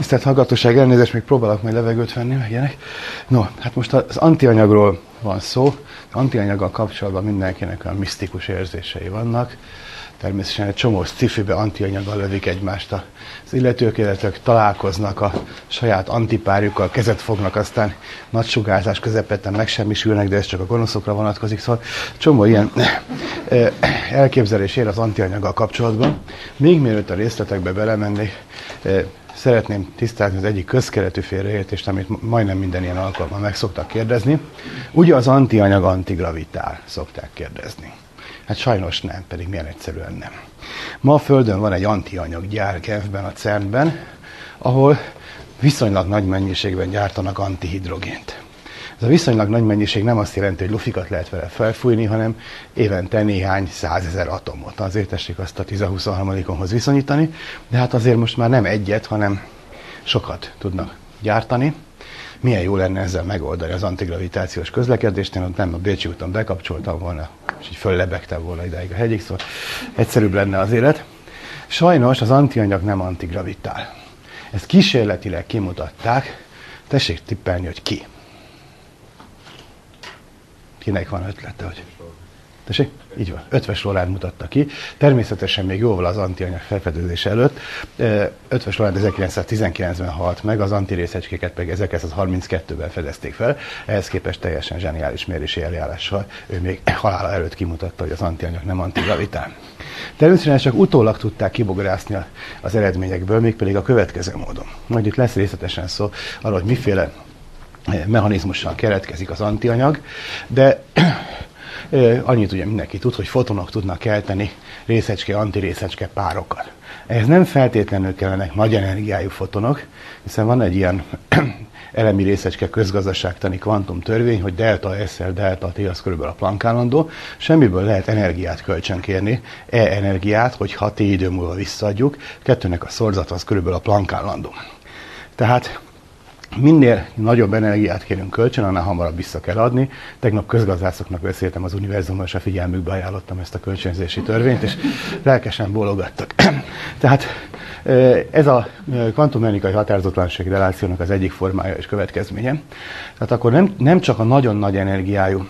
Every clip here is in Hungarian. Tisztelt hallgatóság, elnézést, még próbálok majd levegőt venni, meg ilyenek. No, hát most az antianyagról van szó. Az antianyaggal kapcsolatban mindenkinek olyan misztikus érzései vannak. Természetesen egy csomó sci-fibe antianyaggal lövik egymást az illetők, illetők találkoznak a saját antipárjukkal, kezet fognak, aztán nagy sugárzás közepette megsemmisülnek, de ez csak a gonoszokra vonatkozik. Szóval csomó ilyen elképzelés ér az antianyaggal kapcsolatban. Még mielőtt a részletekbe belemennék, szeretném tisztázni az egyik közkeletű félreértést, amit majdnem minden ilyen alkalommal meg szoktak kérdezni. Ugye az antianyag antigravitál, szokták kérdezni. Hát sajnos nem, pedig milyen egyszerűen nem. Ma a Földön van egy antianyaggyár Genfben, a CERN-ben, ahol viszonylag nagy mennyiségben gyártanak antihidrogént. Ez a viszonylag nagy mennyiség nem azt jelenti, hogy lufikat lehet vele felfújni, hanem évente néhány százezer atomot. Azért tessék azt a 10-23-onhoz viszonyítani, de hát azért most már nem egyet, hanem sokat tudnak gyártani. Milyen jó lenne ezzel megoldani az antigravitációs közlekedést, én ott nem a Bécsi úton bekapcsoltam volna, és így föllebegtem volna idáig a hegyig, szóval egyszerűbb lenne az élet. Sajnos az antianyag nem antigravitál. Ezt kísérletileg kimutatták, tessék tippelni, hogy ki. Kinek van ötlete, hogy... Tessék? Így van. Eötvös Loránd mutatta ki. Természetesen még jóval az antianyag felfedezése előtt. Eötvös Loránd 1919-ben halt meg, az antirészecskéket pedig 1932-ben fedezték fel. Ehhez képest teljesen zseniális mérési eljárással ő még halála előtt kimutatta, hogy az antianyag nem antigravitál. Természetesen csak utólag tudták kibográszni az eredményekből, mégpedig a következő módon. Majd itt lesz részletesen szó arról, hogy miféle mechanizmussal keletkezik az antianyag, de annyit ugye mindenki tud, hogy fotonok tudnak kelteni részecske-antirészecske párokat. Ehhez nem feltétlenül kellenek nagy energiájú fotonok, hiszen van egy ilyen elemi részecske közgazdaságtani kvantumtörvény, hogy delta S-szer, delta T, az körülbelül a Planck állandó, semmiből lehet energiát kölcsönkérni, E-energiát, hogyha T idő múlva visszaadjuk, kettőnek a szorzata az körülbelül a Planck állandó. Tehát minél nagyobb energiát kérünk kölcsön, annál hamarabb vissza kell adni. Tegnap közgazdászoknak beszéltem az univerzumban, és a figyelmükbe ajánlottam ezt a kölcsönzési törvényt, és lelkesen bólogattak. Tehát ez a kvantummechanikai határozatlanség relációnak az egyik formája és következménye. Tehát akkor nem csak a nagyon nagy energiájú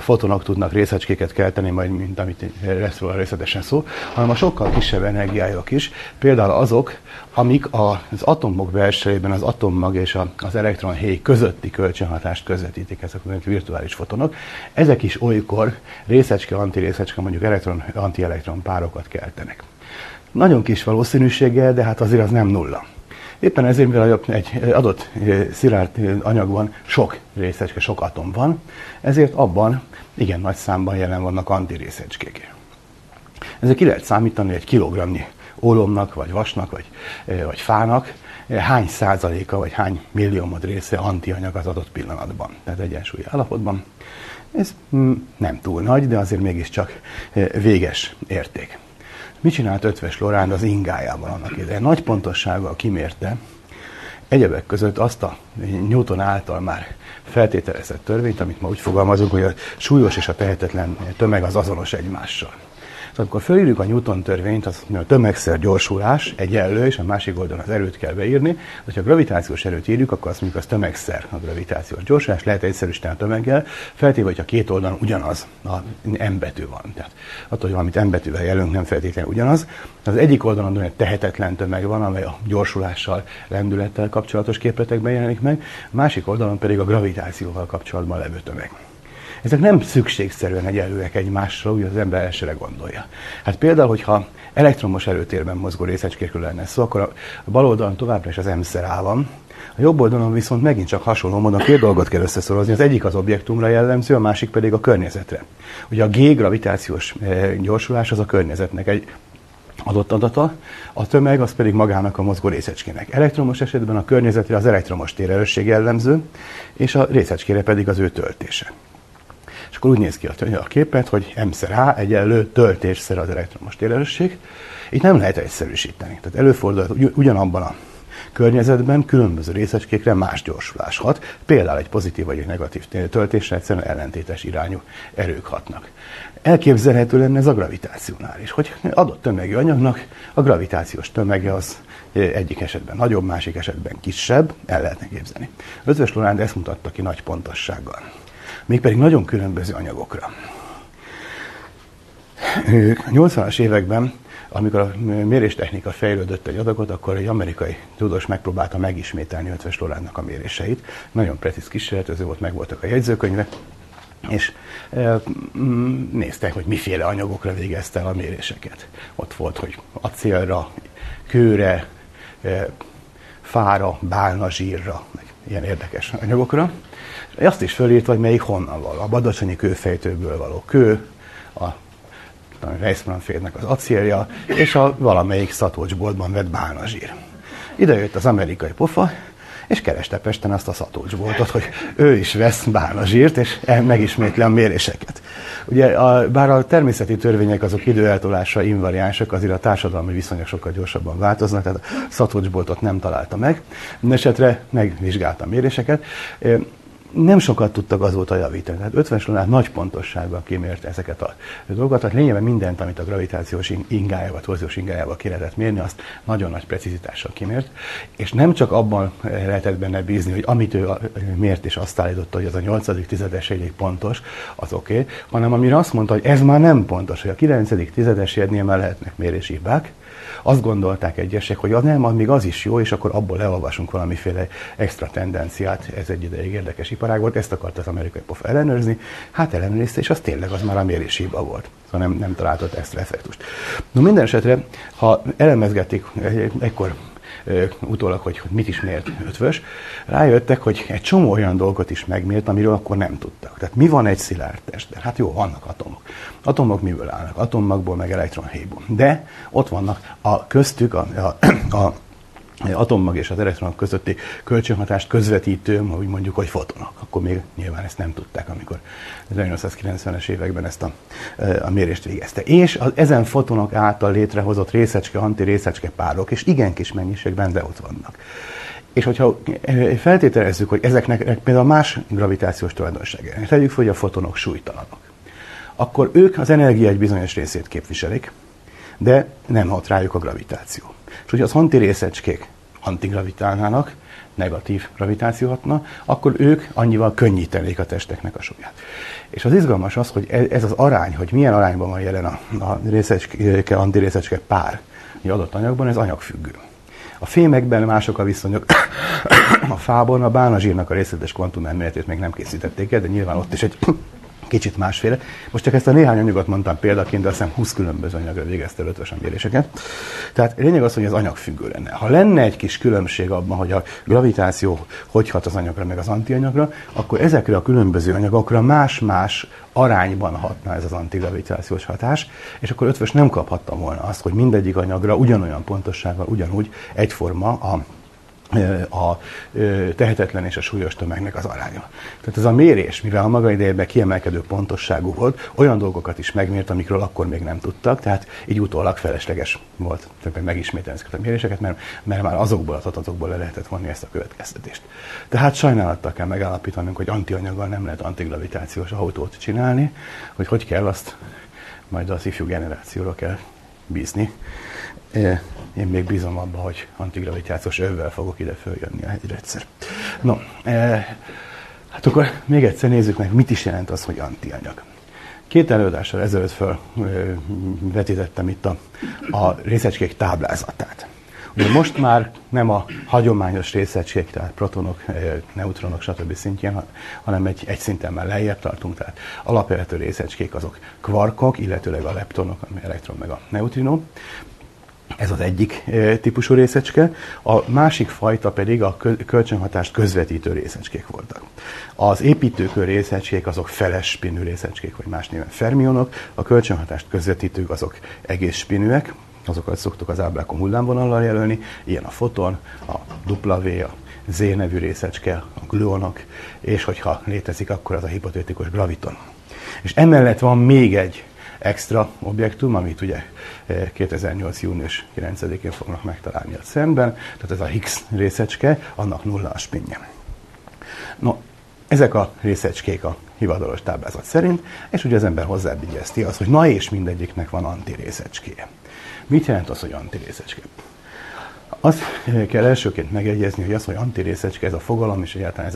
fotonok tudnak részecskéket kelteni, majd mint amit lesz róla részletesen szó, hanem a sokkal kisebb energiájak is, például azok, amik az atommag belsejében az atommag és az elektronhéj közötti kölcsönhatást közvetítik, ezek a virtuális fotonok, ezek is olykor részecske-antirészecske, mondjuk elektron-antielektron párokat keltenek. Nagyon kis valószínűséggel, de hát azért az nem nulla. Éppen ezért, mivel egy adott szilárd anyagban sok részecske, sok atom van, ezért abban igen nagy számban jelen vannak antirészecskék. Ezért ki lehet számítani egy kilogramnyi ólomnak, vagy vasnak, vagy fának, hány százaléka, vagy hány milliómod része antianyag az adott pillanatban, tehát egyensúlyi állapotban. Ez nem túl nagy, de azért mégiscsak véges érték. Mit csinált Eötvös Loránd az ingájában annak idején? Nagy pontossággal kimérte egyebek között azt a Newton által már feltételezett törvényt, amit ma úgy fogalmazunk, hogy a súlyos és a tehetetlen tömeg az azonos egymással. Tehát amikor felírjuk a Newton törvényt, az a tömegszer gyorsulás egyenlő, és a másik oldalon az erőt kell beírni. Ha gravitációs erőt írjuk, akkor azt mondjuk, az tömegszer a gravitációs gyorsulás, lehet egyszerűsíteni a tömeggel, feltéve, hogyha két oldalon ugyanaz a M betű van. Tehát attól, hogy valamit M betűvel jelölünk, nem feltétlenül ugyanaz. Az egyik oldalon olyan tehetetlen tömeg van, amely a gyorsulással, lendülettel kapcsolatos képletekben jelenik meg, a másik oldalon pedig a gravitációval kapcsolatban levő tömeg. Ezek nem szükségszerűen egyenlőek egymásra, úgy az ember elsőre gondolja. Hát például, hogyha elektromos erőtérben mozgó részecskékről lenne szó, akkor a bal oldalon továbbra is az M-szer A van, a jobb oldalon viszont megint csak hasonló módon két dolgot kell összeszorozni, az egyik az objektumra jellemző, a másik pedig a környezetre. Ugye a G gravitációs gyorsulás az a környezetnek egy adott adata, a tömeg az pedig magának a mozgó részecskének. Elektromos esetben a környezetre az elektromos térerősség jellemző, és a részecskére pedig az ő töltése. És akkor úgy néz ki a képet, hogy M-szer A egyenlő töltésszer az elektromos térerősség. Itt nem lehet egyszerűsíteni. Tehát előfordulhat ugyanabban a környezetben különböző részecskékre más gyorsulás hat, például egy pozitív vagy egy negatív töltésre egyszerűen ellentétes irányú erők hatnak. Elképzelhető lenne ez a gravitációnál is, hogy adott tömegű anyagnak a gravitációs tömege az egyik esetben nagyobb, másik esetben kisebb, el lehetne képzelni. Eötvös Loránd ezt mutatta ki nagy pontossággal, mégpedig nagyon különböző anyagokra. 80-as években, amikor a méréstechnika fejlődött egy adagot, akkor egy amerikai tudós megpróbálta megismételni Eötvös Lorándnak a méréseit. Nagyon precíz kísérletező volt, megvoltak a jegyzőkönyvek, és néztek, hogy miféle anyagokra végezte el a méréseket. Ott volt, hogy acélra, kőre, fára, bálnazsírra, meg ilyen érdekes anyagokra. Azt is fölírta, hogy melyik honnan való. A badacsonyi kőfejtőből való kő, a Weissmann-félnek az acélja, és a valamelyik szatócsboltban vett bálnazsír. Ide jött az amerikai pofa, és kereste Pesten azt a szatócsboltot, hogy ő is vesz bálnazsírt, és megismétli a méréseket. Ugye, bár a természeti törvények azok időeltolásra invariánsak, azért a társadalmi viszonyok sokkal gyorsabban változnak, tehát a szatócsboltot nem találta meg, mindesetre megvizsgálta a méréseket. Nem sokat tudtak azóta javítani. Tehát Eötvös Loránd nagy pontossággal kimérte ezeket a dolgokat. Tehát lényegében mindent, amit a gravitációs ingájával, torziós ingájával ki lehetett mérni, azt nagyon nagy precizitással kimért. És nem csak abban lehetett benne bízni, hogy amit ő mért és azt állította, hogy az a 8.-10. pontos, az oké, hanem amire azt mondta, hogy ez már nem pontos, hogy a 9.-10. már lehetnek mérési hibák. Azt gondolták egyesek, hogy az nem, még az is jó, és akkor abból leolvasunk valamiféle extra tendenciát. Ez egy ideig érdekes iparág volt, ezt akart az amerikai pofa ellenőrizni. Hát ellenőrizte, és az tényleg az már a mérési hiba volt. Szóval nem találtott extra effektust. No, minden esetre, ha elemezgették ekkor utólag, hogy mit is mért Eötvös, rájöttek, hogy egy csomó olyan dolgot is megmért, amiről akkor nem tudtak. Tehát mi van egy szilárd testben? Hát jó, vannak atomok. Atomok miből állnak? Atommagból, meg elektronhéjból. De ott vannak a köztük, a atommag és az elektronok közötti kölcsönhatást közvetítő, úgy mondjuk, hogy fotonok. Akkor még nyilván ezt nem tudták, amikor 1890-es években ezt a mérést végezte. És az ezen fotonok által létrehozott részecske-antirészecske párok, és igen kis mennyiségben, de ott vannak. És hogyha feltételezzük, hogy ezeknek például más gravitációs tulajdonsága, tegyük fel, hogy a fotonok súlytalanok, akkor ők az energia egy bizonyos részét képviselik, de nem hat rájuk a gravitáció. És hogyha az antirészecskék antigravitálnának, negatív gravitáció hatna, akkor ők annyival könnyítenék a testeknek a súlyát. És az izgalmas az, hogy ez az arány, hogy milyen arányban van jelen a antirészecske pár egy adott anyagban, ez anyagfüggő. A fémekben mások a viszonyok, a fában a bálnazsírnak a részletes kvantumelméletét még nem készítették el, de nyilván ott is egy kicsit másféle. Most csak ezt a néhány anyagot mondtam példaként, de azt hiszem 20 különböző anyagra végezte Eötvös méréseket. Tehát lényeg az, hogy az anyagfüggő lenne. Ha lenne egy kis különbség abban, hogy a gravitáció hogy hat az anyagra, meg az antianyagra, akkor ezekre a különböző anyagokra más-más arányban hatna ez az antigravitációs hatás, és akkor Eötvös nem kaphatta volna azt, hogy mindegyik anyagra ugyanolyan pontossággal, ugyanúgy egyforma a tehetetlen és a súlyos tömegnek az aránya. Tehát ez a mérés, mivel a maga idejében kiemelkedő pontosságú volt, olyan dolgokat is megmért, amikről akkor még nem tudtak, tehát így utólag felesleges volt többen megismételni ezeket a méréseket, mert már azokból az adatokból le lehetett vonni ezt a következtetést. Tehát sajnálattal kell megállapítanunk, hogy antianyaggal nem lehet antigravitációs autót csinálni, hogy kell, azt majd az ifjú generációra kell bízni. Én még bízom abban, hogy antigravitációs övvel fogok ide följönni egyre egyszer. No, hát akkor még egyszer nézzük meg, mit is jelent az, hogy antianyag. Két előadással ezelőtt felvetítettem itt a részecskék táblázatát. Ugye most már nem a hagyományos részecskék, tehát protonok, neutronok, stb. Szintjén, hanem egy szinten már lejjebb tartunk, tehát alapvető részecskék azok kvarkok, illetőleg a leptonok, ami elektron meg a neutrinó. Ez az egyik típusú részecske, a másik fajta pedig a kölcsönhatást közvetítő részecskék voltak. Az építőkör részecskék azok feles spinű részecskék, vagy más néven fermionok, a kölcsönhatást közvetítők azok egész spinűek, azokat szoktuk az ábrákon hullámvonallal jelölni, ilyen a foton, a W, a Z nevű részecske, a gluonok, és hogyha létezik, akkor az a hipotetikus graviton. És emellett van még egy extra objektum, amit ugye 2008. június 9-én fognak megtalálni a CERN-ben, tehát ez a Higgs részecske, annak nulla a spinje. No, ezek a részecskék a hivatalos táblázat szerint, és ugye az ember hozzábígyezti azt, hogy na és mindegyiknek van antirészecské. Mit jelent az, hogy antirészecské? Azt kell elsőként megjegyezni, hogy az, hogy antirészecske, ez a fogalom, és egyáltalán ez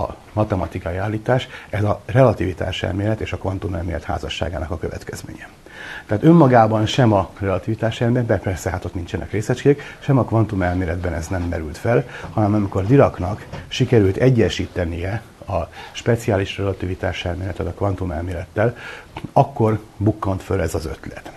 a matematikai állítás, ez a relativitás elmélet és a kvantumelmélet házasságának a következménye. Tehát önmagában sem a relativitás elméletben, persze hát ott nincsenek részecskék, sem a kvantumelméletben ez nem merült fel, hanem amikor Diracnak sikerült egyesítenie a speciális relativitás elméletet a kvantumelmélettel, akkor bukkant föl ez az ötlet.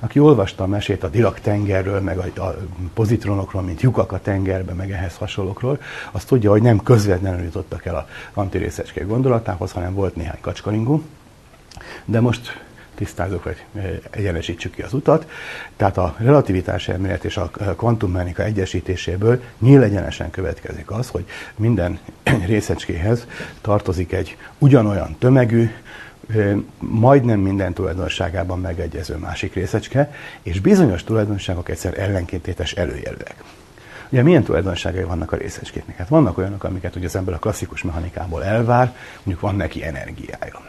Aki olvasta a mesét a Dirac tengerről, meg a pozitronokról, mint lyukak a tengerben, meg ehhez hasonlókról, az tudja, hogy nem közvetlenül jutottak el az antirészecske gondolatához, hanem volt néhány kacskaringú. De most tisztázok, hogy egyenesítsük ki az utat. Tehát a relativitás elmélet és a kvantummechanika egyesítéséből nyílegyenesen következik az, hogy minden részecskéhez tartozik egy ugyanolyan tömegű, majdnem minden tulajdonságában megegyező másik részecske, és bizonyos tulajdonságok egyszer ellentétes előjelűek. Ugye milyen tulajdonságai vannak a részecskéknek? Hát vannak olyanok, amiket ugye az ember a klasszikus mechanikából elvár, mondjuk van neki energiája,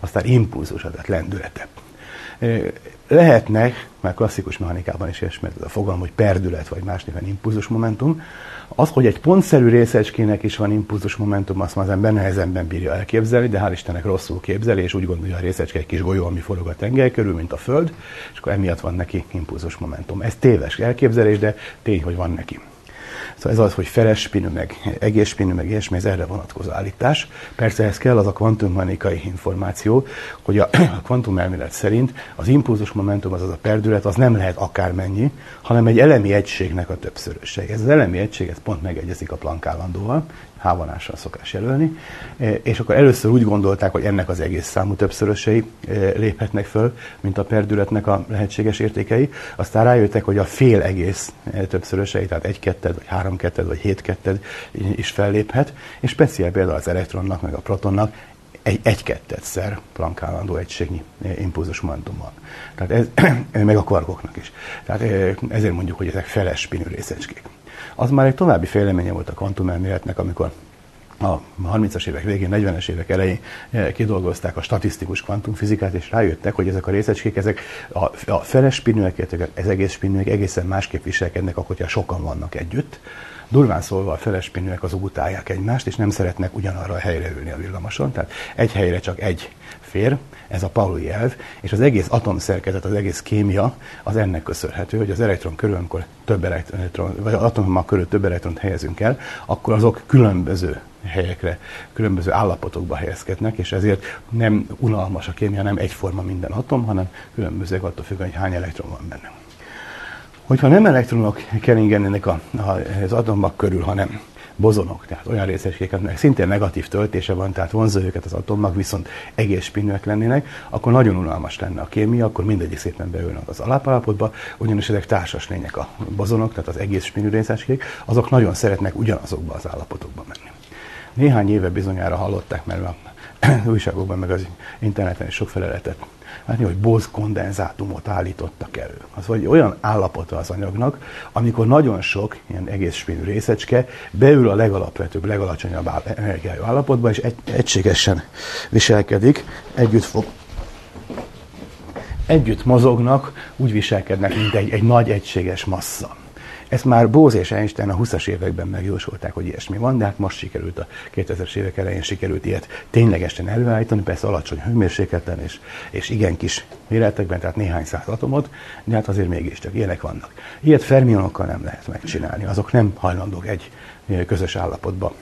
aztán impulzusa, tehát lendülete. Lehetnek, már klasszikus mechanikában is ismert ez a fogalom, hogy perdület, vagy más néven impulzusmomentum. Az, hogy egy pontszerű részecskének is van impulzusmomentum, azt már az ember nehezenben bírja elképzelni, de hál' Istennek rosszul képzeli, és úgy gondolja, a részecske egy kis golyó, ami forog a tenger körül, mint a Föld, és akkor emiatt van neki impulzusmomentum. Ez téves elképzelés, de tény, hogy van neki. Szóval ez az, hogy ferespinű, meg egészspinű, meg ilyesmi, ez erre vonatkozó állítás. Persze ez kell az a kvantummechanikai információ, hogy a kvantumelmélet szerint az impulzusmomentum, azaz a perdület, az nem lehet akármennyi, hanem egy elemi egységnek a többszöröse. Ez az elemi egység, ez pont megegyezik a Planck állandóval, H-vonással szokás jelölni, és akkor először úgy gondolták, hogy ennek az egész számú többszörösei léphetnek föl, mint a perdületnek a lehetséges értékei, aztán rájöttek, hogy a fél egész többszörösei, tehát 1/2, vagy 3/2, vagy 7/2 is felléphet, és speciál például az elektronnak, meg a protonnak egy 1/2-szer Planck állandó egységnyi impulzusmomentummal. Tehát ez, meg a kvarkoknak is. Tehát ezért mondjuk, hogy ezek felespinű részecskék. Az már egy további fejleménye volt a kvantumelméletnek, amikor a 30-as évek végén, 40-es évek elején kidolgozták a statisztikus kvantumfizikát, és rájöttek, hogy ezek a részecskék, ezek a felespinűek, az egészspinűek egészen másképp viselkednek, akkor, hogyha sokan vannak együtt. Durván szólva a felespinűek azok utálják egymást, és nem szeretnek ugyanarra a helyre ülni a villamoson, tehát egy helyre csak egy fér, ez a Pauli elv, és az egész atomszerkezet, az egész kémia az ennek köszönhető, hogy az elektron körül, amikor több elektron, vagy az atommal körül több elektront helyezünk el, akkor azok különböző helyekre, különböző állapotokba helyezkednek, és ezért nem unalmas a kémia, nem egyforma minden atom, hanem különbözőek attól függően, hogy hány elektron van benne. Hogyha nem elektronok keringenének az atomak körül, hanem bozonok, tehát olyan részecskék, aminek szintén negatív töltése van, tehát vonzza őket az atomok, viszont egészspinűek lennének, akkor nagyon unalmas lenne a kémia, akkor mindegyik szépen beülnek az alápalapotba, ugyanis ezek társas lények a bozonok, tehát az egészspinű részecskék, azok nagyon szeretnek ugyanazokba az állapotokba menni. Néhány éve bizonyára hallották, mert a újságokban, meg az interneten is sok feleletet látni, hogy Bose kondenzátumot állítottak elő. Az, hogy olyan állapota az anyagnak, amikor nagyon sok ilyen egészspinű részecske beül a legalapvetőbb, legalacsonyabb energiájú állapotba, és egységesen viselkedik, együtt mozognak, úgy viselkednek, mint egy nagy egységes massza. Ezt már Bose és Einstein a 20-as években megjósolták, hogy ilyesmi van, de hát most sikerült a 2000-es évek elején sikerült ilyet ténylegesen előállítani, persze alacsony hőmérsékleten és igen kis méretekben, tehát néhány száz atomot, de hát azért mégiscsak ilyenek vannak. Ilyet fermionokkal nem lehet megcsinálni, azok nem hajlandók egy közös állapotba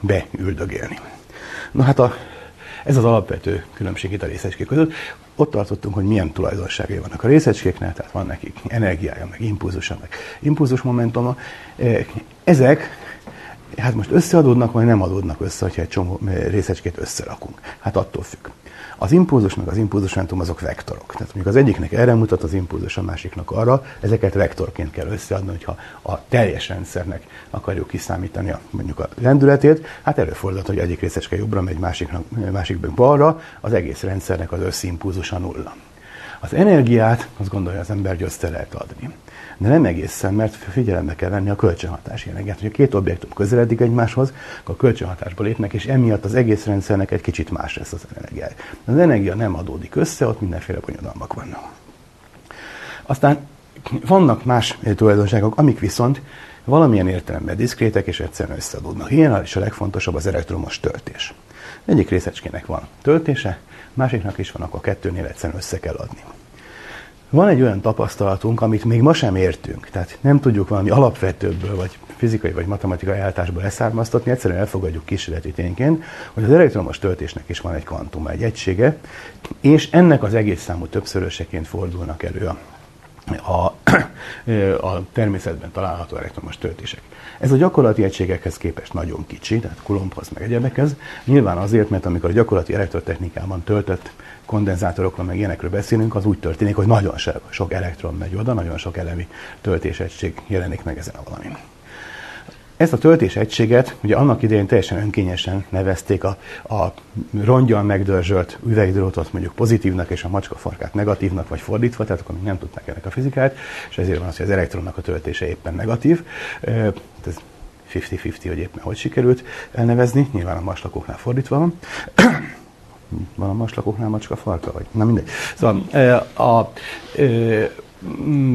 beüldögélni. Na hát ez az alapvető különbség itt a részecskék között. Ott tartottunk, hogy milyen tulajdonságai vannak a részecskéknek, tehát van nekik energiája, meg impulzusa, meg impulzusmomentuma. Ezek hát most összeadódnak, vagy nem adódnak össze, hogyha egy csomó részecskét összerakunk. Hát attól függ. Az impulzus meg az impulzusmentum azok vektorok. Tehát mondjuk az egyiknek erre mutat az impulzus, a másiknak arra. Ezeket vektorként kell összeadni, hogyha a teljes rendszernek akarjuk kiszámítani mondjuk a lendületét. Hát előfordulhat, hogy egyik részecske jobbra megy, másikben balra, az egész rendszernek az összimpulzusa nulla. Az energiát azt gondolja az ember, hogy össze lehet adni. De nem egészen, mert figyelembe kell venni a kölcsönhatási energiát. Ha két objektum közeledik egymáshoz, akkor a kölcsönhatásba lépnek, és emiatt az egész rendszernek egy kicsit más lesz az energiája. Az energia nem adódik össze, ott mindenféle bonyodalmak vannak. Aztán Vannak más tulajdonságok, amik viszont valamilyen értelemben diszkrétek és egyszerűen összeadódnak. Ilyen is a legfontosabb az elektromos töltés. Egyik részecskének van töltése, másiknak is van, akkor kettőnél egyszerűen össze kell adni. Van egy olyan tapasztalatunk, amit még ma sem értünk, tehát nem tudjuk valami alapvetőbből, vagy fizikai, vagy matematikai állításból leszármaztatni, egyszerűen elfogadjuk kísérleti tényként, hogy az elektromos töltésnek is van egy kvantuma, egy egysége, és ennek az egész számú többszöröseként fordulnak elő a természetben található elektromos töltések. Ez a gyakorlati egységekhez képest nagyon kicsi, tehát Coulombhoz meg egyebekhez. Nyilván azért, mert amikor a gyakorlati elektrotechnikában töltött kondenzátorokról meg ilyenekről beszélünk, az úgy történik, hogy nagyon sok elektron megy oda, nagyon sok elemi töltésegység jelenik meg ezen a valamin. Ezt a töltésegységet ugye annak idején teljesen önkényesen nevezték a rongyal megdörzsölt üvegdrótot mondjuk pozitívnak, és a macska farkát negatívnak, vagy fordítva, tehát akkor még nem tudták ennek a fizikát, és ezért van az, hogy az elektronnak a töltése éppen negatív. Ez 50-50, hogy éppen hogy sikerült elnevezni, nyilván a maslakoknál fordítva van. Van a maslakoknál macska farka, vagy? Na mindegy. Szóval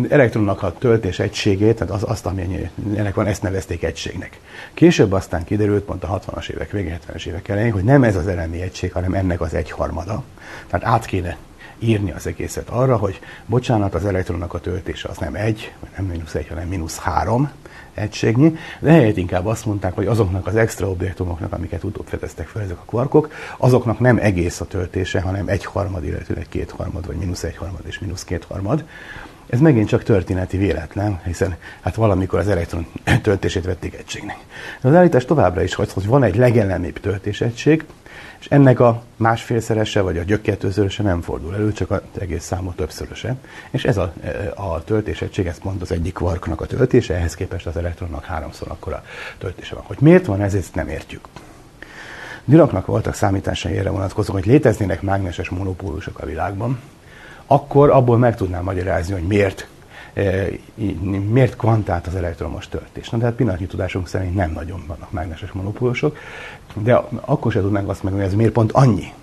elektronnak a töltés egységét, tehát azt, ami ennek van, ezt nevezték egységnek. Később aztán kiderült, pont a 60-as évek vége, 70-es évek elején, hogy nem ez az elemi egység, hanem ennek az egyharmada. Tehát át kéne írni az egészet arra, hogy bocsánat, az elektronnak a töltése az nem egy, nem -1, hanem -3 egységnyi, de helyett inkább azt mondták, hogy azoknak az extra objektumoknak, amiket utóbb fedeztek fel ezek a kvarkok, azoknak nem egész a töltése, hanem 1/3, illetőleg 2/3, vagy -1/3 és -2/3. Ez megint csak történeti véletlen, hiszen hát valamikor az elektron töltését vették egységnek. De az állítás továbbra is, hogy van egy legelemibb töltésettség, és ennek a másfélszerese vagy a gyökkettőszöröse nem fordul elő, csak az egész számú többszöröse. És ez a töltésettség, ez pont az egyik kvarknak a töltése, ehhez képest az elektronnak 3-szor akkora töltése van. Hogy miért van ez, ezt nem értjük. Diracnak voltak számításai erre vonatkozók, hogy léteznének mágneses monopólusok a világban, akkor abból meg tudnám magyarázni, hogy miért kvantált az elektromos töltés. Na, tehát pillanatnyi tudásunk szerint nem nagyon vannak mágneses monopólusok, de akkor sem tudnánk azt megmondani, hogy ez miért pont annyi.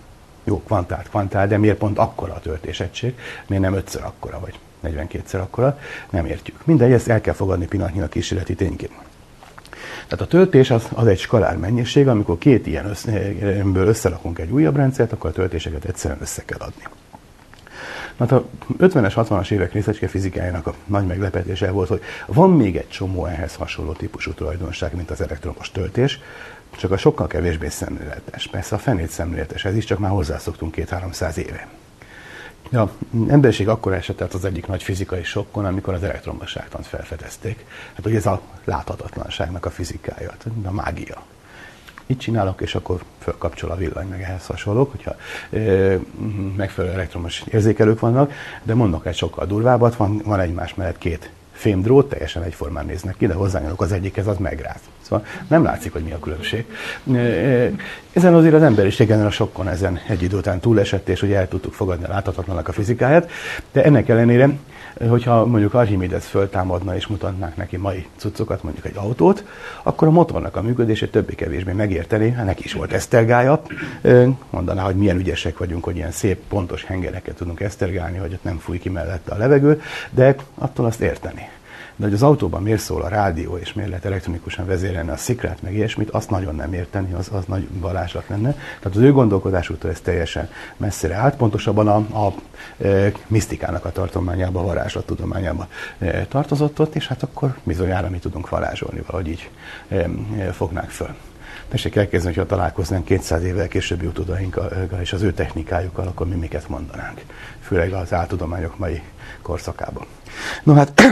Jó, kvantált, de miért pont akkora a töltésettség, miért nem 5-ször akkora, vagy 42-szer akkora, nem értjük. Mindegy, ezt el kell fogadni pillanatnyilag kísérleti tényként. Tehát a töltés az egy skalár mennyiség, amikor két ilyenből összerakunk egy újabb rendszert, akkor a töltéseket egyszerűen össze kell adni. Hát a 50-es, 60-as évek részecske fizikájának a nagy meglepetése volt, hogy van még egy csomó ehhez hasonló típusú tulajdonság, mint az elektromos töltés, csak a sokkal kevésbé szemléletes. Persze a fenét szemléletes, ez is csak már hozzászoktunk 200-300 éve. A emberiség akkor esett át az egyik nagy fizikai sokkon, amikor az elektromosságtant felfedezték. Hát ugye ez a láthatatlanságnak a fizikája, a mágia. Így csinálok, és akkor fölkapcsol a villany, meg ehhez hasonlók, hogyha megfelelő elektromos érzékelők vannak, de mondok egy sokkal durvábbat, van egymás mellett két fémdrót, teljesen egyformán néznek ki, de hozzányúlok az egyikhez, az megráz. Szóval nem látszik, hogy mi a különbség. Ezen azért az emberiség ennél a sokkon ezen egy idő után túlesett, és ugye el tudtuk fogadni a láthatatlannak a fizikáját, de ennek ellenére, hogyha mondjuk Arkhimédész föltámadna és mutatnánk neki mai cuccokat, mondjuk egy autót, akkor a motornak a működését többé-kevésbé megérteni, hát neki is volt esztergálja, mondaná, hogy milyen ügyesek vagyunk, hogy ilyen szép, pontos hengereket tudunk esztergálni, hogy ott nem fúj ki mellette a levegő, de attól azt érteni. De hogy az autóban miért szól a rádió, és miért lehet elektronikusan vezérelni a szikrát, meg ilyesmit, azt nagyon nem érteni, az nagy balázslat lenne. Tehát az ő gondolkodásútól ez teljesen messzire állt, pontosabban a misztikának a tartományába, a varázslattudományába tartozott ott, és hát akkor bizonyára mi tudunk varázsolni, valahogy így fognák föl. Tessék elképzelni, hogyha találkoznánk 200 évvel későbbi utódainkkal és az ő technikájukkal, akkor mi miket mondanánk, főleg az áltudományok mai korszakában. No hát...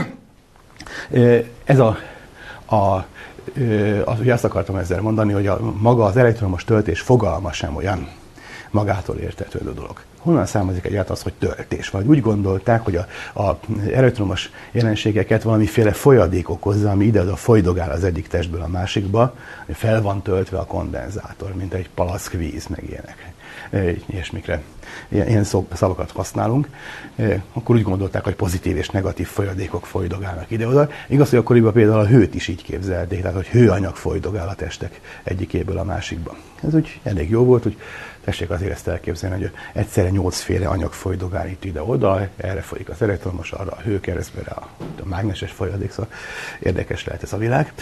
Ez ugye azt akartam ezzel mondani, hogy maga az elektromos töltés fogalma sem olyan magától értetődő dolog. Honnan származik egyáltalán az, hogy töltés? Vagy úgy gondolták, hogy az elektromos jelenségeket valamiféle folyadék okozza, ami ide-oda folydogál az egyik testből a másikba, hogy fel van töltve a kondenzátor, mint egy palack víz, meg ilyenek. Ilyesmikre ilyen szavakat használunk, akkor úgy gondolták, hogy pozitív és negatív folyadékok folydogálnak ide-oda. Igaz, hogy akkoriban például a hőt is így képzelték, tehát hogy hőanyag folydogál a testek egyikéből a másikba. Ez úgy elég jó volt, hogy tessék azért ezt elképzelni, hogy egyszerre 8 féle anyagfolydog állít ide-oda, erre folyik az elektromos, arra a hőkeresztbe, a mágneses folyadék, szóval érdekes lehet ez a világ.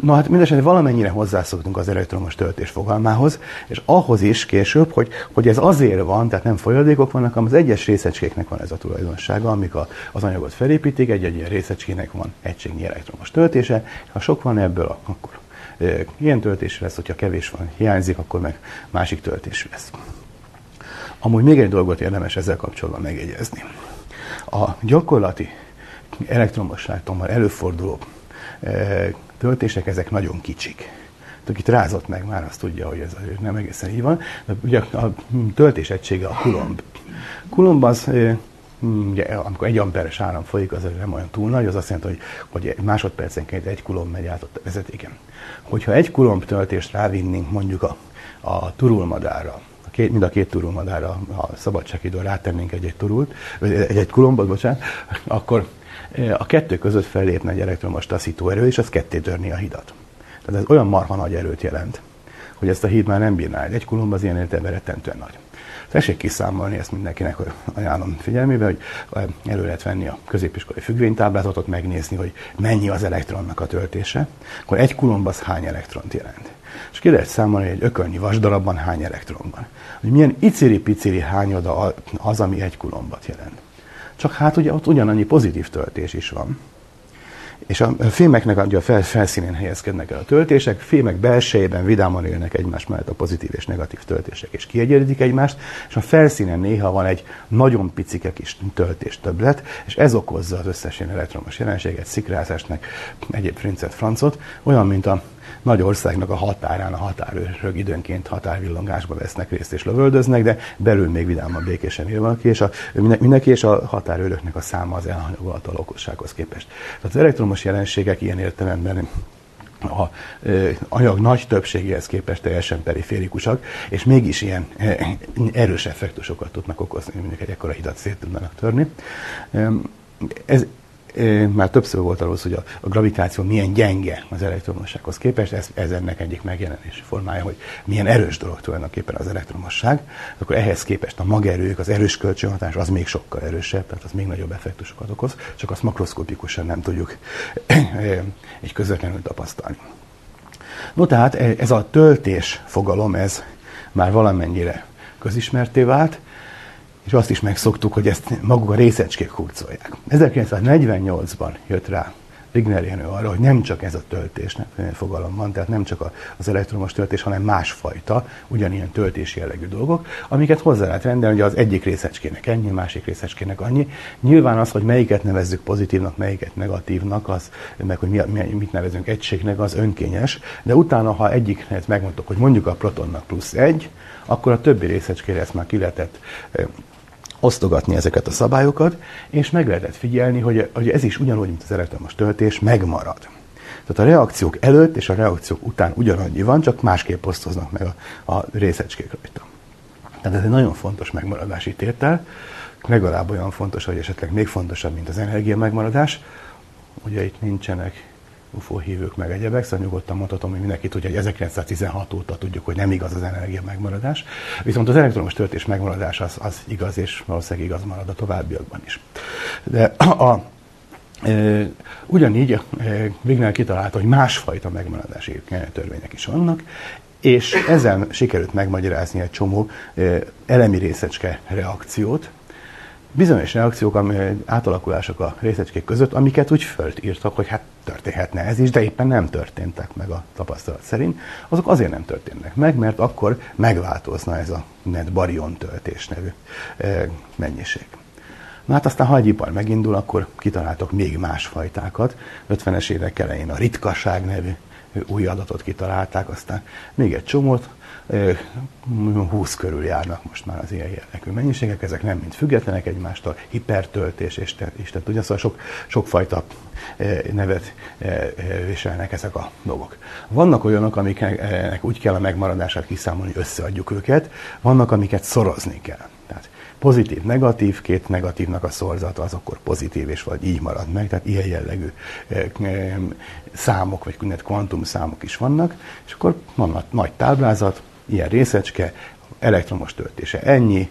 Na hát mindesetre valamennyire hozzászoktunk az elektromos töltés fogalmához, és ahhoz is később, hogy ez azért van, tehát nem folyadékok vannak, hanem az egyes részecskéknek van ez a tulajdonsága, amik az anyagot felépítik, egy-egy ilyen részecskének van egységnyi elektromos töltése, ha sok van ebből, akkor ilyen töltés lesz, hogyha kevés van, hiányzik, akkor meg másik töltés lesz. Amúgy még egy dolgot érdemes ezzel kapcsolatban megjegyezni. A gyakorlati elektromosságtól előforduló töltések, ezek nagyon kicsik. Akit rázott meg, már azt tudja, hogy ez nem egészen így van. De ugye a töltés egysége a kulomb. Kulomb az, ugye, amikor 1 amperes áram folyik, az nem olyan túl nagy, az azt jelenti, hogy másodpercenként 1 kulomb megy át ott a vezetéken. Hogyha 1 kulomb töltést rávinnénk mondjuk a turulmadárra, mind a 2 turulmadárra a szabadságidőn rátennénk egy kulombot, bocsánat, akkor a 2 között fellépne egy elektromos taszítóerő, és az ketté törni a hidat. Tehát ez olyan marha nagy erőt jelent, hogy ezt a híd már nem bírná. 1 kulomb az ilyen értelemben rettentően nagy. Tessék kiszámolni, ezt mindenkinek ajánlom figyelmébe, hogy elő lehet venni a középiskolai függvénytáblázatot, megnézni, hogy mennyi az elektronnak a töltése, akkor 1 kulomb az hány elektront jelent. És ki lehet számolni, hogy egy ökölnyi vasdarabban hány elektron van. Hogy milyen iciri-piciri hányoda az, ami 1 kulombat jelent. Csak hát ugye ott ugyanannyi pozitív töltés is van. És a fémeknek a felszínén helyezkednek el a töltések, fémek belsejében vidáman élnek egymás mellett a pozitív és negatív töltések, és kiegyenlítik egymást, és a felszínen néha van egy nagyon picike kis töltéstöbblet, és ez okozza az összes ilyen elektromos jelenséget, szikrázást, meg egyéb frincet, francot, olyan, mint a nagy országnak a határán a határőrök időnként határvillongásba vesznek részt és lövöldöznek, de belül még vidáman békésen él valaki, és mindenki és a határőröknek a száma az elhanyagolható a lakossághoz képest. Tehát az elektromos jelenségek ilyen értelemben a anyag nagy többségéhez képest teljesen periférikusak, és mégis ilyen erős effektusokat tudnak okozni, mondjuk egy ekkora hidat szét tudnának törni. Már többször volt arról, hogy a gravitáció milyen gyenge az elektromossághoz képest, ez ennek egyik megjelenési formája, hogy milyen erős dolog tulajdonképpen az elektromosság, akkor ehhez képest a magerők, az erős kölcsönhatás az még sokkal erősebb, tehát az még nagyobb effektusokat okoz, csak azt makroszkopikusan nem tudjuk egy közvetlenül tapasztalni. No tehát ez a töltés fogalom, ez már valamennyire közismertté vált, és azt is megszoktuk, hogy ezt maguk a részecskék hurcolják. 1948-ban jött rá Wigner Jenő arra, hogy nem csak ez a töltésnek fogalom van, tehát nem csak az elektromos töltés, hanem másfajta, ugyanilyen töltés jellegű dolgok, amiket hozzá lehet rendelni, hogy az egyik részecskének ennyi, másik részecskének annyi. Nyilván az, hogy melyiket nevezzük pozitívnak, melyiket negatívnak, az, meg hogy mit nevezünk egységnek, az önkényes, de utána, ha egyiknek megmondtuk, hogy mondjuk a protonnak +1, akkor a többi részecskére ezt már ki lehetett osztogatni ezeket a szabályokat, és meg lehetett figyelni, hogy ez is ugyanúgy, mint az elektromos töltés, megmarad. Tehát a reakciók előtt és a reakciók után ugyanannyi van, csak másképp osztoznak meg a részecskék rajta. Tehát ez egy nagyon fontos megmaradási tétel, legalább olyan fontos, vagy esetleg még fontosabb, mint az energia megmaradás. Ugye itt nincsenek UFO hívők meg egyebek, szóval nyugodtan mondhatom, hogy mindenki tudja, hogy 1916 óta tudjuk, hogy nem igaz az energia megmaradás, viszont az elektromos töltés megmaradás az igaz, és valószínűleg igaz marad a továbbiakban is. De ugyanígy Wigner kitalálta, hogy másfajta megmaradási törvények is vannak, és ezzel sikerült megmagyarázni egy csomó elemi részecske reakciót, bizonyos reakciók, átalakulások a részecskék között, amiket úgy fölírtak, hogy hát történhetne ez is, de éppen nem történtek meg a tapasztalat szerint. Azok azért nem történnek meg, mert akkor megváltozna ez a net barion töltés nevű mennyiség. Na hát aztán, ha egy ipar megindul, akkor kitaláltok még más fajtákat. 50-es évek elején a ritkaság nevű új adatot kitalálták, aztán még egy csomót, 20 körül járnak most már az ilyen jellegű mennyiségek, ezek nem mind függetlenek egymástól, hipertöltés, és Isten tudja, szóval sokfajta nevet viselnek ezek a dolgok. Vannak olyanok, amiknek úgy kell a megmaradását kiszámolni, hogy összeadjuk őket, vannak, amiket szorozni kell. Tehát pozitív, negatív, két negatívnak a szorzata az akkor pozitív, és vagy így marad meg, tehát ilyen jellegű számok, vagy kvantum számok is vannak, és akkor van nagy táblázat, ilyen részecske, elektromos töltése ennyi,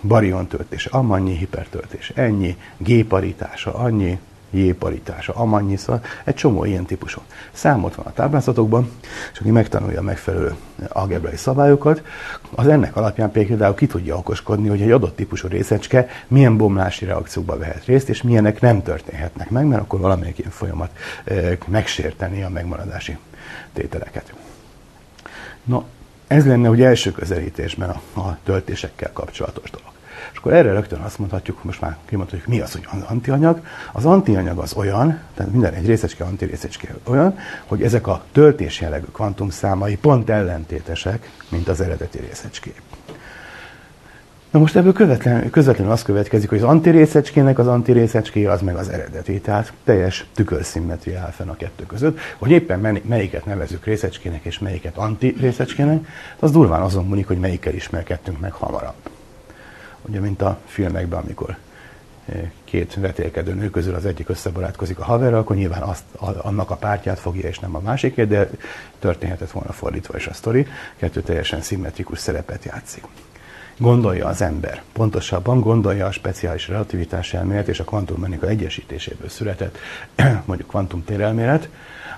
barion töltése amannyi, hipertöltés ennyi, g-paritása annyi, j-paritása amannyi, szóval egy csomó ilyen típusú. Számot van a táblázatokban, és aki megtanulja a megfelelő algebrai szabályokat, az ennek alapján például ki tudja okoskodni, hogy egy adott típusú részecske milyen bomlási reakciókban vehet részt, és milyenek nem történhetnek meg, mert akkor valamelyik ilyen folyamat megsérteni a megmaradási tételeket. Na, ez lenne ugye első közelítésben a töltésekkel kapcsolatos dolog. És akkor erre rögtön azt mondhatjuk, most már kimondhatjuk, mi az, hogy az antianyag. Az antianyag az olyan, tehát minden egy részecske, antirészecske olyan, hogy ezek a töltés jellegű kvantumszámai pont ellentétesek, mint az eredeti részecské. Na most ebből közvetlenül az következik, hogy az antirészecskének az antirészecskéje az meg az eredeti, tehát teljes tükörszimetria áll fenn a kettő között, hogy éppen melyiket nevezzük részecskének és melyiket antirészecskének, az durván azon múlik, hogy melyikkel ismerkedtünk meg hamarabb. Ugye, mint a filmekben, amikor két vetélkedő nő közül az egyik összebarátkozik a haverral, akkor nyilván azt, annak a pártját fogja, és nem a másikét, de történhetett volna fordítva is a sztori, kettő teljesen szimmetrikus szerepet játszik. Gondolja az ember, pontosabban gondolja a speciális relativitás elmélet és a kvantummechanika egyesítéséből született, mondjuk kvantumtérelmélet,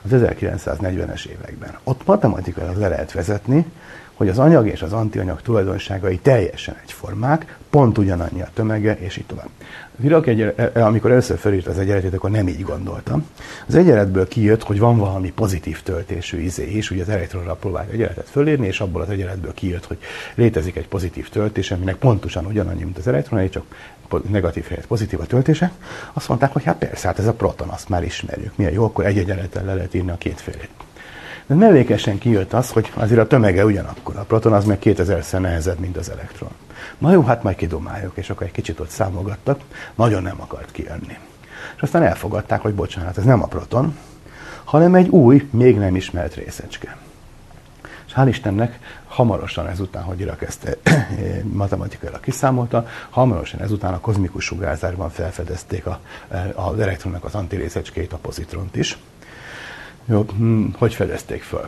az 1940-es években. Ott matematikailag le lehet vezetni, hogy az anyag és az antianyag tulajdonságai teljesen egyformák, pont ugyanannyi a tömege, és így tovább. Dirac, amikor először felírt az egyenletét, akkor nem így gondoltam. Az egyenletből kijött, hogy van valami pozitív töltésű izé is, ugye az elektronra próbálja egyenletet fölírni, és abból az egyenletből kijött, hogy létezik egy pozitív töltés, aminek pontosan ugyanannyi, mint az elektroné, csak negatív helyett pozitív a töltése. Azt mondták, hogy hát persze, hát ez a proton, azt már ismerjük. Milyen jó, akkor egy egyenleten le lehet írni a kétfélét. De mellékesen kijött az, hogy azért a tömege ugyanakkor. A proton az meg 2000-szer nehezebb, mint az elektron. Na jó, hát majd kidomáljuk, és akkor egy kicsit ott számolgattak, nagyon nem akart kijönni. És aztán elfogadták, hogy bocsánat, ez nem a proton, hanem egy új, még nem ismert részecske. És hál' Istennek, hamarosan ezután, hogy Dirac ezt matematikailag kiszámolta, hamarosan ezután a kozmikus sugárzásban felfedezték az elektronnak az antirészecskét, a pozitront is. Jó, hogy fedezték föl?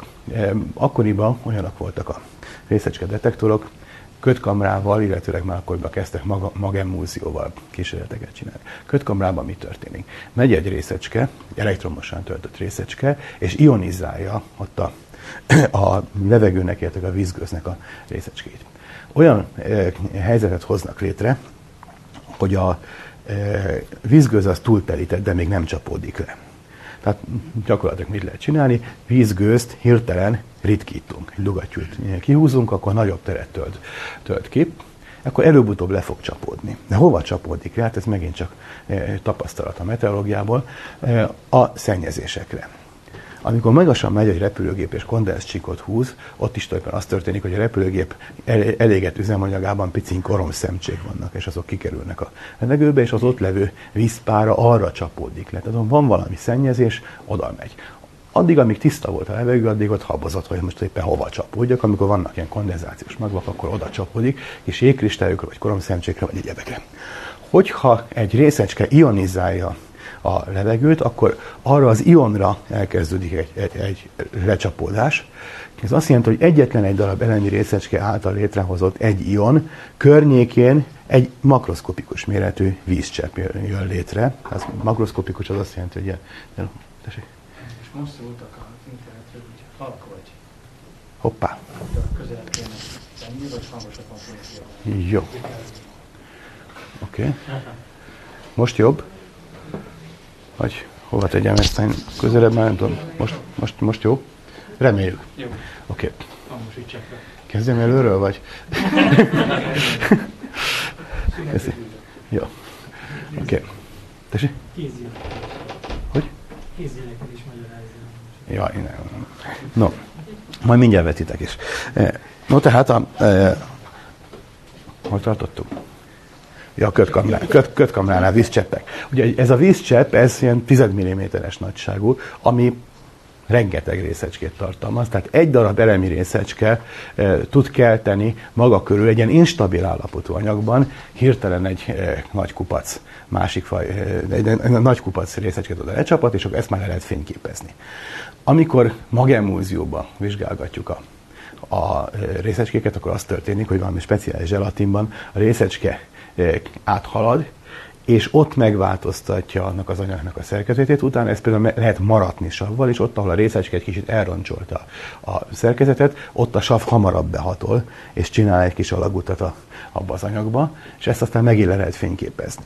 Akkoriban olyanok voltak a részecske detektorok, kötkamrával, illetőleg már akkoriban kezdtek magemulzióval kísérleteket csinálni. Kötkamrában mi történik? Megy egy részecske, egy elektromosan töltött részecske, és ionizálja ott a levegőnek, illetve a vízgőznek a részecskét. Olyan helyzetet hoznak létre, hogy a vízgőz az túltelített, de még nem csapódik le. Tehát gyakorlatilag mit lehet csinálni? Vízgőzt hirtelen ritkítunk. Egy lugattyút kihúzunk, akkor nagyobb teret tölt ki, akkor előbb-utóbb le fog csapódni. De hova csapódik rá? Hát ez megint csak tapasztalat a meteorológiából, a szennyezésekre. Amikor magasan megy egy repülőgép és kondenszcsíkot húz, ott is tulajdonképpen az történik, hogy a repülőgép elégetett üzemanyagában picink koromszemcsék vannak, és azok kikerülnek a levegőbe, és az ott levő vízpára arra csapódik le. Tehát van valami szennyezés, oda megy. Addig, amíg tiszta volt a levegő, addig ott habozott, hogy most éppen hova csapódjak, amikor vannak ilyen kondenzációs magvak, akkor oda csapódik, és jégkristályokra, vagy koromszemcsékre, vagy egyebekre. Hogyha egy részecske ionizálja a levegőt, akkor arra az ionra elkezdődik egy lecsapódás. Ez azt jelenti, hogy egyetlen egy darab elemi részecske által létrehozott egy ion környékén egy makroszkopikus méretű vízcsepp jön létre. Ez makroszkopikus, az azt jelenti, hogy ilyen... És most szóltak az internetről, hogy halk vagy. Hoppá. Közel kéne tenni, vagy hangosabb van. Jó. Oké. Most jobb? Vagy hova tegyem ezt, én közelebb már nem tudom. Most jó? Reméljük. Jó. Oké. Okay. Kezdjem előről, vagy? Jó. Oké. Tessék? Kézileg. Hogy? Kézileg is magyarázni. Jaj, nem. No, majd mindjárt vetitek is. No, tehát hogy tartottuk? Ja, a kötkamránál vízcseppek. Ugye ez a vízcsepp, ez ilyen 10 mm-es nagyságú, ami rengeteg részecskét tartalmaz, tehát egy darab elemi részecske tud kelteni maga körül egy ilyen instabil állapotú anyagban, hirtelen egy nagy kupac nagy kupac részecskét oda lecsapat, és akkor ezt már le lehet fényképezni. Amikor magemulzióban vizsgálgatjuk a a részecskéket, akkor az történik, hogy valami speciális zselatinban a részecske áthalad, és ott megváltoztatja annak az anyagnak a szerkezetét, utána ez például lehet maratni savval, és ott, ahol a részecske egy kicsit elroncsolta a szerkezetet, ott a sav hamarabb behatol, és csinál egy kis alagutat abba az anyagba, és ezt aztán megint le lehet fényképezni.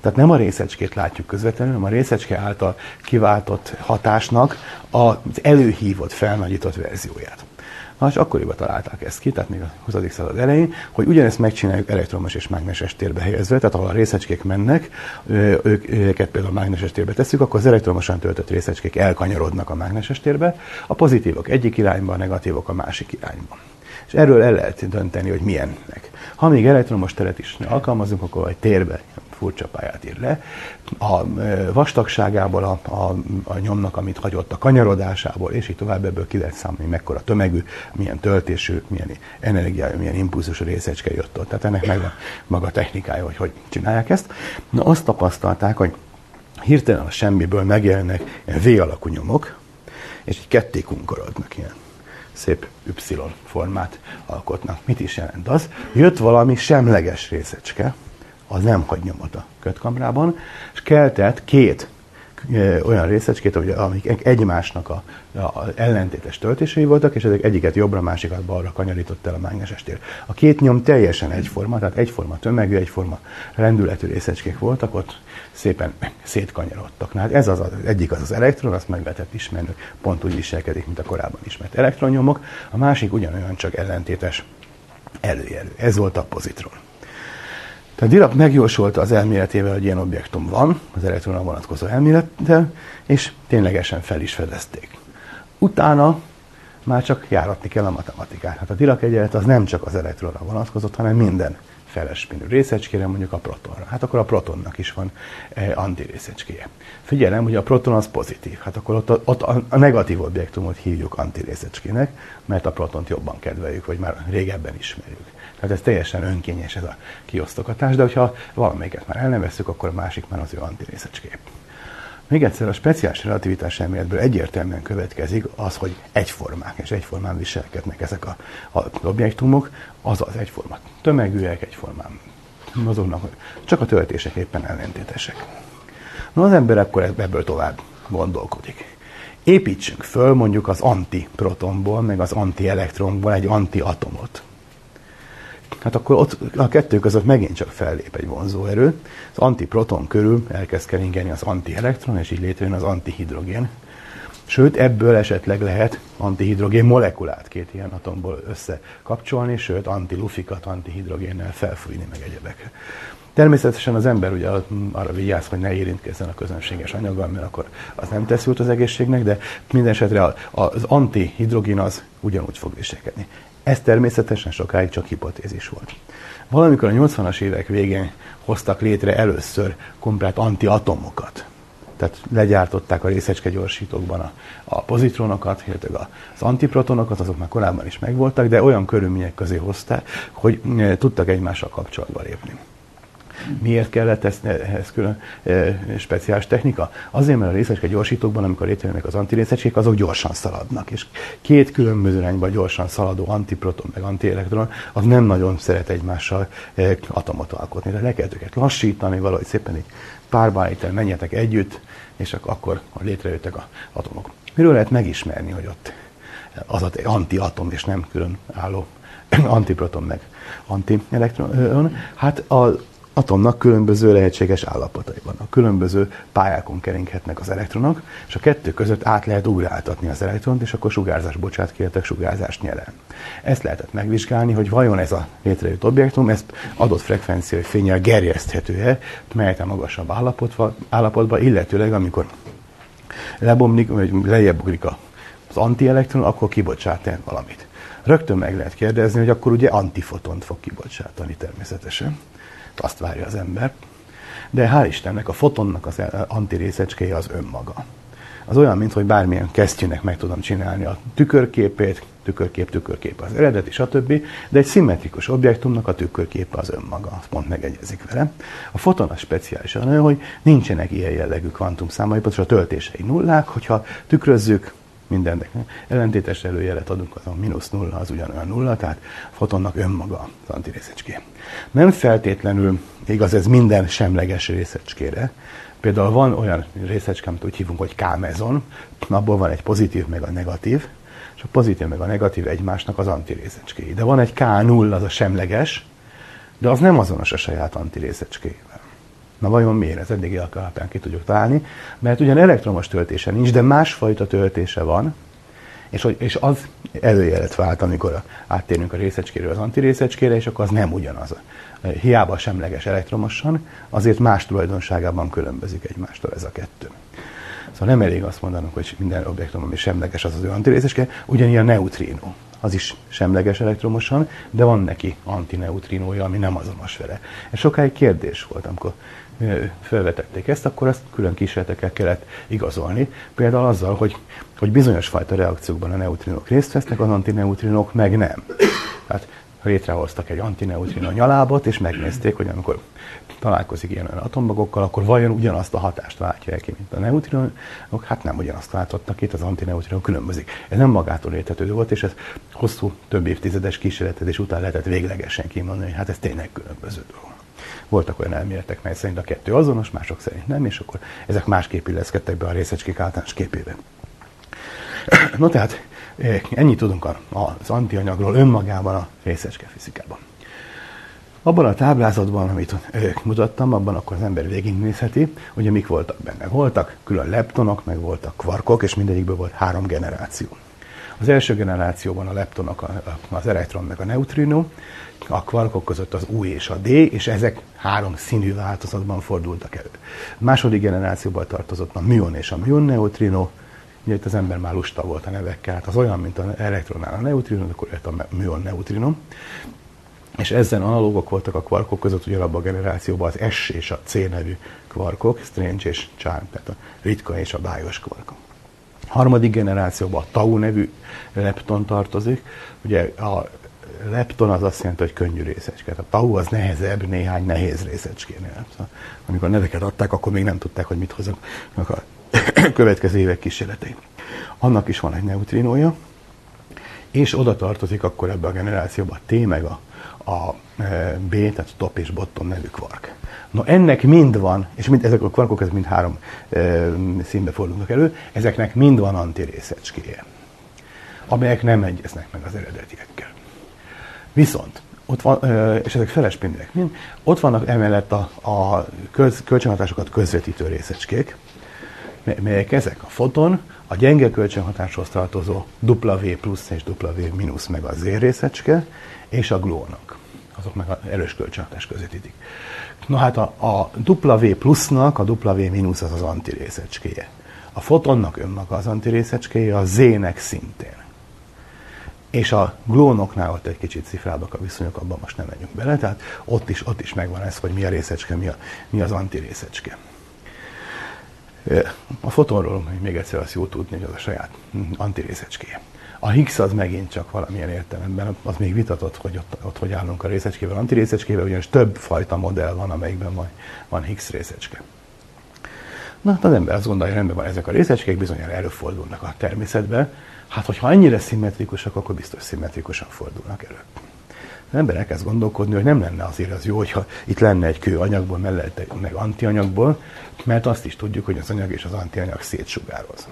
Tehát nem a részecskét látjuk közvetlenül, hanem a részecske által kiváltott hatásnak az előhívott, felnagyított verzióját. Na, és akkoriban találták ezt ki, tehát még a 20. század elején, hogy ugyanezt megcsináljuk elektromos és mágneses térbe helyezve, tehát ahol a részecskék mennek, őket például mágneses térbe tesszük, akkor az elektromosan töltött részecskék elkanyarodnak a mágneses térbe, a pozitívok egyik irányba, a negatívok a másik irányba. És erről el lehet dönteni, hogy milyennek. Ha még elektromos teret is alkalmazunk, akkor egy térbe furcsa pályát ír le. A vastagságából, a nyomnak, amit hagyott, a kanyarodásából, és így tovább, ebből ki lehet számolni, mekkora tömegű, milyen töltésű, milyen energiájú, milyen impulzus részecske jött ott. Tehát ennek megvan maga technikája, hogy hogy csinálják ezt. Na, azt tapasztalták, hogy hirtelen a semmiből megjelennek V-alakú nyomok, és így ketté kunkorodnak, ilyen szép Y-formát alkotnak. Mit is jelent az? Jött valami semleges részecske, az nem hagy nyomot a kötkamrában, és keltett két olyan részecskét, amik egymásnak az ellentétes töltései voltak, és ezek egyiket jobbra, másikat balra kanyarított el a mágneses tér. A két nyom teljesen egyforma, tehát egyforma tömegű, egyforma rendületű részecskék voltak, ott szépen szétkanyarodtak. Na, hát ez az egyik az elektron, azt meg lehetett ismerni, pont úgy viselkedik, mint a korábban ismert elektronnyomok, a másik ugyanolyan csak ellentétes előjelű. Ez volt a pozitron. Tehát Dirac megjósolta az elméletével, hogy ilyen objektum van, az elektronra vonatkozó elmélettel, és ténylegesen fel is fedezték. Utána már csak járatni kell a matematikát. Hát a Dirac egyenlet az nem csak az elektronra vonatkozott, hanem minden felespinű részecskére, mondjuk a protonra. Hát akkor a protonnak is van antirészecskéje. Figyelem, hogy a proton az pozitív. Hát akkor ott a negatív objektumot hívjuk antirészecskének, mert a protont jobban kedveljük, vagy már régebben ismerjük. Tehát ez teljesen önkényes, ez a kiosztogatás, de hogyha valamelyiket már el nem veszük, akkor a másik már az ő antirészecskéje. Még egyszer, a speciális relativitás elméletből egyértelműen következik az, hogy egyformák és egyformán viselkednek ezek az objektumok, azaz egyforma tömegűek, egyformán mozognak, csak a töltések éppen ellentétesek. No, az ember akkor ebből tovább gondolkodik. Építsünk föl mondjuk az antiprotonból, meg az antielektronból egy antiatomot. Hát akkor ott a kettő között megint csak fellép egy vonzóerő. Az antiproton körül elkezd keringeni az antielektron, és így létrejön az antihidrogén. Sőt, ebből esetleg lehet antihidrogén molekulát két ilyen atomból összekapcsolni, sőt, antilufikat antihidrogénnel felfújni, meg egyebek. Természetesen az ember ugye arra vigyáz, hogy ne érintkezzen a közönséges anyaggal, mert akkor az nem tesz jót az egészségnek, de minden esetre az antihidrogén az ugyanúgy fog viselkedni. Ez természetesen sokáig csak hipotézis volt. Valamikor a 80-as évek végén hoztak létre először komplet antiatomokat. Tehát legyártották a részecskegyorsítókban a pozitronokat, illetve az antiprotonokat, azok már korábban is megvoltak, de olyan körülmények közé hozták, hogy tudtak egymással kapcsolatba lépni. Miért kellett ehhez külön speciális technika? Azért, mert a részecskegyorsítókban, amikor létrejönnek az antirészecskék, azok gyorsan szaladnak. És két különböző irányba gyorsan szaladó antiproton meg antielektron, az nem nagyon szeret egymással atomot alkotni. Tehát le kell őket lassítani, valahogy szépen így párbájtel menjetek együtt, és akkor létrejöttek az atomok. Miről lehet megismerni, hogy ott az antiatom, és nem külön álló antiproton meg antielektron? Hát az atomnak különböző lehetséges állapotai vannak. Különböző pályákon keringhetnek az elektronok, és a kettő között át lehet ugráltatni az elektront, és akkor sugárzást bocsát ki, sugárzást nyer el. Ezt lehetett megvizsgálni, hogy vajon ez a létrejött objektum, ez adott frekvenciai fénnyel gerjeszthető-e, melyet a magasabb állapotba, illetőleg amikor lebomlik, vagy lejjebb ugrik az antielektron, akkor kibocsát valamit. Rögtön meg lehet kérdezni, hogy akkor ugye antifotont fog kibocsátani természetesen. Azt várja az ember, de hál' Istennek a fotonnak az antirészecskéje az önmaga. Az olyan, minthogy bármilyen kesztyűnek meg tudom csinálni a tükörképét, tükörkép az eredeti, stb., de egy szimmetrikus objektumnak a tükörképe az önmaga, az pont megegyezik vele. A foton az speciálisan olyan, hogy nincsenek ilyen jellegű kvantumszámai, pontosan a töltései nullák, hogyha tükrözzük, mindennek ellentétes előjelet adunk, az a mínusz nulla, az ugyanolyan nulla, tehát a fotonnak önmaga az antirészecské. Nem feltétlenül igaz ez minden semleges részecskére. Például van olyan részecske, amit úgy hívunk, hogy K-mezon, abból van egy pozitív meg a negatív, és a pozitív meg a negatív egymásnak az antirészecskéi. De van egy K0, az a semleges, de az nem azonos a saját antirészecskéivel. Na vajon miért? Ez eddig alapján ki tudjuk találni, mert ugyan elektromos töltése nincs, de másfajta töltése van, és az előjelet vált, amikor áttérünk a részecskéről az antirészecskére, és akkor az nem ugyanaz. Hiába semleges elektromosan, azért más tulajdonságában különbözik egymástól ez a kettő. Szóval nem elég azt mondanunk, hogy minden objektum, ami semleges, az az ő antirészecske, ugyanilyen a neutrínó. Az is semleges elektromosan, de van neki antineutrinója, ami nem azonos vele. Ez sokáig kérdés volt, amikor felvetették ezt, akkor ezt külön kísérletekkel kellett igazolni. Például azzal, hogy bizonyos fajta reakciókban a neutrinók részt vesznek, az antineutrinók meg nem. Tehát létrehoztak egy antineutrinó nyalábot, és megnézték, hogy amikor találkozik ilyen atommagokkal, akkor vajon ugyanazt a hatást váltja el ki, mint a neutrinók? Hát nem ugyanazt váltottak, itt az antineutrinó különbözik. Ez nem magától értetődő volt, és ez hosszú, több évtizedes kísérletezés után lehetett véglegesen kimondani, hogy hát ez tényleg különböző dolog. Voltak olyan elméletek, mely szerint a kettő azonos, mások szerint nem, és akkor ezek másképp illeszkedtek be a részecskék általános képébe. No tehát ennyit tudunk az antianyagról önmagában a részecske fizikában. Abban a táblázatban, amit mutattam, abban akkor az ember végignézheti, ugye mik voltak benne. Voltak külön leptonok, meg voltak kvarkok, és mindegyikből volt 3 generáció. Az első generációban a leptonok, az elektron meg a neutrinó, a kvarkok között az U és a D, és ezek 3 színű változatban fordultak elő. A második generációban tartozott a műon és a műon neutrinó. Ugye itt az ember már lusta volt a nevekkel, hát az olyan, mint az elektronnál a neutrinó, akkor lett a műon neutrinó. És ezzel analógok voltak a kvarkok között, ugyanabban a generációban az S és a C nevű kvarkok, strange és charm, tehát a ritka és a bájos kvarkok. Harmadik generációban a tau nevű lepton tartozik. Ugye a lepton az azt jelenti, hogy könnyű részecske. A tau az nehezebb néhány nehéz részecskénél. Szóval, amikor neveket adták, akkor még nem tudták, hogy mit hoznak a következő évek kísérletei. Annak is van egy neutrinója, és oda tartozik akkor ebbe a generációba a T meg a B, tehát top és bottom nevű kvark. No ennek mind van, és ezek a kvarkok, ez mind 3 színbe fordulnak elő, ezeknek mind van antirészecskéje, amelyek nem egyeznek meg az eredetiekkel. Viszont, ott van, és ezek felespindiek mind, ott vannak emellett a kölcsönhatásokat közvetítő részecskék, melyek ezek a foton, a gyenge kölcsönhatáshoz tartozó W plusz és W minusz meg a Z részecske, és a gluonok. Azok meg az erős kölcsönhatás közvetítik. Na hát a W plusznak a W minusz az az antirészecskéje. A fotonnak önmaga az antirészecskéje, a Z-nek szintén. És a gluonoknál ott egy kicsit cifrábbak a viszonyok, abban most nem menjünk bele, tehát ott is megvan ez, hogy mi a részecske, mi az antirészecske. A fotonról még egyszer azt jó tudni, hogy az a saját antirészecskéje. A Higgs az megint csak valamilyen értelemben, az még vitatott, hogy ott hogy állunk a részecskével, antirészecskével, ugyanis több fajta modell van, amelyikben van Higgs részecske. Na, hát az ember azt gondolja, hogy rendben van, ezek a részecskék bizonyára előfordulnak a természetben. Hát, hogyha ennyire szimmetrikusak, akkor biztos szimmetrikusan fordulnak elő. Az ember elkezd gondolkodni, hogy nem lenne azért az jó, hogyha itt lenne egy kő anyagból, mellette meg antianyagból, mert azt is tudjuk, hogy az anyag és az antianyag szétsugároz.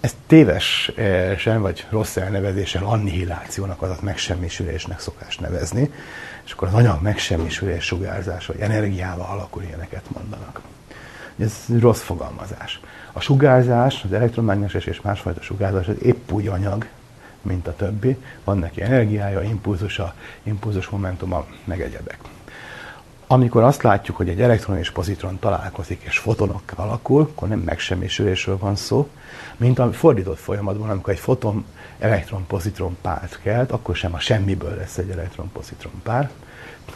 Ez tévesen vagy rossz elnevezéssel annihilációnak, azaz megsemmisülésnek szokás nevezni, és akkor az anyag megsemmisülés sugárzás, vagy energiával alakul, ilyeneket mondanak. Ez rossz fogalmazás. A sugárzás, az elektromágneses és másfajta sugárzás, ez épp úgy anyag, mint a többi, van neki energiája, impulzusa, impulzus momentuma, meg egyebek. Amikor azt látjuk, hogy egy elektron és pozitron találkozik, és fotonok alakul, akkor nem megsemmisülésről van szó, mint a fordított folyamatban, amikor egy foton elektron-pozitron párt kelt, akkor sem a semmiből lesz egy elektron-pozitron pár,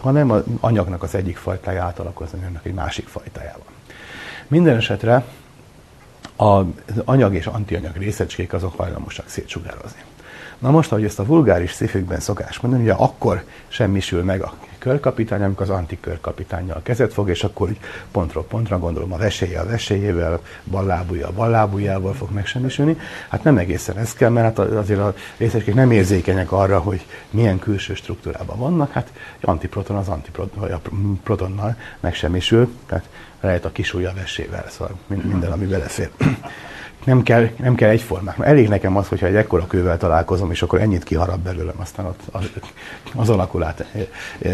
hanem az anyagnak az egyik fajtája átalakul az anyagnak egy másik fajtájában. Minden esetre az anyag és antianyag részecskék azok hajlamosak szétsugározni. Na most, ahogy ezt a vulgáris szifükben szokás mondani, ugye akkor semmisül meg a körkapitány, amikor az antikörkapitánnyal kezet fog, és akkor úgy pontról pontra, gondolom a veséje a veséjével, ballábúja a ballábújával fog megsemmisülni. Hát nem egészen ez kell, mert hát azért a részecskék nem érzékenyek arra, hogy milyen külső struktúrában vannak, hát egy antiproton az antiprotonnal megsemmisül, tehát lehet a kisúlya vesével, szóval minden, ami belefér. Nem kell egyformák. Elég nekem az, hogyha egy ekkora kővel találkozom, és akkor ennyit kiharap belőlem, aztán ott az alakul át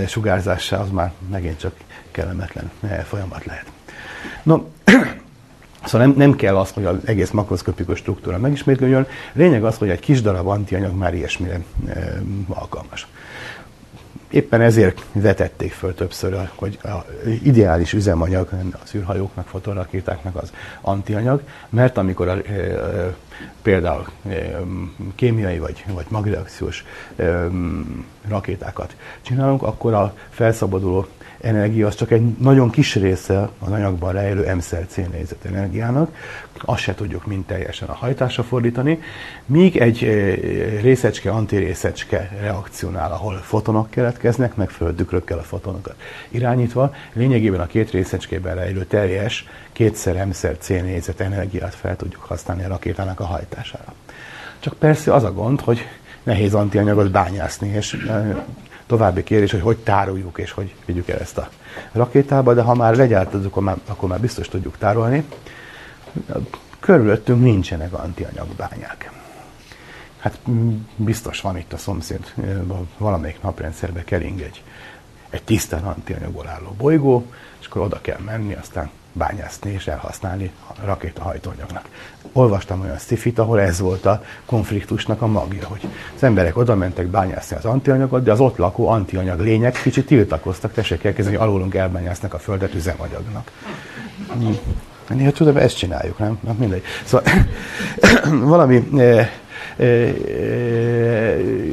sugárzássá, az már megint csak kellemetlen folyamat lehet. No, szóval nem kell az, hogy az egész makroszkopikus struktúra megismétlődjön. Lényeg az, hogy egy kis darab antianyag már ilyesmire alkalmas. Éppen ezért vetették föl többször, hogy az ideális üzemanyag az űrhajóknak, fotorakétáknak az antianyag, mert amikor például kémiai vagy magreakciós rakétákat csinálunk, akkor a felszabaduló energia az csak egy nagyon kis része az anyagban rejlő M-szer-C négyzet energiának, azt se tudjuk mind teljesen a hajtásra fordítani, míg egy részecske-antirészecske reakciónál, ahol fotonok keletkeznek, meg földükrökkel a fotonokat irányítva, lényegében a két részecskében rejlő teljes kétszer M-szer-C négyzet energiát fel tudjuk használni a rakétának a hajtására. Csak persze az a gond, hogy nehéz antianyagot bányászni, és további kérdés, hogy tároljuk és hogy vigyük el ezt a rakétába, de ha már legyártottuk, akkor már biztos tudjuk tárolni. Körülöttünk nincsenek antianyagbányák. Hát biztos van itt a szomszéd, valamelyik naprendszerbe kering egy tisztán antianyagból álló bolygó, és akkor oda kell menni, aztán bányászni és elhasználni a rakétahajtóanyagnak. Olvastam olyan szifit, ahol ez volt a konfliktusnak a magja, hogy az emberek oda mentek bányászni az antianyagot, de az ott lakó antianyag lények kicsit tiltakoztak, tessék elkezdeni, hogy alulunk elbányásznak a földet üzemanyagnak. Néha tudom, ezt csináljuk, nem? Na, mindegy. Szóval valami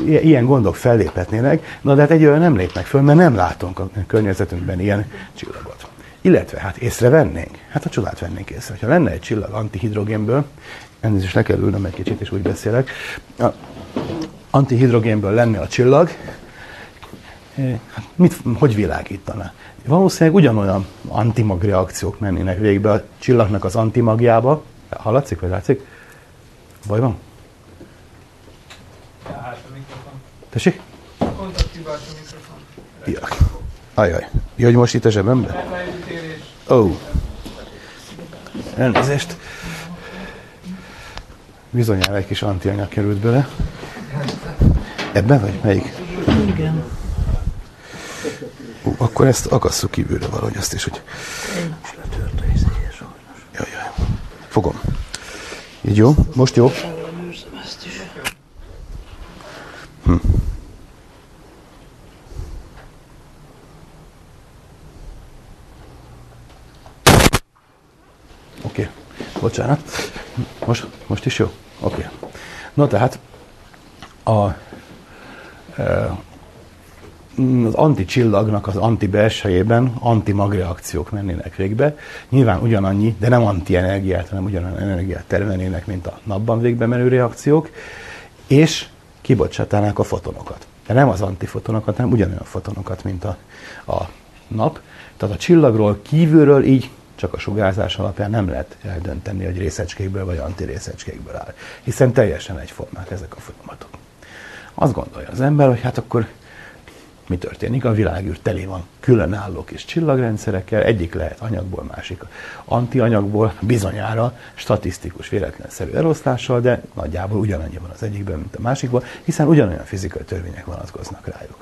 ilyen gondok felléphetnének, de hát egyelőre nem lépnek föl, mert nem látunk a környezetünkben ilyen csillagot. Illetve hát észrevennénk? Hát a csodát vennénk észre. Ha lenne egy csillag antihidrogénből, ennél is le kell ülnöm egy kicsit, és úgy beszélek, antihidrogénből lenne a csillag, hát hogy világítana? Valószínűleg ugyanolyan antimagreakciók mennének végbe a csillagnak az antimagjába. Hallatszik, vagy látszik? Baj van? Tessék? Kontaktívált a mikrofon. Ja. Ajaj. Jó, hogy most itt a zsebemben? Ó. Elnézést. Bizonyára egy kis antianyag került bele. Ebben vagy? Melyik? Igen. Akkor ezt akasszuk kívülre valahogy azt is, hogy... Jajjaj. Fogom. Így jó? Most jó? Oké, bocsánat. Most is jó? Oké. Na tehát az anticsillagnak az antibelsejében antimagreakciók mennének végbe. Nyilván ugyanannyi, de nem antienergiát, hanem ugyanannyi energiát termelnének, mint a napban végbe menő reakciók, és kibocsátanák a fotonokat. De nem az antifotonokat, hanem ugyanolyan fotonokat, mint a nap. Tehát a csillagról kívülről így csak a sugárzás alapján nem lehet eldönteni, hogy részecskékből vagy antirészecskékből áll, hiszen teljesen egyformák ezek a folyamatok. Azt gondolja az ember, hogy hát akkor mi történik? A világűr teli van különálló kis csillagrendszerekkel, egyik lehet anyagból, másik antianyagból, bizonyára statisztikus véletlenszerű elosztással, de nagyjából ugyanannyi van az egyikben, mint a másikban, hiszen ugyanolyan fizikai törvények vonatkoznak rájuk.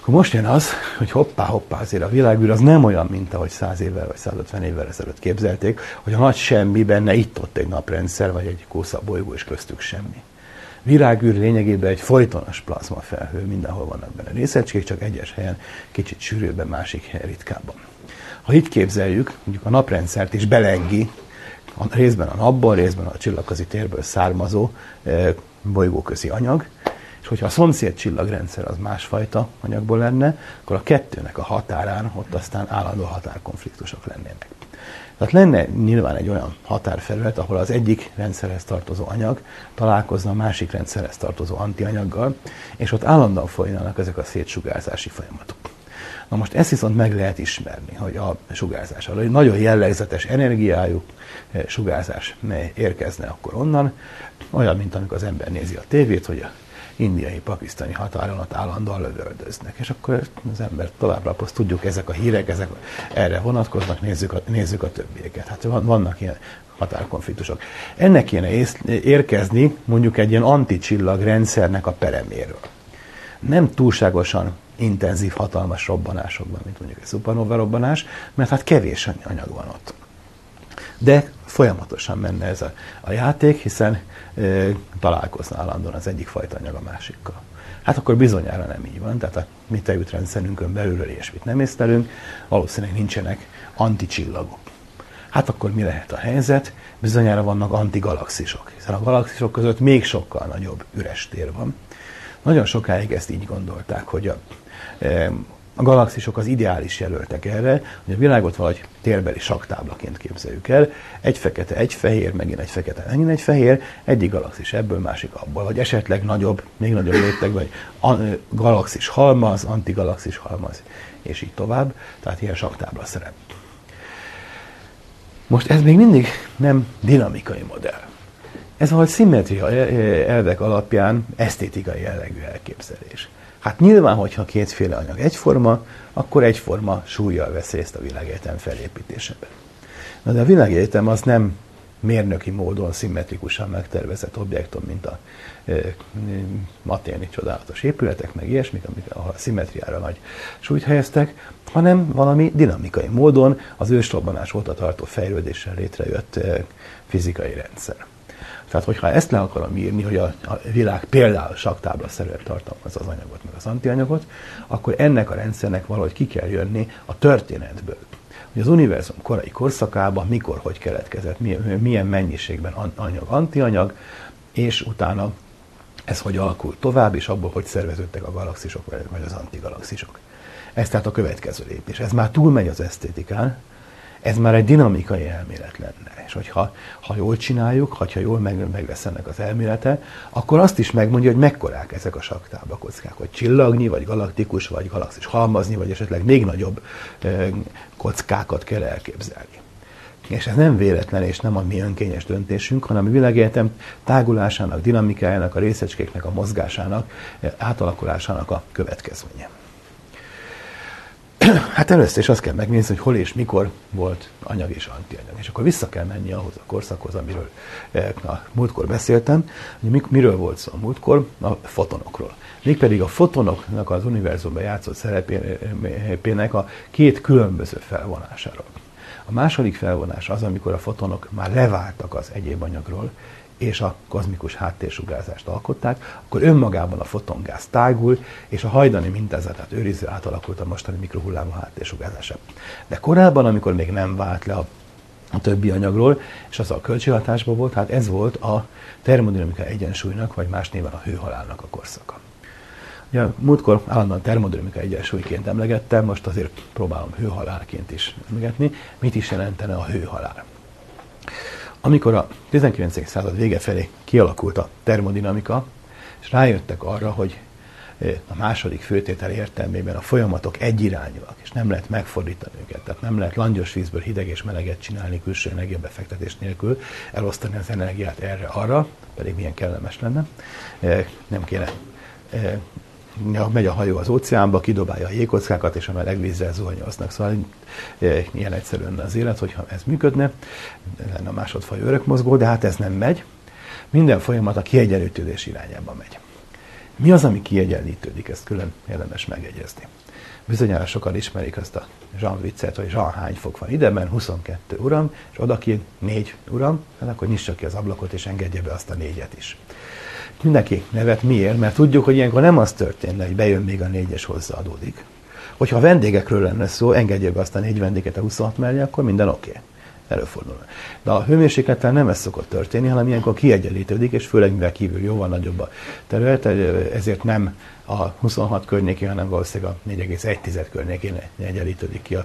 Akkor most jön az, hogy hoppá, azért a világűr az nem olyan, mint ahogy 100 évvel vagy 150 évvel ezelőtt képzelték, hogy a nagy semmi benne itt-ott egy naprendszer, vagy egy kósza bolygó, és köztük semmi. Világűr lényegében egy folytonos plazmafelhő, mindenhol vannak benne részecskék, csak egyes helyen kicsit sűrűbben, másik helyen ritkábban. Ha itt képzeljük, mondjuk a naprendszert is belengi, részben a napból, részben a csillagközi térből származó bolygóközi anyag, és hogyha a szomszéd csillagrendszer az másfajta anyagból lenne, akkor a kettőnek a határán ott aztán állandó határkonfliktusok lennének. Tehát lenne nyilván egy olyan határfelület, ahol az egyik rendszerhez tartozó anyag találkozna a másik rendszerhez tartozó antianyaggal, és ott állandóan folynának ezek a szétsugárzási folyamatok. Na most ezt viszont meg lehet ismerni, hogy a sugárzás alatt nagyon jellegzetes energiájú sugárzás érkezne akkor onnan, olyan, mint amikor az ember nézi a tévét, hogy a indiai-pakisztani határon ott állandóan lövöldöznek. És akkor az ember továbbra azt tudjuk, ezek a hírek, ezek erre vonatkoznak, nézzük a többieket. Hát vannak ilyen határkonfliktusok. Ennek kéne érkezni mondjuk egy ilyen anticsillagrendszernek a pereméről. Nem túlságosan intenzív, hatalmas robbanásokban, mint mondjuk egy szupernova robbanás, mert hát kevés anyag van ott. De folyamatosan menne ez a játék, hiszen találkozna állandóan az egyik fajta anyag a másikkal. Hát akkor bizonyára nem így van, tehát a mi tejútrendszerünkön belülről ilyesmit nem észlelünk, valószínűleg nincsenek anticsillagok. Hát akkor mi lehet a helyzet? Bizonyára vannak antigalaxisok, hiszen a galaxisok között még sokkal nagyobb üres tér van. Nagyon sokáig ezt így gondolták, hogy a galaxisok az ideális jelöltek erre, hogy a világot valahogy térbeli sakktáblaként képzeljük el. Egy fekete, egy fehér, megint egy fekete, megint egy fehér, egyik galaxis ebből, másik abból, vagy esetleg nagyobb, még nagyobb léptekben, vagy galaxis halmaz, antigalaxis halmaz, és így tovább. Tehát ilyen sakktábla szerep. Most ez még mindig nem dinamikai modell. Ez valahogy szimmetria elvek alapján esztétikai jellegű elképzelés. Hát nyilván, hogyha kétféle anyag egyforma, akkor egyforma súllyal vesz részt a világegyetem felépítésében. Na de a világegyetem az nem mérnöki módon szimmetrikusan megtervezett objektum, mint a aténi csodálatos épületek, meg ilyesmik, amik a szimmetriára nagy súlyt helyeztek, hanem valami dinamikai módon az ősrobbanás óta tartó fejlődéssel létrejött fizikai rendszer. Tehát, hogyha ezt le akarom írni, hogy a világ például sakktáblaszerűen tartalmazza az anyagot, meg az antianyagot, akkor ennek a rendszernek valahogy ki kell jönni a történetből. Hogy az univerzum korai korszakában mikor, hogy keletkezett, milyen mennyiségben anyag, antianyag, és utána ez hogy alakult tovább, és abból hogy szerveződtek a galaxisok, vagy az antigalaxisok. Ez tehát a következő lépés. Ez már túlmegy az esztétikán, ez már egy dinamikai elmélet lenne. És hogyha jól csináljuk, ha jól meg lesz ennek az elmélete, akkor azt is megmondja, hogy mekkorák ezek a sakktáblakockák, hogy csillagnyi, vagy galaktikus, vagy galaxis halmazni, vagy esetleg még nagyobb kockákat kell elképzelni. És ez nem véletlen, és nem a mi önkényes döntésünk, hanem a világegyetem tágulásának, dinamikájának, a részecskéknek a mozgásának, átalakulásának a következménye. Hát először is azt kell megnézni, hogy hol és mikor volt anyag és antianyag. És akkor vissza kell menni ahhoz a korszakhoz, amiről a múltkor beszéltem, hogy miről volt szó a múltkor, a fotonokról. Mégpedig a fotonoknak az univerzumban játszott szerepének a két különböző felvonásáról. A második felvonás az, amikor a fotonok már leváltak az egyéb anyagról, és a kozmikus háttérsugárzást alkották, akkor önmagában a fotongáz tágul, és a hajdani mintázatát őriző átalakult a mostani mikrohullámú háttérsugárzása. De korábban, amikor még nem vált le a többi anyagról, és az a kölcsönhatásban volt, hát ez volt a termodinamika egyensúlynak, vagy más néven a hőhalálnak a korszaka. Ugye, múltkor állandóan termodinamika egyensúlyként emlegettem, most azért próbálom hőhalálként is emlegetni. Mit is jelentene a hőhalál? Amikor a 19. század vége felé kialakult a termodinamika, és rájöttek arra, hogy a második főtétel értelmében a folyamatok egyirányúak, és nem lehet megfordítani őket, tehát nem lehet langyos vízből hideg és meleget csinálni külső energiabefektetés nélkül, elosztani az energiát erre-arra, pedig milyen kellemes lenne, nem kéne. Megy a hajó az óceánba, kidobálja a jégkockákat, és a meleg vízzel zuhanyoznak. Szóval ilyen egyszerűen az élet, hogyha ez működne, lenne a másodfaj örökmozgó, de hát ez nem megy. Minden folyamat a kiegyenlítődés irányába megy. Mi az, ami kiegyenlítődik? Ezt külön érdemes megjegyezni. Bizonyára sokan ismerik azt a Jean viccet, hogy Jean hány fok van ideben, 22 uram, és odakint 4 uram, hát akkor nyissa ki az ablakot, és engedje be azt a 4-et is. Mindenki nevet miért? Mert tudjuk, hogy ilyenkor nem az történne, hogy bejön még a 4-es hozzáadódik. Hogyha a vendégekről lenne szó, engedjél be azt a 4 vendéget a 26 mellé, akkor minden oké. Előfordul. De a hőmérséklettel nem ez szokott történni, hanem ilyenkor kiegyenlítődik, és főleg mivel kívül jóval nagyobb a terület, ezért nem a 26 környékén, hanem valószínűleg a 4,1 környékén egyenlítődik ki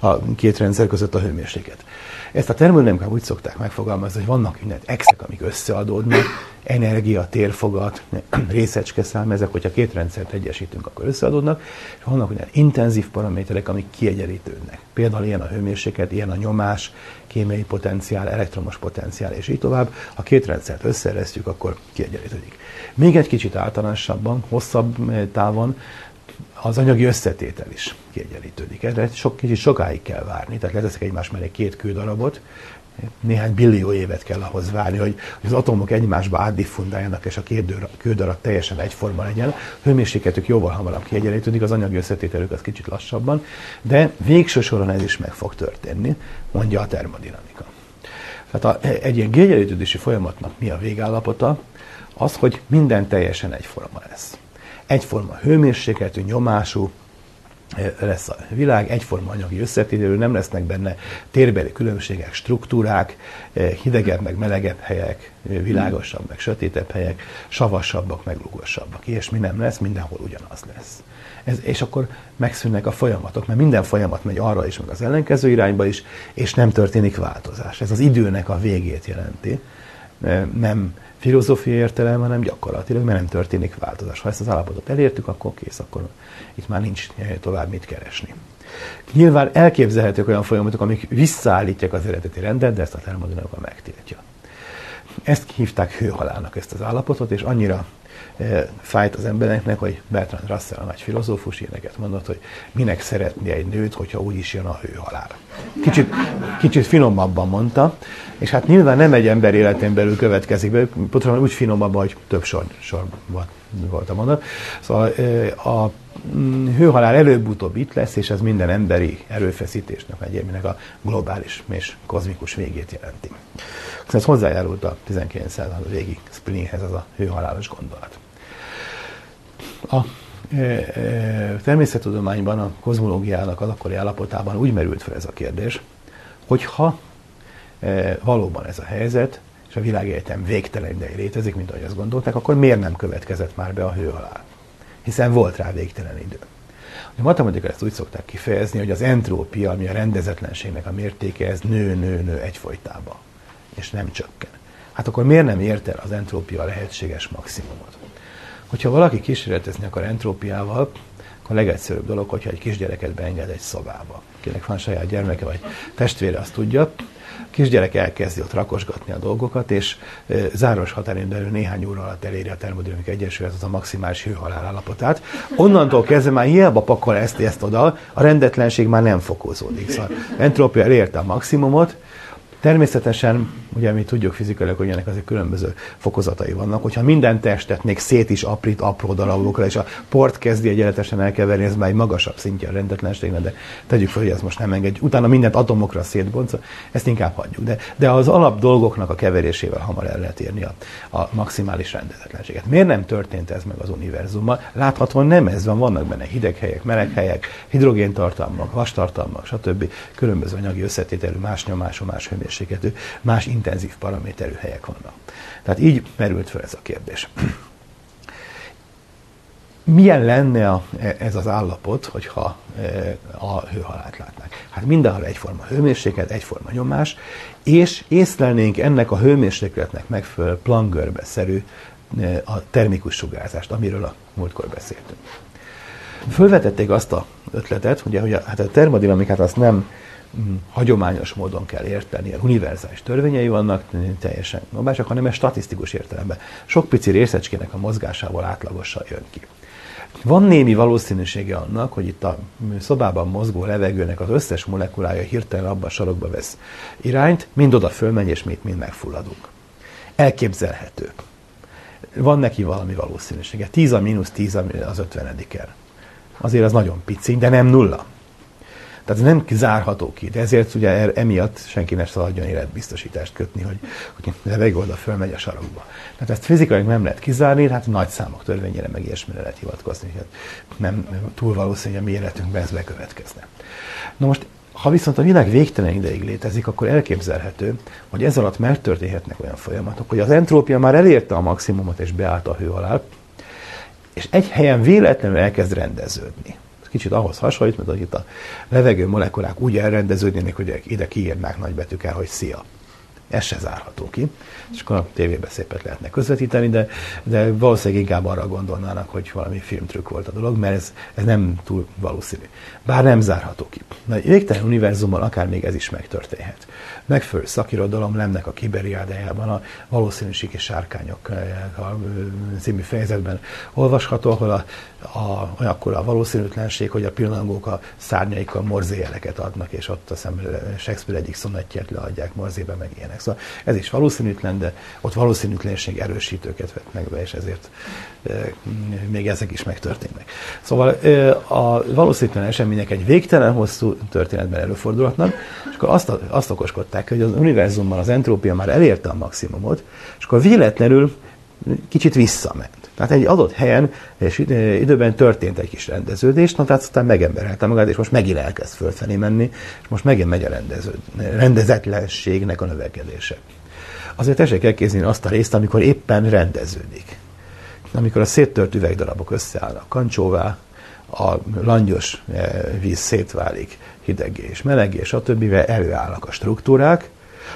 a két rendszer között a hőmérséklet. Ezt a termodinamikák úgy szokták megfogalmazni, hogy vannak ünnep x-ek, amik összeadódnak, energia, térfogat, részecskeszám, ezek, hogyha két rendszert egyesítünk, akkor összeadódnak, és vannak olyan intenzív paraméterek, amik kiegyenlítődnek. Például ilyen a hőmérséklet, ilyen a nyomás, kémiai potenciál, elektromos potenciál, és így tovább. Ha két rendszert összeeresztjük, akkor kiegyenlítődik. Még egy kicsit általánosabban, hosszabb távon az anyagi összetétel is kiegyenlítődik. Erre sokáig kell várni, tehát leteszek egymás mellé két kődarabot, néhány billió évet kell ahhoz várni, hogy az atomok egymásba átdiffundáljanak, és a két kődarab teljesen egyforma legyen. A hőmérsékletük jóval hamarabb kiegyenlítődik, az anyagi összetételük az kicsit lassabban, de végső soron ez is meg fog történni, mondja a termodinamika. Tehát egy ilyen kiegyenlítődési folyamatnak mi a végállapota? Az, hogy minden teljesen egyforma lesz. Egyforma hőmérsékletű, nyomású lesz a világ, egyforma anyagi összetételű, nem lesznek benne térbeli különbségek, struktúrák, hidegebb meg melegebb helyek, világosabb meg sötétebb helyek, savasabbak meg rugosabbak. Ilyesmi nem lesz, mindenhol ugyanaz lesz. És akkor megszűnnek a folyamatok, mert minden folyamat megy arra is, meg az ellenkező irányba is, és nem történik változás. Ez az időnek a végét jelenti. Nem filozófiai értelemben, hanem gyakorlatilag, mert nem történik változás. Ha ezt az állapotot elértük, akkor kész, akkor itt már nincs tovább mit keresni. Nyilván elképzelhetők olyan folyamatok, amik visszaállítják az eredeti rendet, de ezt a termodinamika megtiltja. Ezt hívták hőhalálnak, ezt az állapotot, és annyira fájt az embereknek, hogy Bertrand Russell, a nagy filozófus, ilyeneket mondott, hogy minek szeretné egy nőt, hogyha úgy is jön a hőhalál. Kicsit finomabban mondta, és hát nyilván nem egy ember életén belül következik be, pontosan úgy finomabban, hogy több sorban volt a mondat. Szóval a hőhalál előbb-utóbb itt lesz, és ez minden emberi erőfeszítésnek egyébként a globális és kozmikus végét jelenti. Ez hozzájárult a 19. század végi Springhez az a hőhalálos gondolat. A természettudományban, a kozmológiának az akkori állapotában úgy merült fel ez a kérdés, hogyha valóban ez a helyzet, és a világegyetem végtelen ideig létezik, mint ahogy azt gondolták, akkor miért nem következett már be a hőhalál? Hiszen volt rá végtelen idő. A matematika ezt úgy szokták kifejezni, hogy az entrópia, ami a rendezetlenségnek a mértéke, ez nő egyfolytában, és nem csökken. Hát akkor miért nem ért el az entrópia lehetséges maximumot? Hogyha valaki kísérletezni akar entrópiával, akkor a legegyszerűbb dolog, hogyha egy kisgyereket beenged egy szobába. Akinek van saját gyermeke vagy testvére, azt tudja. A kisgyerek elkezdi ott rakosgatni a dolgokat, és záros határon belül néhány óra alatt eléri a termodinamika egyensúlyát, az a maximális hőhalál állapotát. Onnantól kezdve már hiába pakol ezt oda, a rendetlenség már nem fokozódik. Szóval entrópia elérte a maximumot. Természetesen, ugye mi tudjuk fizikailag, hogy ennek azért különböző fokozatai vannak, hogyha minden testet még szét is aprít apró darabokra, és a port kezdi egyenletesen elkeverni, ez már egy magasabb szintje a rendetlenségnek, de tegyük fel, hogy ezt most nem engedjük. Utána mindent atomokra szétbontsz, ezt inkább hagyjuk. De az alap dolgoknak a keverésével hamar el lehet érni a maximális rendezetlenséget. Miért nem történt ez meg az univerzummal? Láthatóan nem ez van, vannak benne hideg helyek, meleg helyek, hidrogéntartalmak, vastartalmak, stb. Különböző anyagi összetételű, más nyomású, más hőmérsékletű, más intenzív paraméterű helyek vannak. Tehát így merült fel ez a kérdés. Milyen lenne ez az állapot, hogyha a hőhalált látnánk? Hát mindenhol egyforma hőmérséklet, egyforma nyomás, és észlelnénk ennek a hőmérsékletnek megfelelő Planck-görbe-szerű a termikus sugárzást, amiről a múltkor beszéltünk. Fölvetették azt az ötletet, ugye, hát a termodinamikát azt nem hagyományos módon kell érteni, ilyen univerzális törvényei vannak, teljesen globálisak, hanem egy statisztikus értelemben. Sok pici részecskének a mozgásával átlagosan jön ki. Van némi valószínűsége annak, hogy itt a szobában mozgó levegőnek az összes molekulája hirtelen abba a sarokba vesz irányt, mind oda fölmegy, és mind megfulladunk. Elképzelhető. Van neki valami valószínűsége. 10 a -10 az 50-en. Azért az nagyon pici, de nem nulla. Tehát ez nem zárható ki, de ezért ugye emiatt senki ne szaladjon életbiztosítást kötni, hogy levegő oda fölmegy a sarokba. Tehát ezt fizikailag nem lehet kizárni, hát nagy számok törvényére meg ilyesmire lehet hivatkozni, hogy nem túl valószínű, hogy a mi életünkben ez bekövetkezne. Na most Ha viszont a világ végtelen ideig létezik, akkor elképzelhető, hogy ez alatt megtörténhetnek olyan folyamatok, hogy az entrópia már elérte a maximumot és beállt a hő alá, és egy helyen véletlenül elkezd rendeződni. Ez kicsit ahhoz hasonlít, mert hogy itt a levegő molekulák úgy elrendeződnének, hogy ide kiírnák nagybetűkkel, hogy szia. Ez se zárható ki. És akkor a tévében szépet lehetne közvetíteni, de valószínűleg inkább arra gondolnának, hogy valami filmtrükk volt a dolog, mert ez nem túl valószínű. Bár nem zárható ki. Na, egy végtelen univerzumban akár még ez is megtörténhet. Megfelelő szakirodalom Lemnek a Kiberiádájában a valószínűségi sárkányok című fejezetben olvasható, ahol olyankor a valószínűtlenség, hogy a pillangók a szárnyaikkal morzéjeleket adnak, és ott aztán Shakespeare egyik szonettját leadják morzébe, meg ilyenek. Szóval ez is valószínűtlen, de ott valószínűtlenség erősítőket vetnek be, és ezért még ezek is megtörténnek. Szóval a valószínűtlen események egy végtelen hosszú történetben előfordulhatnak, és akkor azt okoskodták, hogy az univerzumban az entrópia már elérte a maximumot, és akkor véletlenül kicsit visszament. Tehát egy adott helyen és időben történt egy kis rendeződés, na tehát aztán megemberelte magát, és most megint elkezd fölfelé menni, és most megint megy a rendezetlenségnek a növekedése. Azért tessék elképzelni azt a részt, amikor éppen rendeződik. Amikor a széttört üvegdarabok összeállnak kancsóvá, a langyos víz szétválik hideggé és meleggé, és a többivel előállnak a struktúrák,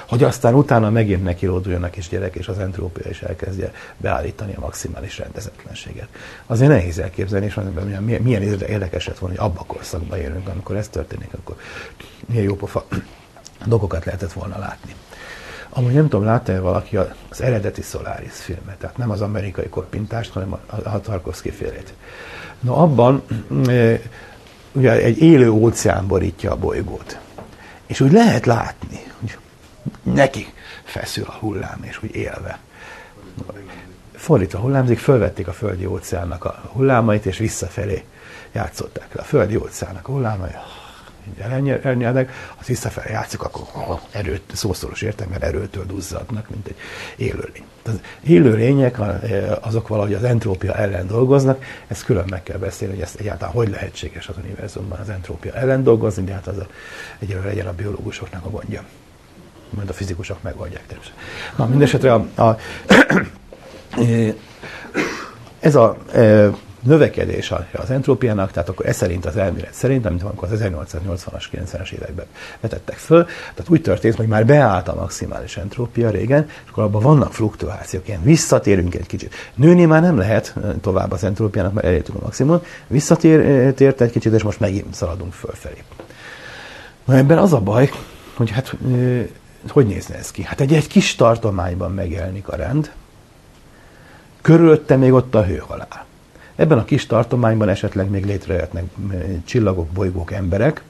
hogy aztán utána megint nekilóduljanak is gyerek, és az entrópia is elkezdje beállítani a maximális rendezetlenséget. Azért nehéz elképzelni, és milyen érdekeset van, hogy abba a korszakban élünk, amikor ez történik, akkor milyen jópofa dolgokat lehetett volna látni. Amúgy nem tudom, látta-e valaki az eredeti Solaris filmet, tehát nem az amerikai koppintást, hanem a Tarkovszkij félét. No, abban ugye egy élő óceán borítja a bolygót, és úgy lehet látni, hogy neki feszül a hullám, és úgy élve. Fordítva hullámzik, fölvették a földi óceánnak a hullámait, és visszafelé játszották le. A földi óceánnak a hullámait, elnyelnek, azt visszafelé játszik, akkor erőt, szószoros értelemben erőtől duzzadnak, mint egy élőlény. Az élőlények, azok valahogy az entrópia ellen dolgoznak, ezt külön meg kell beszélni, hogy ezt egyáltalán hogy lehetséges az univerzumban az entrópia ellen dolgozni, de hát az egyelőre legyen a biológusoknak a gondja. Majd a fizikusok megoldják természetesen. Na, mindesetre ez a növekedés az entrópiának, tehát akkor ez szerint, az elmélet szerint, amit amikor az 1880-as, 90-es években vetettek föl, tehát úgy történt, hogy már beállt a maximális entrópia régen, és akkor abban vannak fluktuációk, ilyen visszatérünk egy kicsit. Nőni már nem lehet tovább az entrópiának, mert elértük a maximumot, visszatért egy kicsit, és most megint szaladunk fölfelé. Na, ebben az a baj, hogy hát hogy nézne ez ki? Hát egy kis tartományban megjelenik a rend, körülötte még ott a hőhalál. Ebben a kis tartományban esetleg még létrejöhetnek csillagok, bolygók, emberek,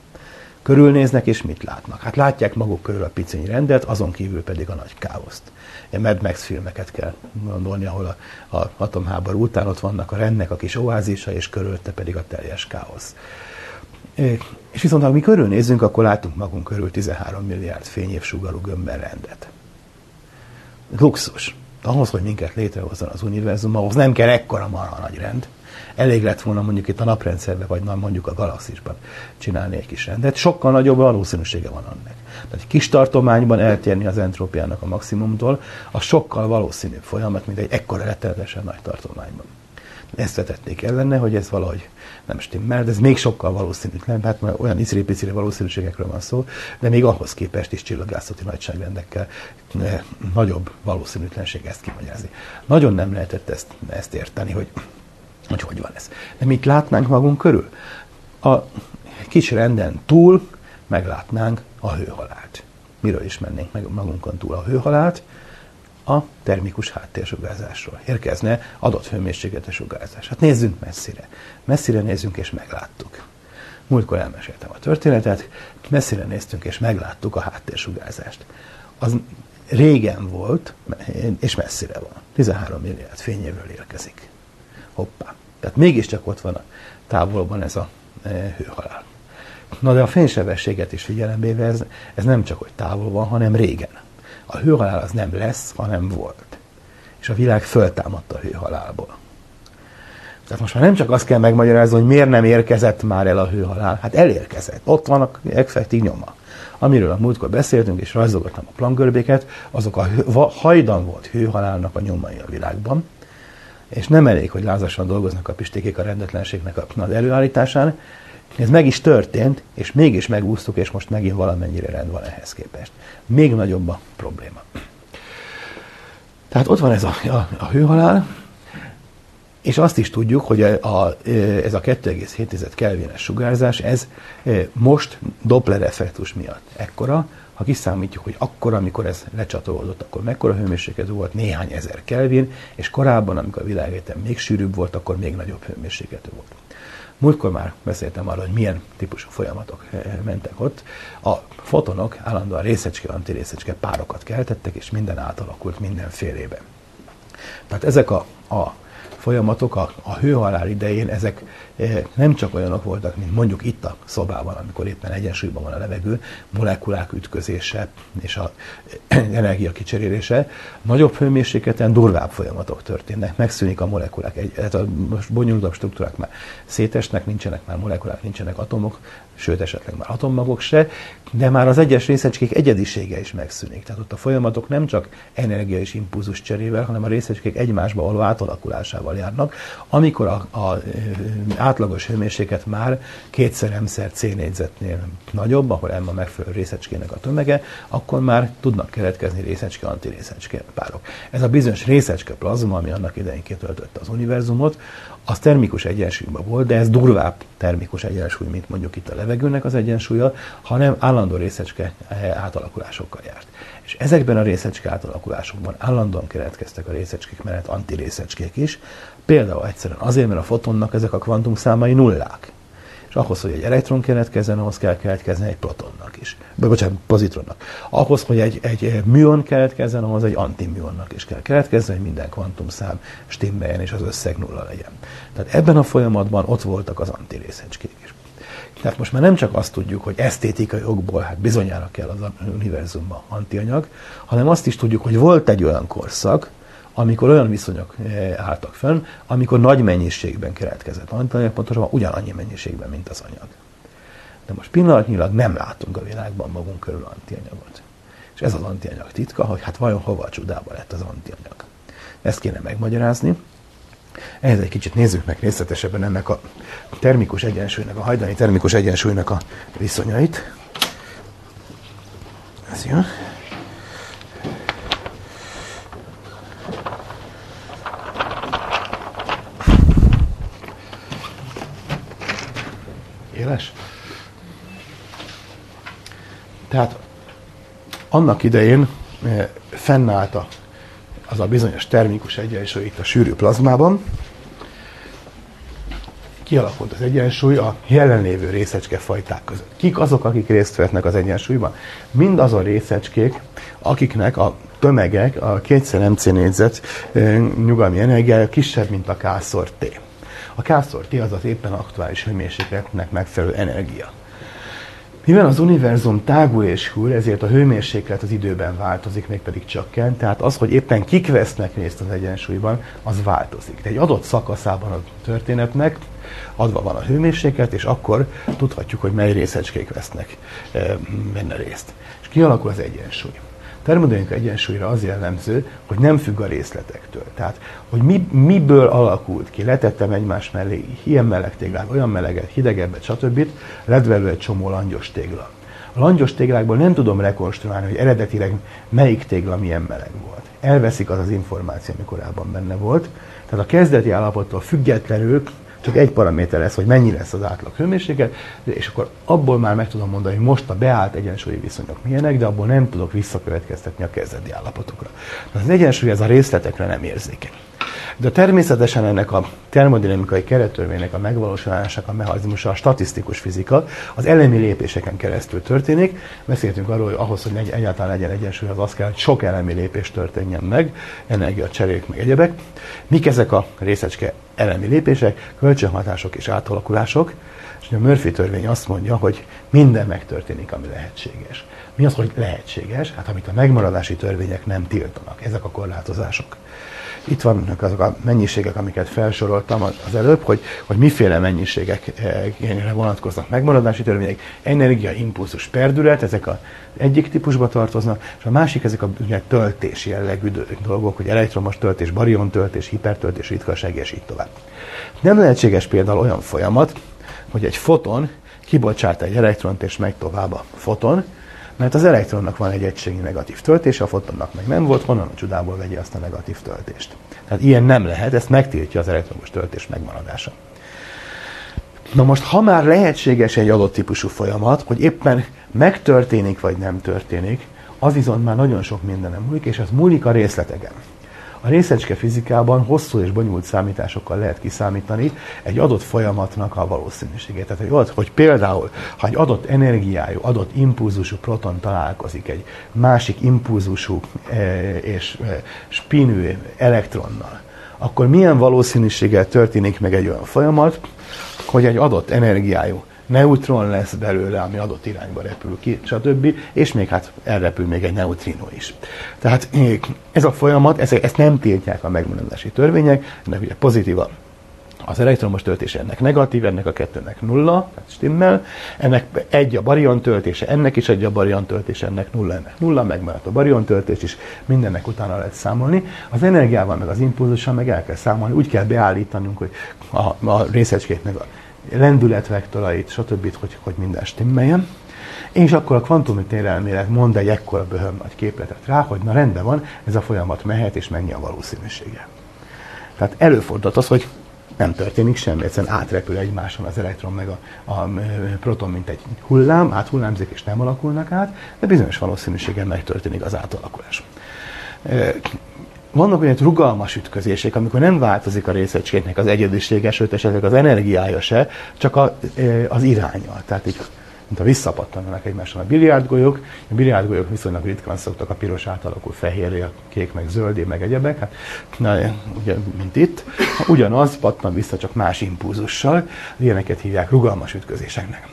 körülnéznek és mit látnak? Hát látják maguk körül a piciny rendet, azon kívül pedig a nagy káoszt. Ilyen Mad Max filmeket kell gondolni, ahol az atomháború után ott vannak a rendnek a kis oázisa, és körülötte pedig a teljes káosz. És viszont, ha mi körülnézzünk, akkor látunk magunk körül 13 milliárd fényév sugarú gömbbenrendet. Luxus. Ahhoz, hogy minket létrehozzon az univerzum, ahhoz nem kell ekkora marha nagy rend. Elég lett volna mondjuk itt a naprendszerben, vagy mondjuk a galaxisban csinálni egy kis rendet. Sokkal nagyobb valószínűsége van annak. Tehát egy kis tartományban eltérni az entrópiának a maximumtól, a sokkal valószínűbb folyamat, mint egy ekkora rettenetesen nagy tartományban. Ezt vetették ellene, hogy ez valahogy nem stimmel, de ez még sokkal valószínűtlen, hát már olyan iciri-piciri valószínűségekről van szó, de még ahhoz képest is csillagászati nagyságrendekkel nagyobb valószínűtlenség ezt kimagyarázni. Nagyon nem lehetett ezt érteni, hogy van ez. De mit látnánk magunk körül? A kis renden túl meglátnánk a hőhalált. Miről is mennénk meg magunkon túl a hőhalált? A termikus háttérsugárzásról. Érkezne adott hőmérsékletes sugárzás. Hát nézzünk messzire. Messzire nézzünk és megláttuk. Múltkor elmeséltem a történetet, messzire néztünk és megláttuk a háttérsugárzást. Az régen volt, és messzire van. 13 milliárd fényévről érkezik. Hoppá. Tehát mégiscsak ott van a távolban ez a hőhalál. Na de a fénysebességet is figyelembe ez nem csak, hogy távol van, hanem régen. A hőhalál az nem lesz, hanem volt. És a világ föltámadt a hőhalálból. Tehát most már nem csak azt kell megmagyarázni, hogy miért nem érkezett már el a hőhalál. Hát elérkezett. Ott vannak effektív nyoma. Amiről a múltkor beszéltünk, és rajzolgattam a Planck-görbéket, azok a hajdan volt hőhalálnak a nyomai a világban. És nem elég, hogy lázasan dolgoznak a pistékék a rendetlenségnek az előállításán. Ez meg is történt, és mégis megúsztuk, és most megint valamennyire rend van ehhez képest. Még nagyobb a probléma. Tehát ott van ez a hőhalál, és azt is tudjuk, hogy ez a 2,7 kelvines sugárzás, ez most Doppler effektus miatt ekkora. Ha kiszámítjuk, hogy akkor, amikor ez lecsatolódott, akkor mekkora hőmérséklet volt, néhány ezer kelvin, és korábban, amikor a világegyetem még sűrűbb volt, akkor még nagyobb hőmérsékletű volt. Múltkor már beszéltem arról, hogy milyen típusú folyamatok mentek ott. A fotonok állandóan részecske-antirészecske párokat keltettek, és minden átalakult mindenfélében. Tehát ezek a folyamatok a hőhalál idején, ezek nem csak olyanok voltak, mint mondjuk itt a szobában, amikor éppen egyensúlyban van a levegő, molekulák ütközése és az energia kicserélése. Nagyobb hőmérsékleten durvább folyamatok történnek, megszűnik a molekulák, tehát a most bonyolultabb struktúrák már szétesnek, nincsenek már molekulák, nincsenek atomok, sőt esetleg már atommagok se, de már az egyes részecskék egyedisége is megszűnik. Tehát ott a folyamatok nem csak energia és impulzus cserével, hanem a részecskék egymásba való átalakulásával járnak, amikor a átlagos hőmérséklet már 2-szer C négyzetnél nagyobb, ahol elma megfelelő részecskének a tömege, akkor már tudnak keletkezni részecske-antirészecske párok. Ez a bizonyos részecske plazma, ami annak idején kitöltötte az univerzumot, az termikus egyensúlyban volt, de ez durvább termikus egyensúly, mint mondjuk itt a levegőnek az egyensúlya, hanem állandó részecske átalakulásokkal járt. És ezekben a részecske átalakulásokban állandóan keletkeztek a részecskék mellett antirészecskék is, például egyszerűen azért, mert a fotonnak ezek a kvantumszámai nullák. És ahhoz, hogy egy elektron keletkezzen, ahhoz kell keletkezni egy protonnak is. Pozitronnak. Ahhoz, hogy egy műon keletkezzen, ahhoz egy antiműonnak is kell keletkezni, hogy minden kvantumszám stimmeljen és az összeg nulla legyen. Tehát ebben a folyamatban ott voltak az antirészecskék is. Tehát most már nem csak azt tudjuk, hogy esztétikai okból hát bizonyára kell az univerzumban antianyag, hanem azt is tudjuk, hogy volt egy olyan korszak, amikor olyan viszonyok álltak fönn, amikor nagy mennyiségben keletkezett antianyag, pontosabban ugyanannyi mennyiségben, mint az anyag. De most pillanatnyilag nem látunk a világban magunk körül antianyagot. És ez az antianyag titka, hogy hát vajon hova a csodába lett az antianyag. Ezt kéne megmagyarázni. Ehhez egy kicsit nézzük meg részletesebben ennek a termikus egyensúlynak, a hajdani termikus egyensúlynak a viszonyait. Ez jön. Éles? Tehát annak idején fennállt az a bizonyos termikus egyensúly itt a sűrű plazmában. Kialakult az egyensúly a jelenlévő részecskefajták között. Kik azok, akik részt vettnek az egyensúlyban? Mind azon részecskék, akiknek a tömegek, a 2-szer MC négyzet nyugalmi energiája kisebb, mint a K-szor T. A K-szor T az éppen aktuális hőmérsékletnek megfelelő energia. Mivel az univerzum tágul és hűl, ezért a hőmérséklet az időben változik, mégpedig csökken, tehát az, hogy éppen kik vesznek részt az egyensúlyban, az változik. De egy adott szakaszában a történetnek adva van a hőmérséklet, és akkor tudhatjuk, hogy mely részecskék vesznek benne részt. És kialakul az egyensúly. Termodinamika egyensúlyra az jellemző, hogy nem függ a részletektől. Tehát, hogy miből alakult ki, letettem egymás mellé ilyen meleg téglát, olyan meleget, hidegebbet, stb. Lett belőle egy csomó langyos tégla. A langyos téglákból nem tudom rekonstruálni, hogy eredetileg melyik tégla milyen meleg volt. Elveszik az az információ, ami korábban benne volt. Tehát a kezdeti állapottól függetlenül csak egy paraméter lesz, hogy mennyi lesz az átlag hőmérséklet, és akkor abból már meg tudom mondani, hogy most a beállt egyensúlyi viszonyok milyenek, de abból nem tudok visszakövetkeztetni a kezdeti állapotokra. Az egyensúly ez a részletekre nem érzékeny. De természetesen ennek a termodinamikai kerettörvénynek a megvalósulásának a mechanizmusa a statisztikus fizika, az elemi lépéseken keresztül történik. Beszéltünk arról, hogy ahhoz, hogy egyáltalán legyen egyensúly, az kell, hogy sok elemi lépés történjen meg, energiacserék, meg egyebek. Mik ezek a részecske elemi lépések, kölcsönhatások és átalakulások? És a Murphy-törvény azt mondja, hogy minden megtörténik, ami lehetséges. Mi az, hogy lehetséges? Hát amit a megmaradási törvények nem tiltanak, ezek a korlátozások. Itt vannak azok a mennyiségek, amiket felsoroltam az előbb, hogy miféle mennyiségekre vonatkoznak megmaradási törvények. Energia, impulzus, perdület, ezek az egyik típusba tartoznak, és a másik ezek a töltési jellegű dolgok, hogy elektromos töltés, barion töltés, hipertöltés, ritkaság, és így tovább. Nem lehetséges például olyan folyamat, hogy egy foton kibocsát egy elektront, és megy tovább a foton, mert az elektronnak van egy egységnyi negatív töltés, a fotonnak meg nem volt, honnan a csodából vegye azt a negatív töltést. Tehát ilyen nem lehet, ezt megtiltja az elektromos töltés megmaradása. Na most, ha már lehetséges egy adott típusú folyamat, hogy éppen megtörténik vagy nem történik, az viszont már nagyon sok mindenem múlik, és az múlik a részleteken. A részecske fizikában hosszú és bonyolult számításokkal lehet kiszámítani egy adott folyamatnak a valószínűségét. Tehát, hogy például, ha egy adott energiájú, adott impulzusú proton találkozik egy másik impulzusú és spinű elektronnal, akkor milyen valószínűséggel történik meg egy olyan folyamat, hogy egy adott energiájú neutron lesz belőle, ami adott irányba repül ki, stb. És még hát elrepül még egy neutrino is. Tehát ez a folyamat, ezt nem tiltják a megmaradási törvények, ennek ugye pozitív az elektromos töltés, ennek negatív, ennek a kettőnek nulla, tehát stimmel, ennek egy a barion töltése, ennek is egy a barion töltése, ennek nulla, megmaradt a barion töltés is, mindennek utána lehet számolni. Az energiával meg az impulzussal meg el kell számolni, úgy kell beállítanunk, hogy a részecskét meg a lendületvektorait, stb., hogy minden stimmeljen. És akkor a kvantumi térelmélet mond egy ekkora böhöm nagy képletet rá, hogy na rendben van, ez a folyamat mehet, és mennyi a valószínűsége. Tehát előfordult az, hogy nem történik semmi, egyszerűen átrepül egymáson az elektron meg a proton, mint egy hullám, áthullámzik és nem alakulnak át, de bizonyos valószínűséggel megtörténik az átalakulás. Vannak olyan rugalmas ütközések, amikor nem változik a részecskének az egyedisége, sőt esetleg az energiája se, csak az iránya. Tehát így, mint ha visszapattanának egymáson a biliárdgolyók. A biliárdgolyók viszonylag ritkán szoktak, a piros átalakul fehérre, a kék meg zöldé, meg egyebek. Hát, ugye, mint itt. Ugyanaz pattan vissza, csak más impulzussal. Ilyeneket hívják rugalmas ütközéseknek.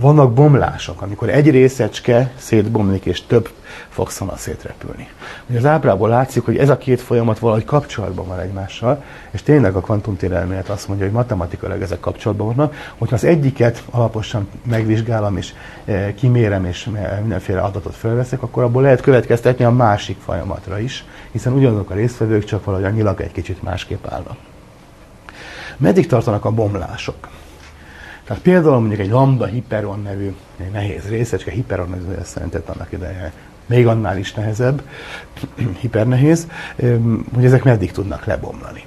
Vannak bomlások, amikor egy részecske szétbomlik, és több fog szétrepülni. Az ábrából látszik, hogy ez a két folyamat valahogy kapcsolatban van egymással, és tényleg a kvantumtérelmélet azt mondja, hogy matematikailag ezek kapcsolatban vannak, hogyha az egyiket alaposan megvizsgálom, és kimérem, és mindenféle adatot felveszek, akkor abból lehet következtetni a másik folyamatra is, hiszen ugyanazok a résztvevők, csak valahogy a nyilag egy kicsit másképp állnak. Meddig tartanak a bomlások? Tehát például mondjuk egy lambda hiperon nevű nehéz részecske, hiperon ez szerintett annak idején, még annál is nehezebb, hipernehéz, hogy ezek meddig tudnak lebomlani.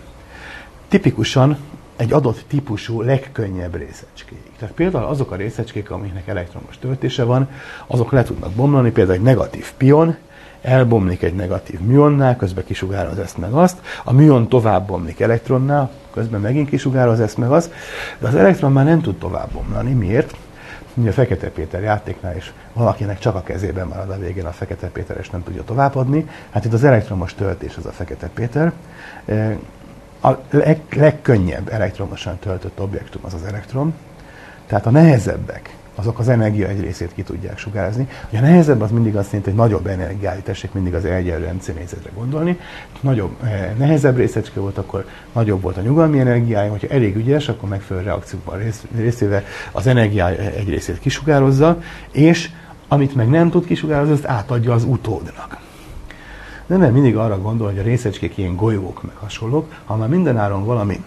Tipikusan egy adott típusú legkönnyebb részecskéig. Tehát például azok a részecskék, amiknek elektromos töltése van, azok le tudnak bomlani, például egy negatív pion, elbomlik egy negatív müonnál, közben kisugároz ezt meg azt, a műon tovább bomlik elektronnál, közben megint kisugároz ezt meg azt, de az elektron már nem tud tovább bomlani. Miért? Ugye a Fekete Péter játéknál is valakinek csak a kezében marad a végén a Fekete Péter, és nem tudja továbbadni. Hát itt az elektromos töltés az a Fekete Péter. A legkönnyebb elektromosan töltött objektum az az elektron, tehát a nehezebbek azok az energia egy részét ki tudják sugározni. Ugye a nehezebb az mindig azt jelenti, hogy nagyobb energiájú, tessék mindig az egyenlő MC négyzetre gondolni. Nagyobb, nehezebb részecske volt, akkor nagyobb volt a nyugalmi energiája, hogyha elég ügyes, akkor megfelelő reakcióban részével az energiája egy részét kisugározza, és amit meg nem tud kisugározni, azt átadja az utódnak. De nem mindig arra gondol, hogy a részecskék ilyen golyók meg hasonlók, ha már mindenáron valami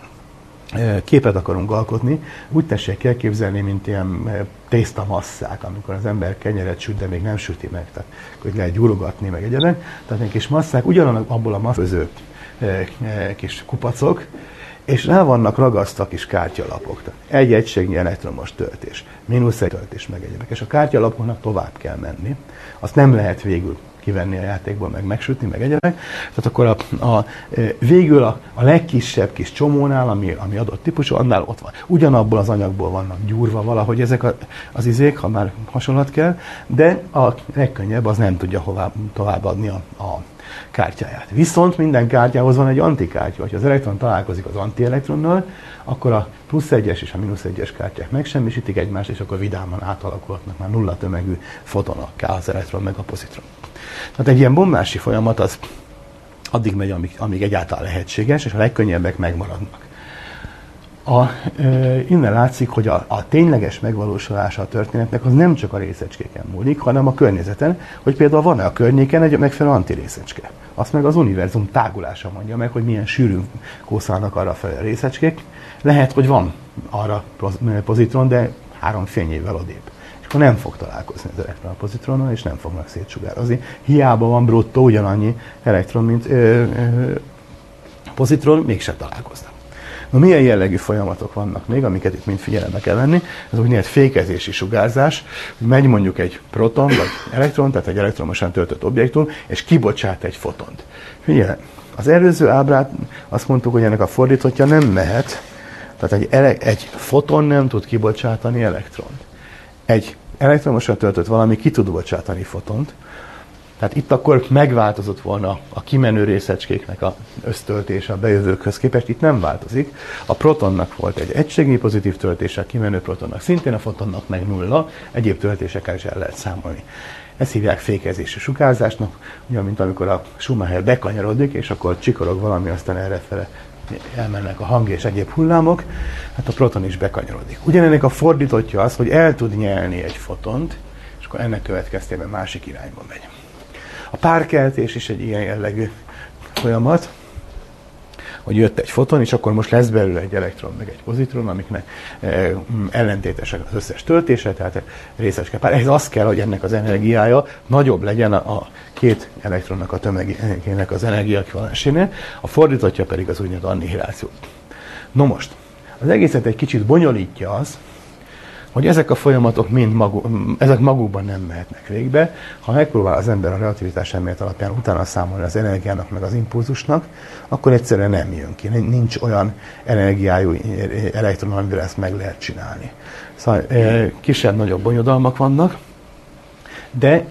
képet akarunk alkotni, úgy tessék elképzelni, mint ilyen tésztamasszák, amikor az ember kenyeret süt, de még nem süti meg, tehát hogy lehet gyúrogatni, meg egyedek. Tehát egy kis masszák, ugyanabból a masszőző kis kupacok, és rá vannak ragasztva kis kártyalapok. Egy egységnyi elektromos töltés, mínusz egy töltés, meg egyebek. És a kártyalapoknak tovább kell menni. Azt nem lehet végül kivenni a játékból, meg megsütni, meg egyebek. Tehát akkor végül a legkisebb kis csomónál, ami adott típusú, annál ott van. Ugyanabból az anyagból vannak gyúrva valahogy ezek az izék, ha már hasonlat kell, de a legkönnyebb az nem tudja továbbadni a kártyáját. Viszont minden kártyához van egy antikártya, hogyha az elektron találkozik az antielektronnal, akkor a plusz egyes és a mínusz egyes kártyák megsemmisítik egymást, és akkor vidáman átalakulhatnak már nulla tömegű fotonokká az elektron meg a pozitron. Tehát egy ilyen bomlási folyamat az addig megy, amíg egyáltalán lehetséges, és a legkönnyebbek megmaradnak. Innen látszik, hogy a tényleges megvalósulása a történetnek az nem csak a részecskéken múlik, hanem a környezeten, hogy például van-e a környéken egy megfelelő antirészecske. Azt meg az univerzum tágulása mondja meg, hogy milyen sűrűn kószálnak arra fel a részecskék. Lehet, hogy van arra pozitron, de 3 fényévvel odébb. És akkor nem fog találkozni az elektron a pozitronnal, és nem fognak szétsugározni. Hiába van bruttó ugyanannyi elektron, mint pozitron, mégsem találkoznak. Na, milyen jellegű folyamatok vannak még, amiket itt mind figyelembe kell venni? Ez úgynevezett fékezési sugárzás, hogy megy mondjuk egy proton vagy elektron, tehát egy elektromosan töltött objektum, és kibocsát egy fotont. Figyelj, az előző ábrát azt mondtuk, hogy ennek a fordítottja nem mehet, tehát egy foton nem tud kibocsátani elektront. Egy elektromosan töltött valami ki tud bocsátani fotont, tehát itt akkor megváltozott volna a kimenő részecskéknek az össztöltése a bejövőkhöz képest, itt nem változik. A protonnak volt egy egységnyi pozitív töltése, a kimenő protonnak szintén, a fotonnak meg nulla, egyéb töltésekkel is el lehet számolni. Ezt hívják fékezési sugárzásnak, ugyan, mint amikor a Schumacher bekanyarodik, és akkor csikorog valami, aztán errefele elmennek a hang és egyéb hullámok, hát a proton is bekanyarodik. Ugyanennek a fordítottja az, hogy el tud nyelni egy fotont, és akkor ennek következtében másik irányba megy. A párkeltés is egy ilyen jellegű folyamat, hogy jött egy foton, és akkor most lesz belőle egy elektron, meg egy pozitron, amiknek ellentétesek az összes töltése, tehát részecske pár. Ez az kell, hogy ennek az energiája nagyobb legyen a két elektronnak a tömegének az energiaekvivalenél, a fordítottja pedig az úgynevezett annihiláció. No most, az egészet egy kicsit bonyolítja az, hogy ezek a folyamatok ezek magukban nem mehetnek végbe. Ha megpróbál az ember a relativitás elmélet alapján utána számolni az energiának, meg az impulzusnak, akkor egyszerűen nem jön ki. Nincs olyan energiájú elektron, amivel ezt meg lehet csinálni. Szóval kisebb-nagyobb bonyodalmak vannak, de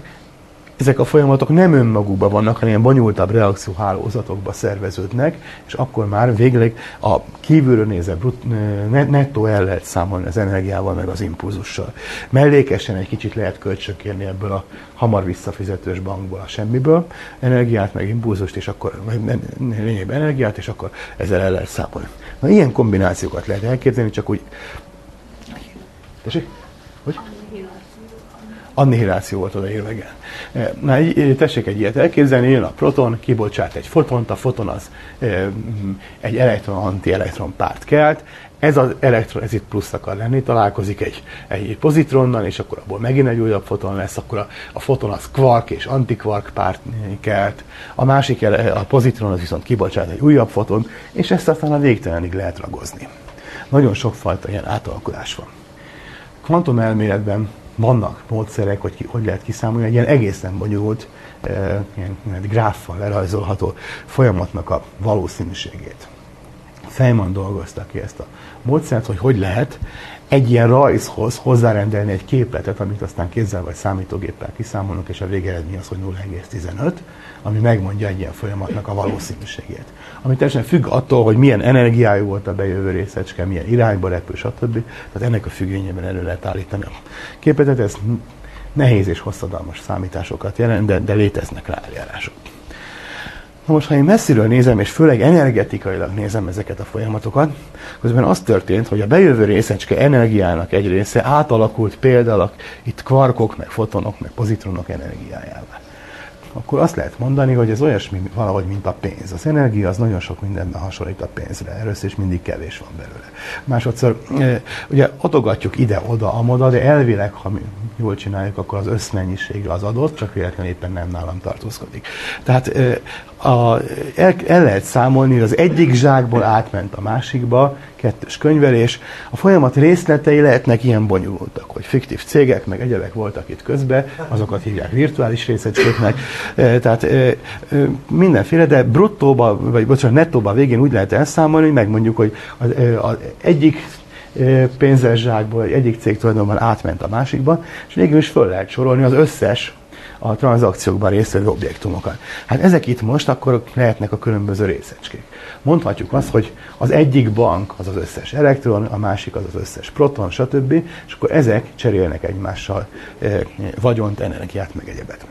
ezek a folyamatok nem önmagukban vannak, hanem bonyolultabb reakcióhálózatokba szerveződnek, és akkor már végleg a kívülről nézve nettó el lehet számolni az energiával, meg az impulzussal. Mellékesen egy kicsit lehet kölcsönkérni ebből a hamar visszafizetős bankból a semmiből, energiát, meg impulzust, és akkor lényegében energiát, és akkor ezzel el lehet számolni. Na, ilyen kombinációkat lehet elképzelni, csak úgy... Tessék? Hogy? Annihiláció volt odaírva, igen. Na, tessék egy ilyet elképzelni, jön a proton, kibocsát egy fotont, a foton az egy elektron-anti-elektron párt kelt, ez az elektron, ez itt plusz akar lenni, találkozik egy pozitronnal, és akkor abból megint egy újabb foton lesz, akkor a foton az kvark és antikvark párt kelt, a másik, a pozitron az viszont kibocsát egy újabb foton, és ezt aztán a végtelenig lehet ragozni. Nagyon sokfajta ilyen átalakulás van. Kvantumelméletben vannak módszerek, hogy lehet kiszámolni egy ilyen egészen bonyolult gráffal lerajzolható folyamatnak a valószínűségét. Feynman dolgozta ki ezt a módszert, hogy lehet egy ilyen rajzhoz hozzárendelni egy képletet, amit aztán kézzel vagy számítógéppel kiszámolunk, és a végeredmény az, hogy 0,15, ami megmondja egy ilyen folyamatnak a valószínűségét. Ami teljesen függ attól, hogy milyen energiájú volt a bejövő részecske, milyen irányba repül, stb. Tehát ennek a függvényében elő lehet állítani a képletet. Ez nehéz és hosszadalmas számításokat jelent, de léteznek rá eljárások. Na most, ha én messziről nézem, és főleg energetikailag nézem ezeket a folyamatokat, közben az történt, hogy a bejövő részecske energiának egy része átalakult például itt kvarkok, meg fotonok, meg pozitronok energiájává. Akkor azt lehet mondani, hogy ez olyasmi valahogy, mint a pénz. Az energia az nagyon sok mindenben hasonlít a pénzre. Először is mindig kevés van belőle. Másodszor, ugye adogatjuk ide-oda, amoda, de elvileg, ha mi jól csináljuk, akkor az összmennyiségre az adott, csak véletlenül éppen nem nálam tartózkodik. Tehát el lehet számolni, hogy az egyik zsákból átment a másikba, kettős könyvelés. A folyamat részletei lehetnek ilyen bonyolultak, hogy fiktív cégek, meg egyebek voltak itt közben, azokat hívják virtuális részecskéknek. Tehát mindenféle, de bruttóban, vagy bocsánat, nettóban végén úgy lehet elszámolni, hogy megmondjuk, hogy az egyik pénzes zsákból, egyik cég tulajdonban átment a másikba, és végül is föl lehet sorolni az összes a tranzakciókban résztvevő objektumokat. Hát ezek itt most akkor lehetnek a különböző részecskék. Mondhatjuk azt, hogy az egyik bank az az összes elektron, a másik az az összes proton, stb. És akkor ezek cserélnek egymással vagyont, energiát, meg egyebet.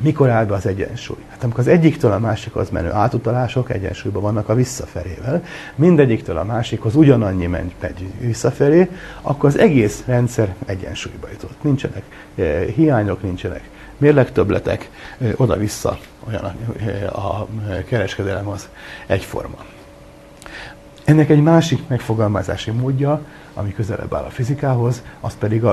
Mikor áll be az egyensúly? Hát amikor az egyiktől a másikhoz menő átutalások egyensúlyban vannak a visszafelével, mindegyiktől a másikhoz ugyanannyi megy visszafelé, akkor az egész rendszer egyensúlyba jutott. Nincsenek hiányok, nincsenek mérlegtöbbletek, oda-vissza olyan a kereskedelem az egyforma. Ennek egy másik megfogalmazási módja, ami közelebb áll a fizikához, az pedig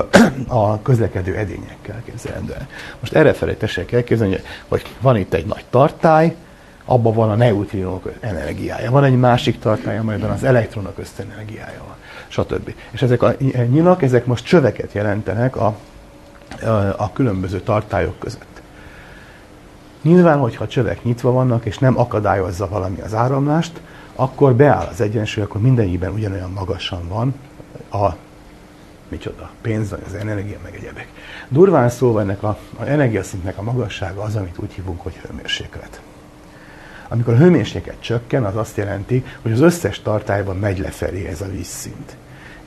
a közlekedő edényekkel képzelendő el. Most errefelé tessék elképzelni, hogy van itt egy nagy tartály, abban van a neutrinók energiája, van egy másik tartály, amelyben az elektronok ösztönenergiája van, stb. És ezek a nyilak, ezek most csöveket jelentenek a különböző tartályok között. Nyilván, hogyha csövek nyitva vannak, és nem akadályozza valami az áramlást, akkor beáll az egyensúly, akkor mindenkiben ugyanolyan magasan van a micsoda, pénz, az energia, meg egyebek. Durván szóval ennek az energiaszintnek a magassága az, amit úgy hívunk, hogy hőmérséklet. Amikor a hőmérséklet csökken, az azt jelenti, hogy az összes tartályban megy lefelé ez a vízszint.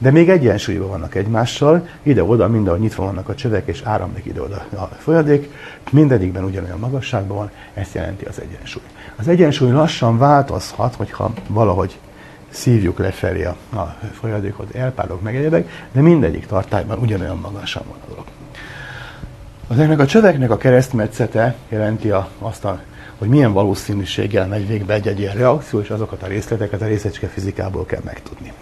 De még egyensúlyban vannak egymással, ide-oda, mindenhol nyitva vannak a csövek, és áramlik ide-oda a folyadék, mindegyikben ugyanolyan magasságban van, ezt jelenti az egyensúly. Az egyensúly lassan változhat, hogyha valahogy szívjuk lefelé a folyadékot, elpárolog meg egyebek, de mindegyik tartályban ugyanolyan magasan van a dolog. Ezeknek a csöveknek a keresztmetszete jelenti azt, hogy milyen valószínűséggel megy végbe egy-egy ilyen reakció, és azokat a részleteket a részecskefizikából kell megtudni.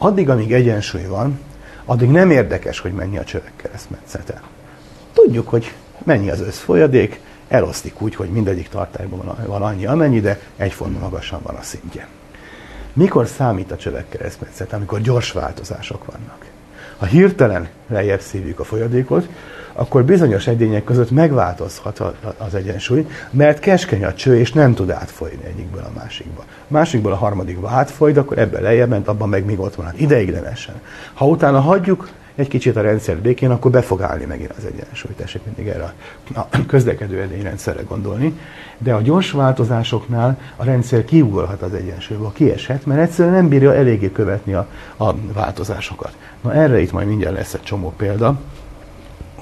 Addig, amíg egyensúly van, addig nem érdekes, hogy mennyi a csövek keresztmetszete. Tudjuk, hogy mennyi az összfolyadék, eloszlik úgy, hogy mindegyik tartályban van annyi, amennyi, de egyforma magasan van a szintje. Mikor számít a csövek keresztmetszete? Amikor gyors változások vannak. Ha hirtelen lejjebb szívjuk a folyadékot, akkor bizonyos edények között megváltozhat az egyensúly, mert keskeny a cső, és nem tud átfolyni egyikből a másikba. Másikból a harmadikba átfolyt, akkor ebben lejjebb ment, abban meg még ott van, hát ideiglenesen. Ha utána hagyjuk egy kicsit a rendszer békén, akkor be fog állni megint az egyensúly. Tessék mindig erre a közlekedő edényrendszerre gondolni. De a gyors változásoknál a rendszer kiugolhat az egyensúlyból, kieshet, mert egyszerűen nem bírja eléggé követni a változásokat. Na erre itt majd mindjárt lesz egy csomó példa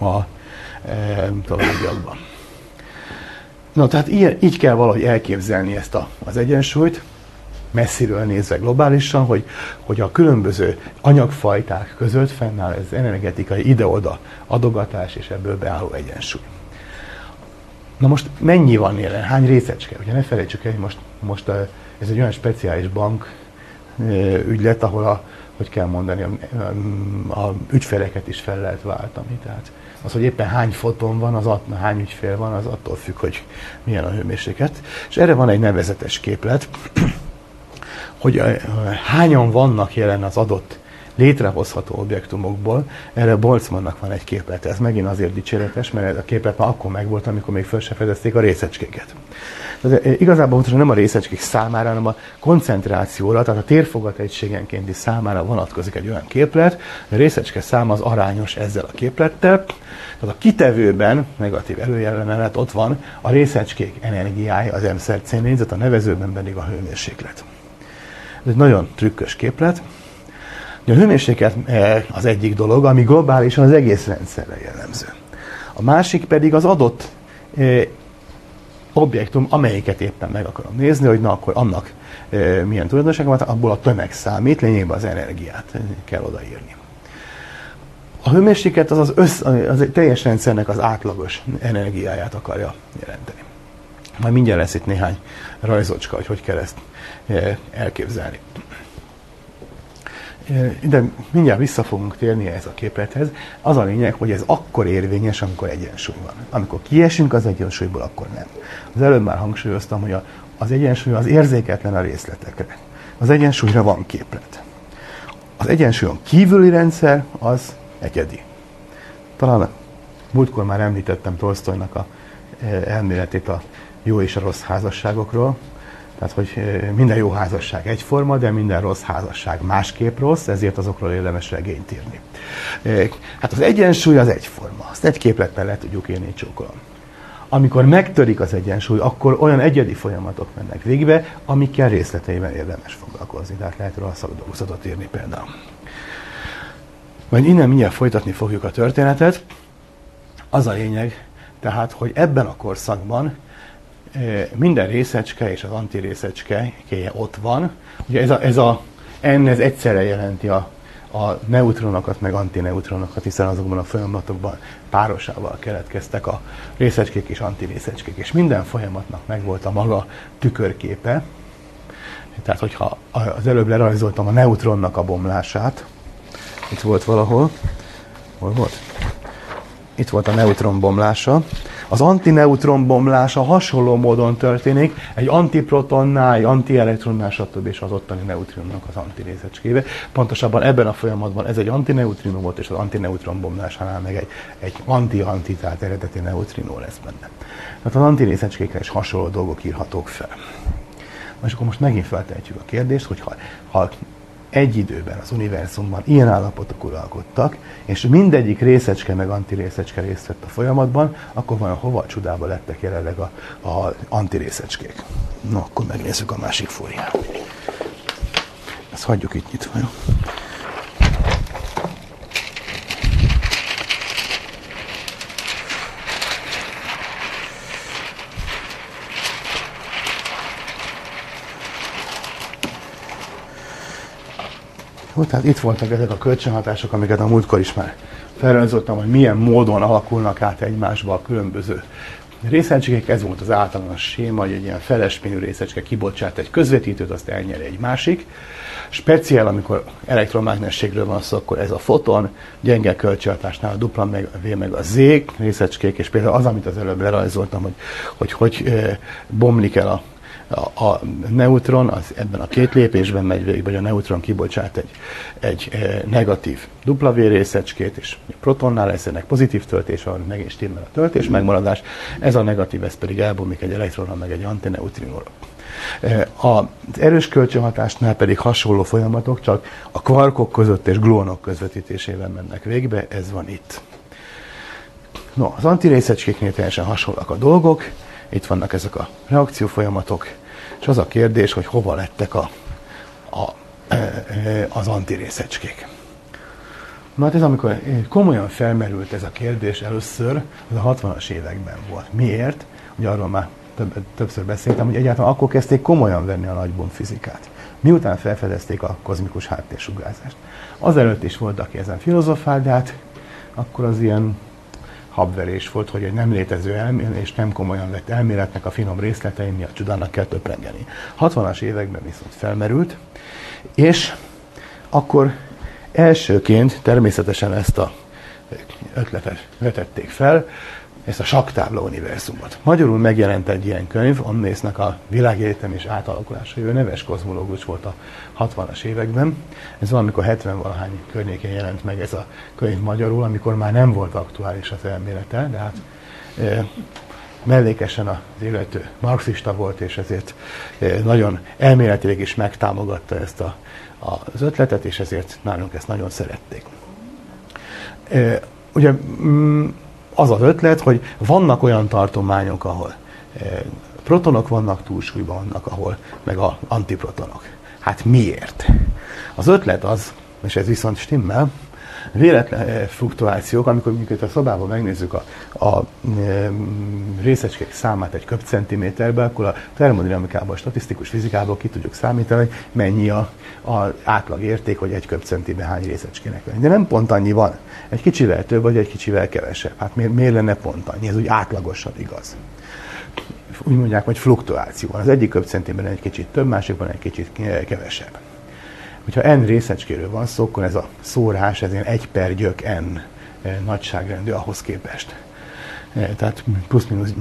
a továbbiakban. Na, tehát így kell valahogy elképzelni ezt az egyensúlyt, messziről nézve globálisan, hogy a különböző anyagfajták között fennáll ez energetikai ide-oda adogatás, és ebből beálló egyensúly. Na most mennyi van jelen? Hány részecske? Ugye ne felejtsük el, hogy most ez egy olyan speciális bank ügylet, ahol hogy kell mondani, a ügyfeleket is fel lehet váltani. Tehát az, hogy éppen hány foton van, hány ügyfél van, az attól függ, hogy milyen a hőmérséklet. És erre van egy nevezetes képlet, hogy hányan vannak jelen az adott létrehozható objektumokból. Erre Boltzmannnak van egy képlete. Ez megint azért dicséretes, mert ez a képlet már akkor megvolt, amikor még föl se fedezték a részecskéket. Tehát igazából nem a részecskék számára, hanem a koncentrációra, tehát a térfogat egységenkénti számára vonatkozik egy olyan képlet, a részecske száma az arányos ezzel a képlettel. Tehát a kitevőben, negatív előjel mellett ott van a részecskék energiája, az M-szer C négyzet, a nevezőben pedig a hőmérséklet. Ez egy nagyon trükkös képlet. A hőmérséklet az egyik dolog, ami globálisan az egész rendszerre jellemző. A másik pedig az adott objektum, amelyiket éppen meg akarom nézni, hogy na akkor annak milyen tulajdonsága van, abból a tömeg számít, lényegében az energiát kell odaírni. A hőmérséklet az az teljes rendszernek az átlagos energiáját akarja jelenteni. Majd mindjárt lesz itt néhány rajzocska, hogy kell ezt elképzelni. De mindjárt vissza fogunk térni ehhez a képlethez. Az a lényeg, hogy ez akkor érvényes, amikor egyensúly van. Amikor kiesünk az egyensúlyból, akkor nem. Az előbb már hangsúlyoztam, hogy az egyensúly az érzéketlen a részletekre. Az egyensúlyra van képlet. Az egyensúlyon kívüli rendszer az egyedi. Talán múltkor már említettem Tolsztojnak a elméletét a jó és a rossz házasságokról. Tehát, hogy minden jó házasság egyforma, de minden rossz házasság másképp rossz, ezért azokról érdemes regényt írni. Hát az egyensúly az egyforma. Azt egy képletben le tudjuk írni csókolom. Amikor megtörik az egyensúly, akkor olyan egyedi folyamatok mennek végbe, amikkel részleteiben érdemes foglalkozni. Tehát lehet róla szakdolgozatot írni például. Majd innen mindjárt folytatni fogjuk a történetet. Az a lényeg, Tehát, hogy ebben a korszakban minden részecske és az antirészecskeje ott van. Ugye ez egyszerre jelenti a neutronokat meg antineutronokat, hiszen azokban a folyamatokban párosával keletkeztek a részecskék és antirészecskék. És minden folyamatnak megvolt a maga tükörképe. Tehát, hogyha az előbb lerajzoltam a neutronnak a bomlását, itt volt valahol, hol volt? Itt volt a neutron bomlása. Az antineutron bomlása hasonló módon történik, egy antiprotonnál, egy antielektronnál, stb. És az ottani neutronnak az antirészecskébe. Pontosabban ebben a folyamatban ez egy antineutrinó volt, és az antineutron bomlásánál meg egy anti-anti, tehát eredeti neutrinó lesz benne. Tehát az antirészecskékre is hasonló dolgok írhatók fel. És akkor most megint feltehetjük a kérdést, hogy ha egy időben az univerzumban ilyen állapotok uralkodtak, és mindegyik részecske meg antirészecske részt vett a folyamatban, akkor vajon hova a csodába lettek jelenleg az antirészecskék? Na, akkor megnézzük a másik fóliát. Ezt hagyjuk itt nyitva, jó? Tehát itt voltak ezek a kölcsönhatások, amiket a múltkor is már felrajzoltam, hogy milyen módon alakulnak át egymásba a különböző részecskék. Ez volt az általános séma, hogy egy ilyen felespényű részecske kibocsát egy közvetítőt, azt elnyeri egy másik. Speciál, amikor elektromágnességről van szó, akkor ez a foton, gyenge kölcsönhatásnál a dupla meg a V meg a Z részecskék, és például az, amit az előbb lerajzoltam, hogy bomlik el a neutron, az ebben a két lépésben megy végig, vagy a neutron kibocsát egy negatív dupla V részecskét, és a protonnál lesz ennek pozitív töltés, van megint stimmel a töltés megmaradás, ez a negatív, ez pedig elbomlik egy elektronnal, meg egy antineutrinóra. Az erős kölcsönhatásnál pedig hasonló folyamatok, csak a kvarkok között és gluonok közvetítésével mennek végbe, ez van itt. No, az antirészecskéknél teljesen hasonlóak a dolgok, itt vannak ezek a reakciófolyamatok, és az a kérdés, hogy hova lettek az antirészecskék. Na hát ez, amikor komolyan felmerült ez a kérdés először, az a 60-as években volt. Miért? Ugye arról már többször beszéltem, hogy egyáltalán akkor kezdték komolyan venni a nagybombfizikát. Miután felfedezték a kozmikus háttérsugárzást. Azelőtt is volt, aki ezen filozofált, de hát akkor az ilyen habverés volt, hogy egy nem létező elmélet és nem komolyan vett elméletnek a finom részletein miatt csodának kell töprengeni. 60-as években viszont felmerült, és akkor elsőként természetesen ezt a ötletet vetették fel, ezt a sakktábla univerzumot. Magyarul megjelent egy ilyen könyv, Onnésznek a Világegyetem és átalakulása, ő neves kozmológus volt a 60-as években. Ez valamikor 70-valahány környékén jelent meg ez a könyv magyarul, amikor már nem volt aktuális az elmélete, de hát mellékesen az illető marxista volt, és ezért nagyon elméletileg is megtámogatta ezt az ötletet, és ezért nálunk ezt nagyon szerették. Ugye az az ötlet, hogy vannak olyan tartományok, ahol protonok vannak, túlsúlyban vannak, ahol meg a antiprotonok. Hát miért? Az ötlet az, és ez viszont stimmel, véletlen fluktuációk, amikor mondjuk a szobában megnézzük a részecskék számát egy köbcentiméterben, akkor a termodinamikában, a statisztikus fizikában ki tudjuk számítani, hogy mennyi az átlag érték, hogy egy köbcentiben hány részecskének van. De nem pont annyi van. Egy kicsivel több, vagy egy kicsivel kevesebb. Hát miért lenne pont annyi? Ez úgy átlagosan igaz. Úgy mondják, hogy fluktuáció van. Az egyik köbcentiben egy kicsit több, másikban egy kicsit kevesebb. Hogyha n részecskéről van szó, akkor ez a szórás, ez ilyen 1/n nagyságrendű ahhoz képest. Tehát plusz-minusz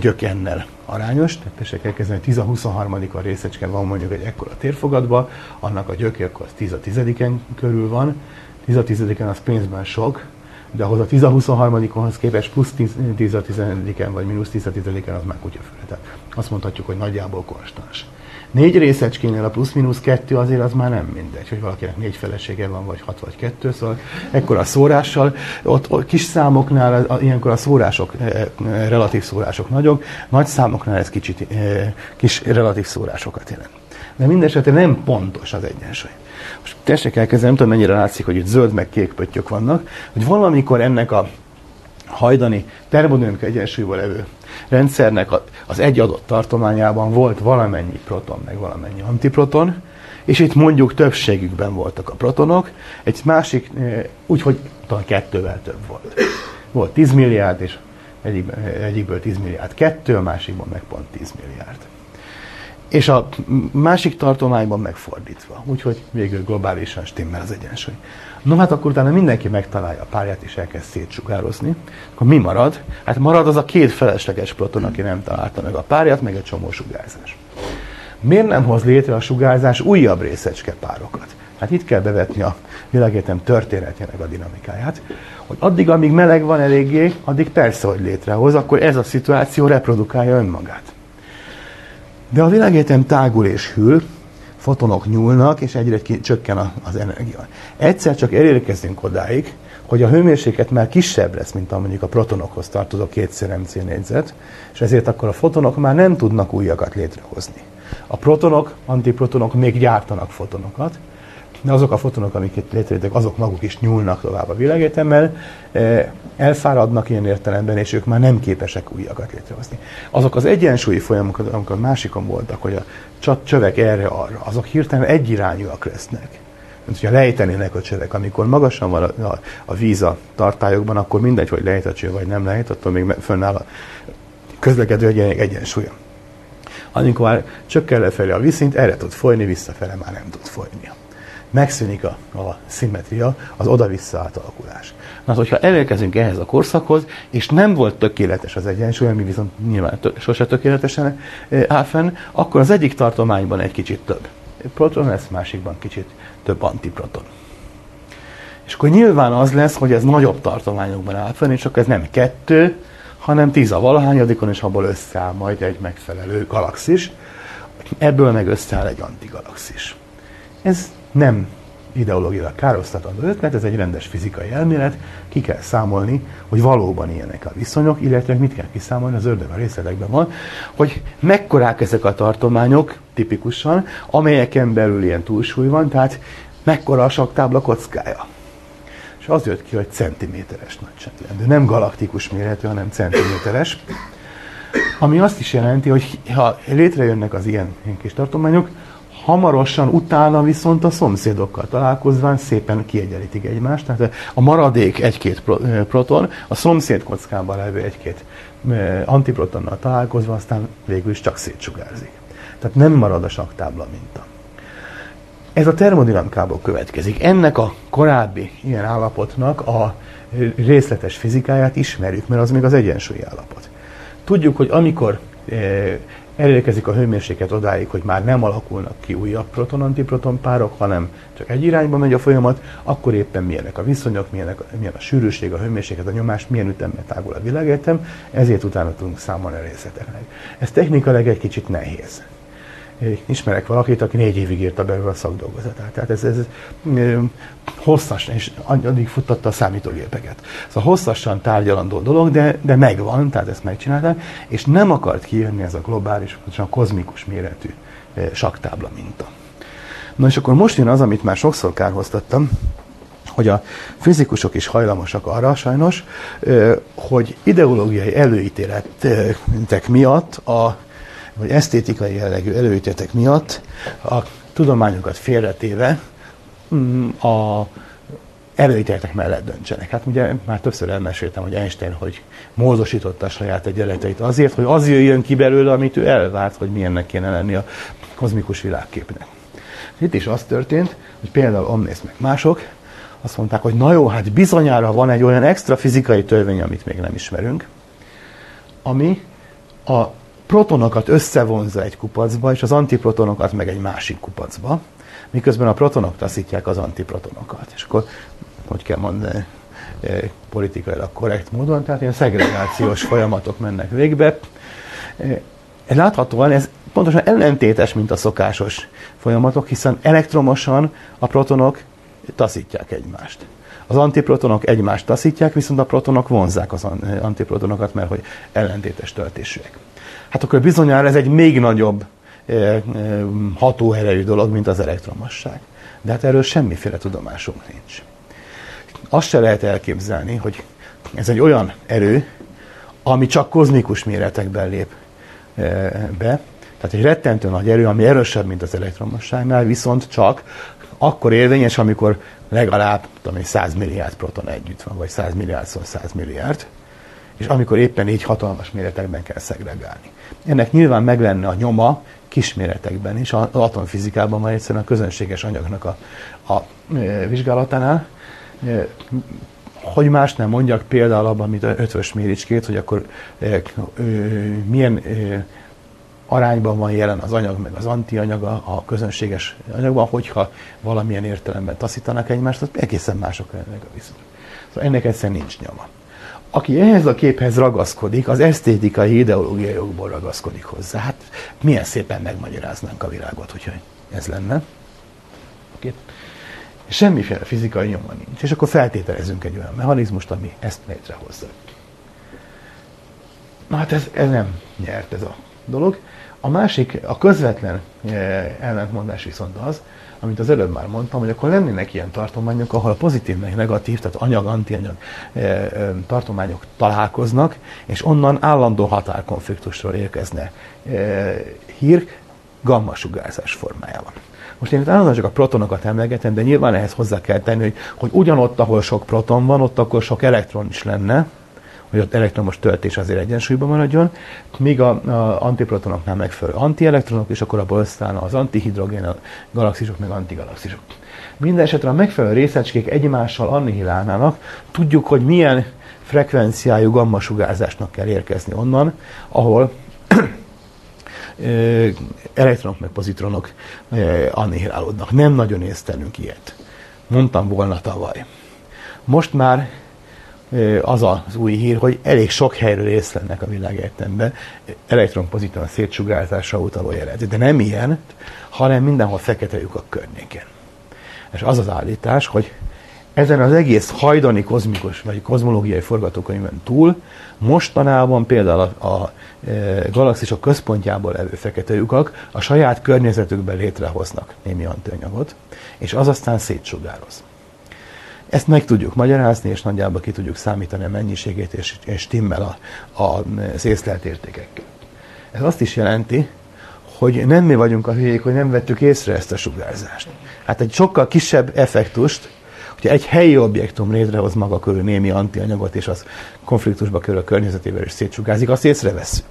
gyök n-nel arányos, tehát tessék elkezdeni, 10^23 a részecske van mondjuk egy ekkora térfogatban, annak a gyöke akkor az 10^10 körül van, 10^10 az pénzben sok, de ahhoz a 10^23-onhoz képest plusz 10^10 vagy mínusz 10^10 az már kutyafüle. Tehát azt mondhatjuk, hogy nagyjából konstans. 4 részecskénél a plusz-minusz 2 azért az már nem mindegy, hogy valakinek 4 felesége van, vagy 6 vagy 2, szóval ekkora szórással, ott kis számoknál ilyenkor a szórások, relatív szórások nagyok, nagy számoknál ez kicsit kis relatív szórásokat jelent. De mindesetre nem pontos az egyensúly. Most tessék elkezdeni, nem tudom mennyire látszik, hogy itt zöld meg kék pöttyök vannak, hogy valamikor ennek a hajdani termodinamika egyensúlyban levő rendszernek az egy adott tartományában volt valamennyi proton, meg valamennyi antiproton, és itt mondjuk többségükben voltak a protonok, egy másik, úgyhogy talán kettővel több volt. Volt 10 milliárd, és egyikből 10 milliárd kettő, a másikban meg pont 10 milliárd. És a másik tartományban megfordítva, úgyhogy végül globálisan stimmel az egyensúly. No hát akkor utána mindenki megtalálja a párját és elkezd szétsugározni. Akkor mi marad? Hát marad az a két felesleges proton, aki nem találta meg a párját, meg egy csomó sugárzás. Miért nem hoz létre a sugárzás újabb részecske párokat? Hát itt kell bevetni a világegyetem történetjének a dinamikáját, hogy addig, amíg meleg van eléggé, addig persze, hogy létrehoz, akkor ez a szituáció reprodukálja önmagát. De a világegyetem tágul és hűl, fotonok nyúlnak, és egyre csökken az energia. Egyszer csak elérkezünk odáig, hogy a hőmérséklet már kisebb lesz, mint a mondjuk a protonokhoz tartozó 2×mc², és ezért akkor a fotonok már nem tudnak újakat létrehozni. A protonok, antiprotonok még gyártanak fotonokat, de azok a fotonok, amiket létrejöttek, azok maguk is nyúlnak tovább a világegyetemmel, elfáradnak ilyen értelemben, és ők már nem képesek újakat létrehozni. Azok az egyensúlyi folyamok, amikor a másikon voltak, hogy a csövek erre-arra, azok hirtelen egyirányúak lesznek. Mint hogyha lejtenének a csövek. Amikor magasan van a víz a tartályokban, akkor mindegy, hogy lejt a cső, vagy nem lejt, attól még fönnáll a közlekedő egyensúlya. Amikor már csökken lefelé a vízszint, erre tud folyni, visszafele már nem tud folyni. Megszűnik a szimmetria, az oda-vissza átalakulás. Na, hogyha elérkezünk ehhez a korszakhoz, és nem volt tökéletes az egyensúly, ami viszont nyilván sose tökéletesen áll fenn, akkor az egyik tartományban egy kicsit több proton lesz, másikban kicsit több antiproton. És akkor nyilván az lesz, hogy ez nagyobb tartományokban áll fenn, és akkor ez nem 2, hanem 10 a valahányadikon, és abból összeáll majd egy megfelelő galaxis. Ebből meg összeáll egy antigalaxis. Ez nem ideológiailag károsztatandó ötlet, ez egy rendes fizikai elmélet, ki kell számolni, hogy valóban ilyenek a viszonyok, illetve mit kell kiszámolni, az ördög a részletekben van, hogy mekkorák ezek a tartományok tipikusan, amelyeken belül ilyen túlsúly van, tehát mekkora a saktábla kockája. És az jött ki, hogy centiméteres nagyságrendű, nem galaktikus méretű, hanem centiméteres, ami azt is jelenti, hogy ha létrejönnek az ilyen kis tartományok, hamarosan utána viszont a szomszédokkal találkozván szépen kiegyenlítik egymást, tehát a maradék egy-két proton, a szomszéd kockában levő egy-két antiprotonnal találkozva, aztán végül is csak szétsugárzik. Tehát nem marad a saktábla minta. Ez a termodinamikából következik. Ennek a korábbi ilyen állapotnak a részletes fizikáját ismerjük, mert az még az egyensúlyi állapot. Tudjuk, hogy amikor elérkezik a hőmérséklet odáig, hogy már nem alakulnak ki újabb proton-antiproton párok, hanem csak egy irányba megy a folyamat, akkor éppen milyenek a viszonyok, milyen a sűrűség, a hőmérséklet, a nyomás, milyen ütemben tágul a világegyetem, ezért utána tudunk számolni a részleteknek. Ez technikailag egy kicsit nehéz. Ismerek valakit, aki 4 évig írta belőle a szakdolgozatát. Tehát ez hosszasan, és addig futtatta a számítógépeket. Szóval hosszasan tárgyalandó dolog, de megvan, tehát ezt megcsinálták, és nem akart kijönni ez a globális, a kozmikus méretű saktábla minta. Na és akkor most jön az, amit már sokszor kárhoztattam, hogy a fizikusok is hajlamosak arra sajnos, hogy ideológiai előítéletek miatt vagy esztétikai jellegű előítéletek miatt a tudományokat félretéve a előítéletek mellett döntsenek. Hát ugye már többször elmeséltem, hogy Einstein hogy módosította a saját egyenleteit azért, hogy az jöjjön ki belőle, amit ő elvárt, hogy milyennek kéne lenni a kozmikus világképnek. Itt is az történt, hogy például Omnész meg mások azt mondták, hogy na jó, hát bizonyára van egy olyan extra fizikai törvény, amit még nem ismerünk, ami a protonokat összevonza egy kupacba, és az antiprotonokat meg egy másik kupacba, miközben a protonok taszítják az antiprotonokat. És akkor, hogy kell mondani, politikailag korrekt módon, tehát ilyen szegregációs folyamatok mennek végbe. Láthatóan ez pontosan ellentétes, mint a szokásos folyamatok, hiszen elektromosan a protonok taszítják egymást. Az antiprotonok egymást taszítják, viszont a protonok vonzzák az antiprotonokat, mert hogy ellentétes töltésűek. Hát akkor bizonyára ez egy még nagyobb hatóerejű dolog, mint az elektromosság. De hát erről semmiféle tudomásunk nincs. Azt se lehet elképzelni, hogy Ez egy olyan erő, ami csak kozmikus méretekben lép be. Tehát egy rettentő nagy erő, ami erősebb, mint az elektromosságnál, viszont csak akkor érvényes, amikor legalább 100 milliárd proton együtt van, vagy 100 milliárdszor 100 milliárd, és amikor éppen így hatalmas méretekben kell szegregálni. Ennek nyilván meg lenne a nyoma kisméretekben is, az atomfizikában már egyszerűen a közönséges anyagnak a vizsgálatánál. Hogy más nem mondjak, például abban, mint az ötvös méricskét, hogy akkor milyen arányban van jelen az anyag, meg az antianyaga a közönséges anyagban, hogyha valamilyen értelemben taszítanak egymást, az egészen mások lennek a viszonyok. Szóval ennek egyszerűen nincs nyoma. Aki ehhez a képhez ragaszkodik, az esztétikai ideológiai jogból ragaszkodik hozzá. Hát milyen szépen megmagyaráznánk a világot, hogyha ez lenne. Oké. Semmiféle fizikai nyoma nincs, és akkor feltételezünk egy olyan mechanizmust, ami ezt létrehozza. Na hát ez nem nyert ez a dolog. A másik, a közvetlen ellentmondás viszont az, amit az előbb már mondtam, hogy akkor lennének ilyen tartományok, ahol a pozitív meg negatív, tehát anyag-antianyag tartományok találkoznak, és onnan állandó határkonfliktusról érkezne hír gamma-sugárzás formájában. Most én itt állandóan csak a protonokat emlegetem, de nyilván ehhez hozzá kell tenni, hogy ugyanott, ahol sok proton van, ott akkor sok elektron is lenne, hogy ott elektromos töltés azért egyensúlyban maradjon, míg az antiprotonoknál megfelelő antielektronok, és akkor abból összeállna az antihidrogén, a galaxisok, meg antigalaxisok. Minden esetre a megfelelő részecskék egymással annihilálnának, tudjuk, hogy milyen frekvenciájú gamma-sugárzásnak kell érkezni onnan, ahol elektronok meg pozitronok annihilálódnak. Nem nagyon észlelünk ilyet. Mondtam volna tavaly. Most már az az új hír, hogy elég sok helyről észlelnek a világegyetemben elektron-pozitron szétsugárzásra utaló jelet. De nem ilyen, hanem mindenhol fekete lyukak környéken. És az az állítás, hogy ezen az egész hajdani kozmikus vagy kozmológiai forgatókönyvön túl mostanában például a galaxisok központjában levő fekete lyukak a saját környezetükben létrehoznak némi antianyagot, és az aztán szétsugároz. Ezt meg tudjuk magyarázni, és nagyjából ki tudjuk számítani a mennyiségét, és timmel az észlelt értékekkel. Ez azt is jelenti, hogy nem mi vagyunk a hülyék, hogy nem vettük észre ezt a sugárzást. Hát egy sokkal kisebb effektust, hogyha egy helyi objektum létrehoz maga körül némi antianyagot, és az konfliktusba körül a környezetével is szétsugárzik, azt észrevesszük.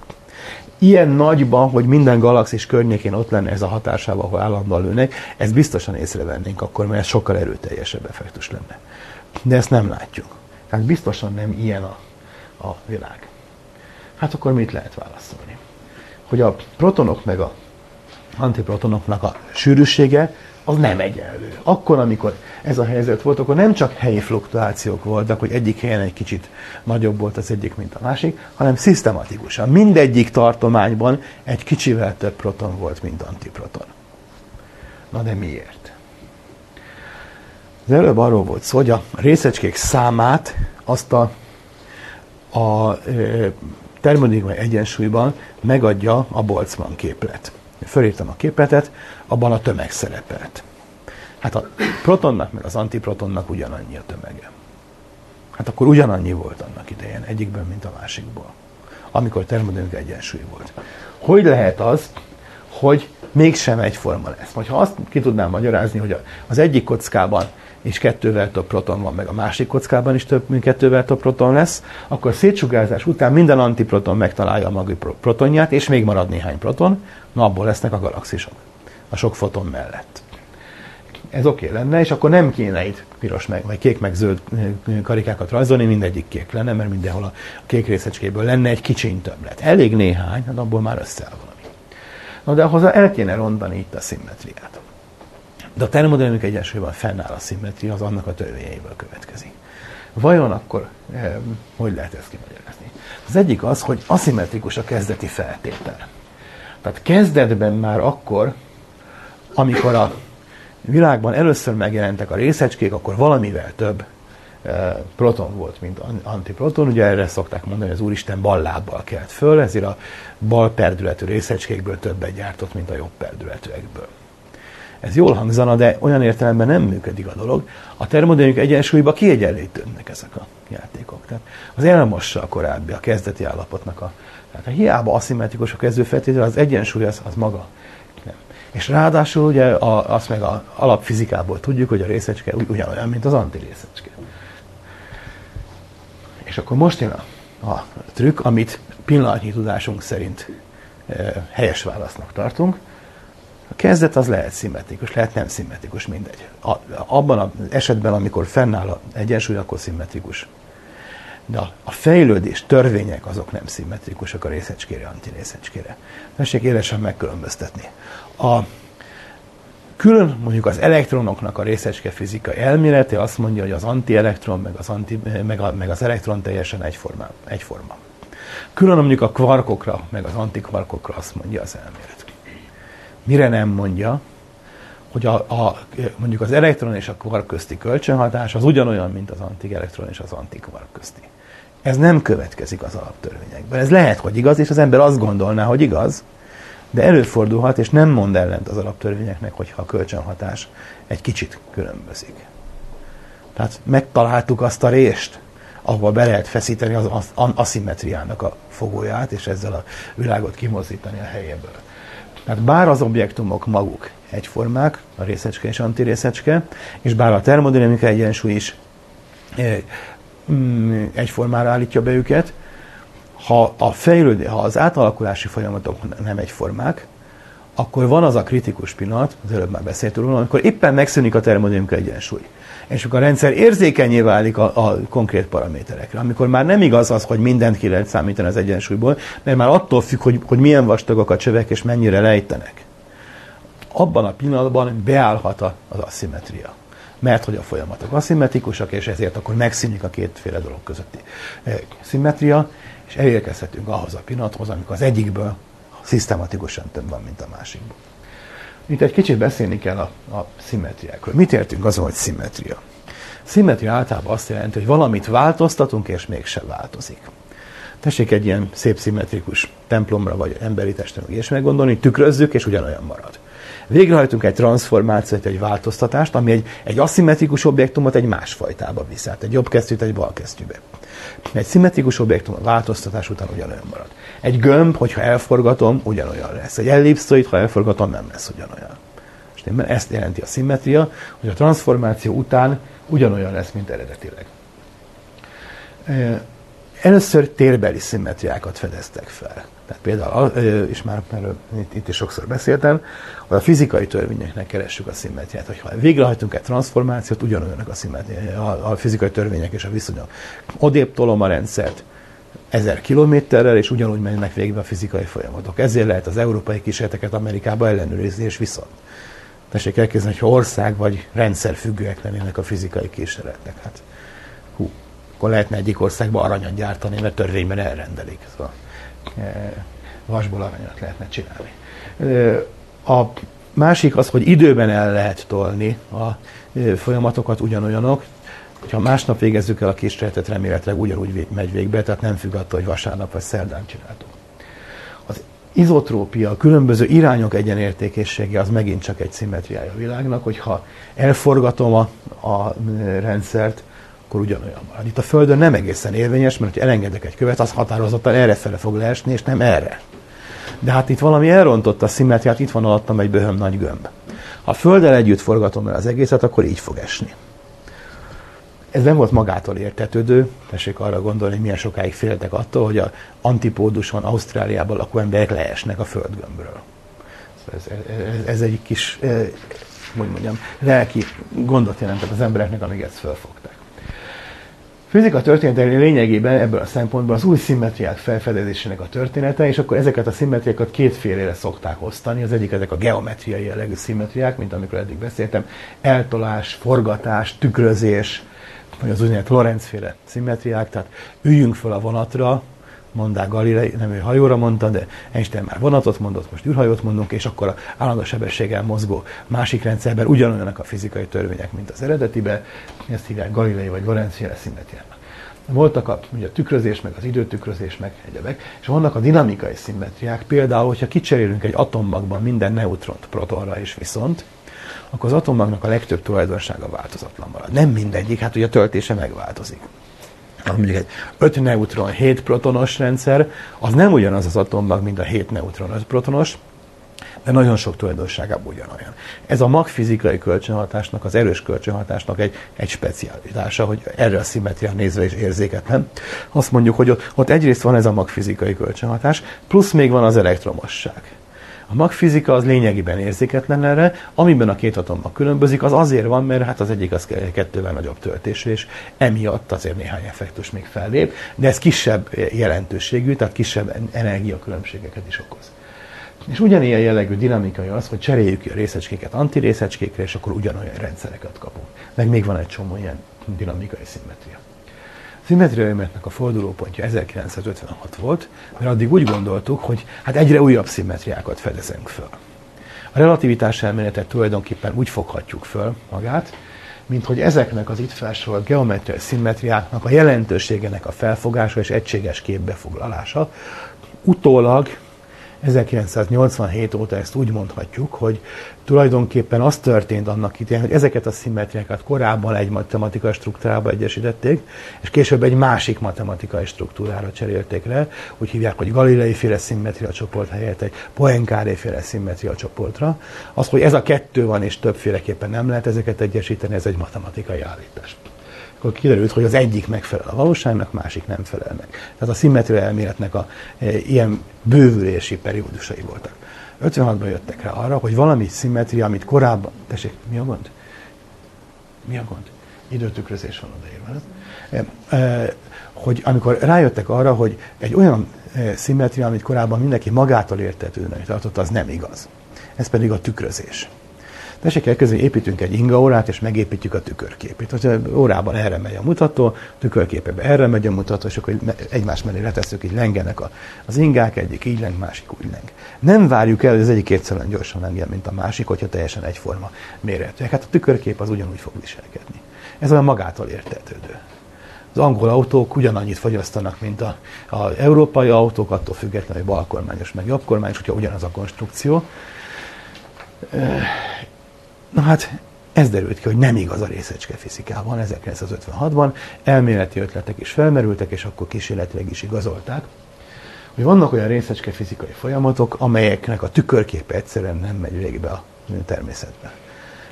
Ilyen nagyban, hogy minden galaxis környékén ott lenne ez a hatásával, ahol állandóan lőnek, ezt biztosan észrevennénk akkor, mert ez sokkal erőteljesebb effektus lenne. De ezt nem látjuk. Tehát biztosan nem ilyen a világ. Hát akkor mit lehet válaszolni? Hogy a protonok meg a antiprotonoknak a sűrűsége az nem egyenlő. Akkor, amikor ez a helyzet volt, akkor nem csak helyi fluktuációk voltak, hogy egyik helyen egy kicsit nagyobb volt az egyik, mint a másik, hanem szisztematikusan. Mindegyik tartományban egy kicsivel több proton volt, mint antiproton. Na de miért? Az előbb arról volt szó, hogy a részecskék számát azt a termodinamikai egyensúlyban megadja a Boltzmann képlet. Fölírtam a képletet, abban a tömeg szerepelt. Hát a protonnak, meg az antiprotonnak ugyanannyi a tömege. Hát akkor ugyanannyi volt annak idején, egyikben, mint a másikból, amikor termodinamikai egyensúly volt. Hogy lehet az, hogy mégsem egyforma lesz? Vagy ha azt ki tudnám magyarázni, hogy az egyik kockában és 2-vel több proton van, meg a másik kockában is több, mint 2-vel több proton lesz, akkor szétsugárzás után minden antiproton megtalálja a maga protonját, és még marad néhány proton, na abból lesznek a galaxisok, a sok foton mellett. Ez oké lenne, és akkor nem kéne itt piros meg, vagy kék meg zöld karikákat rajzolni, mindegyik kék lenne, mert mindenhol a kék részecskéből lenne egy kicsiny többlet. Elég néhány, hát abból már összeáll valami. Na de hozzá el kéne rondani itt a szimmetriát. De a termodinamika egyensúlyban fennáll a szimmetria, az annak a törvényeiből következik. Vajon akkor hogy lehet ezt kimagyarázni? Az egyik az, hogy aszimmetrikus a kezdeti feltétel. Tehát kezdetben már akkor, amikor a világban először megjelentek a részecskék, akkor valamivel több proton volt, mint antiproton. Ugye erre szokták mondani, hogy az Úristen bal lábbal kelt föl, ezért a bal perdületű részecskékből többet gyártott, mint a jobb perdületűekből. Ez jól hangzana, de olyan értelemben nem működik a dolog. A termodinamika egyensúlyba kiegyenlítődnek ezek a játékok. Tehát az elmossa a korábbi, a kezdeti állapotnak a... Tehát a hiába aszimmetrikus a kezdőfeltétel, az egyensúly az maga. Nem. És ráadásul ugye azt meg az alapfizikából tudjuk, hogy a részecske ugyanolyan, mint az antirészecske. És akkor most jön a trükk, amit pillanatnyi tudásunk szerint helyes válasznak tartunk. A kezdet az lehet szimmetrikus, lehet nem szimmetrikus, mindegy. Abban az esetben, amikor fennáll az egyensúly, akkor szimmetrikus. De a fejlődés, törvények azok nem szimmetrikusak a részecskére, antirészecskére. Tessék élesen megkülönböztetni. Külön mondjuk az elektronoknak a részecske fizika elmélete azt mondja, hogy az antielektron meg az elektron teljesen egyforma. Külön mondjuk a kvarkokra meg az antikvarkokra azt mondja az elmélet. Mire nem mondja, hogy mondjuk az elektron és a kvark közti kölcsönhatás az ugyanolyan, mint az antielektron és az antikvark közti. Ez nem következik az alaptörvényekben. Ez lehet, hogy igaz, és az ember azt gondolná, hogy igaz, de előfordulhat, és nem mond ellent az alaptörvényeknek, hogyha a kölcsönhatás egy kicsit különbözik. Tehát megtaláltuk azt a rést, ahova be lehet feszíteni az aszimmetriának a fogóját, és ezzel a világot kimozdítani a helyéből. Tehát bár az objektumok maguk egyformák, a részecske és antirészecske, és bár a termodinamika egyensúly is egyformára állítja be őket, ha az átalakulási folyamatok nem egyformák, akkor van az a kritikus pillanat, az előbb már beszéltünk róla, amikor éppen megszűnik a termodinamika egyensúly. És akkor a rendszer érzékenyé válik a konkrét paraméterekre. Amikor már nem igaz az, hogy mindent ki lehet számítani az egyensúlyból, mert már attól függ, hogy milyen vastagok a csövek és mennyire lejtenek. Abban a pillanatban beállhat az aszimmetria. Mert hogy a folyamatok aszimmetrikusak, és ezért akkor megszűnik a kétféle dolog közötti szimmetria, és elérkezhetünk ahhoz a pillanathoz, amikor az egyikből szisztematikusan több van, mint a másikból. Itt egy kicsit beszélni kell a szimmetriákról. Mit értünk azon, hogy szimmetria? Szimmetria általában azt jelenti, hogy valamit változtatunk, és mégse változik. Tessék egy ilyen szép szimmetrikus templomra, vagy emberi testre, és meggondolni, tükrözzük, és ugyanolyan marad. Végrehajtunk egy transformációt, egy változtatást, ami egy aszimmetrikus objektumot egy másfajtába visz át, egy jobb kesztyűt egy bal kesztyűbe. Egy szimmetrikus objektum a változtatás után ugyanolyan marad. Egy gömb, hogyha elforgatom, ugyanolyan lesz. Egy ellipszoid, ha elforgatom, nem lesz ugyanolyan. És ezt jelenti a szimmetria, hogy a transformáció után ugyanolyan lesz, mint eredetileg. Először térbeli szimmetriákat fedeztek fel. Tehát például, és már itt is sokszor beszéltem, hogy a fizikai törvényeknek keressük a szimmetriát. Hogyha végrehajtunk egy transformációt, ugyanolyanak a fizikai törvények és a viszonyok. Odébb tolom a rendszert 1000 kilométerrel, és ugyanúgy mennek végbe a fizikai folyamatok. Ezért lehet az európai kísérleteket Amerikába ellenőrizni, és viszont. Tessék elképzelni, hogyha ország vagy rendszer függőek lennének a fizikai kísérletnek. Hát, akkor lehetne egyik országban aranyat gyártani, mert törvényben elrendelik. Szóval vasból aranyat lehetne csinálni. A másik az, hogy időben el lehet tolni a folyamatokat ugyanolyanok. Ha másnap végezzük el a kísérletet, remélhetőleg ugyanúgy megy végbe, tehát nem függ attól, hogy vasárnap vagy szerdán csináltuk. Az izotrópia, a különböző irányok egyenértékessége, az megint csak egy szimmetriája a világnak, hogyha elforgatom a rendszert, akkor ugyanolyan marad. Itt a Földön nem egészen érvényes, mert ha elengedek egy követ, az határozottan errefele fog leesni, és nem erre. De hát itt valami elrontotta a szimmetriát, itt van alattam egy böhöm nagy gömb. Ha a Földdel együtt forgatom el az egészet, akkor így fog esni. Ez nem volt magától értetődő, tessék arra gondolni, hogy milyen sokáig féltek attól, hogy az antipóduson Ausztráliában lakó emberek leesnek a földgömbről. Ez egy kis, hogy mondjam, lelki gondot jelentett az embereknek, amíg ezt felfogták. Fizika történetei lényegében ebből a szempontból az új szimmetriák felfedezésének a története, és akkor ezeket a szimmetriákat kétfélére szokták osztani. Az egyik ezek a geometriai jellegű szimmetriák, mint amikről eddig beszéltem, eltolás, forgatás, tükrözés, vagy az úgynevezett Lorentz-féle szimmetriák, tehát üljünk fel a vonatra, mondták Galilei, nem ő hajóra mondta, de Einstein már vonatot mondott, most űrhajót mondunk, és akkor a állandó sebességgel mozgó másik rendszerben ugyanolyanak a fizikai törvények, mint az eredetiben, ezt hívják Galilei vagy Lorentz-féle szimmetriának. Voltak ugye a tükrözés, meg az időtükrözés, meg egyebek, és vannak a dinamikai szimmetriák, például, hogyha kicserélünk egy atommagban minden neutront protonra és viszont, akkor az atommagnak a legtöbb tulajdonsága változatlan marad. Nem mindegyik, hát ugye a töltése megváltozik. Mondjuk egy 5 neutron, 7 protonos rendszer, az nem ugyanaz az atommag, mint a 7 neutron, 5 protonos, de nagyon sok tulajdonságában ugyanolyan. Ez a magfizikai kölcsönhatásnak, az erős kölcsönhatásnak egy specialitása, hogy erre a szimmetrián nézve is érzéketlen. Azt mondjuk, hogy ott egyrészt van ez a magfizikai kölcsönhatás, plusz még van az elektromosság. A magfizika az lényegében érzéketlen erre, amiben a két atommag különbözik, az azért van, mert hát az egyik az kettővel nagyobb töltésű, és emiatt azért néhány effektus még fellép, de ez kisebb jelentőségű, tehát kisebb energiakülönbségeket is okoz. És ugyanilyen jellegű dinamikai az, hogy cseréljük ki a részecskéket antirészecskékre, és akkor ugyanolyan rendszereket kapunk. Meg még van egy csomó ilyen dinamikai szimmetria. A szimmetriaelméletnek a fordulópontja 1956 volt, mert addig úgy gondoltuk, hogy hát egyre újabb szimmetriákat fedezünk föl. A relativitás elméletet tulajdonképpen úgy foghatjuk föl magát, mint hogy ezeknek az itt felsorolt geometriai szimmetriáknak a jelentőségének a felfogása és egységes képbefoglalása utólag 1987 óta ezt úgy mondhatjuk, hogy tulajdonképpen az történt annak idején, hogy ezeket a szimmetriákat korábban egy matematikai struktúrába egyesítették, és később egy másik matematikai struktúrára cserélték le, úgy hívják, hogy Galilei-féle szimmetria csoport helyett egy Poincaré-féle szimmetria csoportra. Az, hogy ez a kettő van és többféleképpen nem lehet ezeket egyesíteni, ez egy matematikai állítás. Akkor kiderült, hogy az egyik megfelel a valóságnak, másik nem felel meg. Tehát a szimmetria elméletnek ilyen bővülési periódusai voltak. 56-ban jöttek rá arra, hogy valami szimmetria, amit korábban... Tessék, mi a gond? Mi a gond? Időtükrözés van odaírva. Hogy amikor rájöttek arra, hogy egy olyan szimmetria, amit korábban mindenki magától értetődnek tartotta, az nem igaz. Ez pedig a tükrözés. Tessék elkezdeni, építünk egy ingaórát, és megépítjük a tükörképét. Hogyha órában erre megy a mutató, tükörképében erre megy a mutató, és akkor egymás mellé letesszük, így lengenek az ingák, egyik így leng, másik úgy leng. Nem várjuk el, hogy az egyik egyszerűen gyorsan lengjen, mint a másik, hogyha teljesen egyforma méretűek. Hát a tükörkép az ugyanúgy fog viselkedni. Ez olyan magától értetődő. Az angol autók ugyanannyit fogyasztanak, mint az európai autók, attól függetlenül, hogy balkormányos, meg jobbkormányos, hogyha ugyanaz a konstrukció. Na hát, ez derült ki, hogy nem igaz a részecske fizikában 1956-ban, elméleti ötletek is felmerültek, és akkor kísérletileg is igazolták, hogy vannak olyan részecske fizikai folyamatok, amelyeknek a tükörképe egyszerűen nem megy végbe a természetben.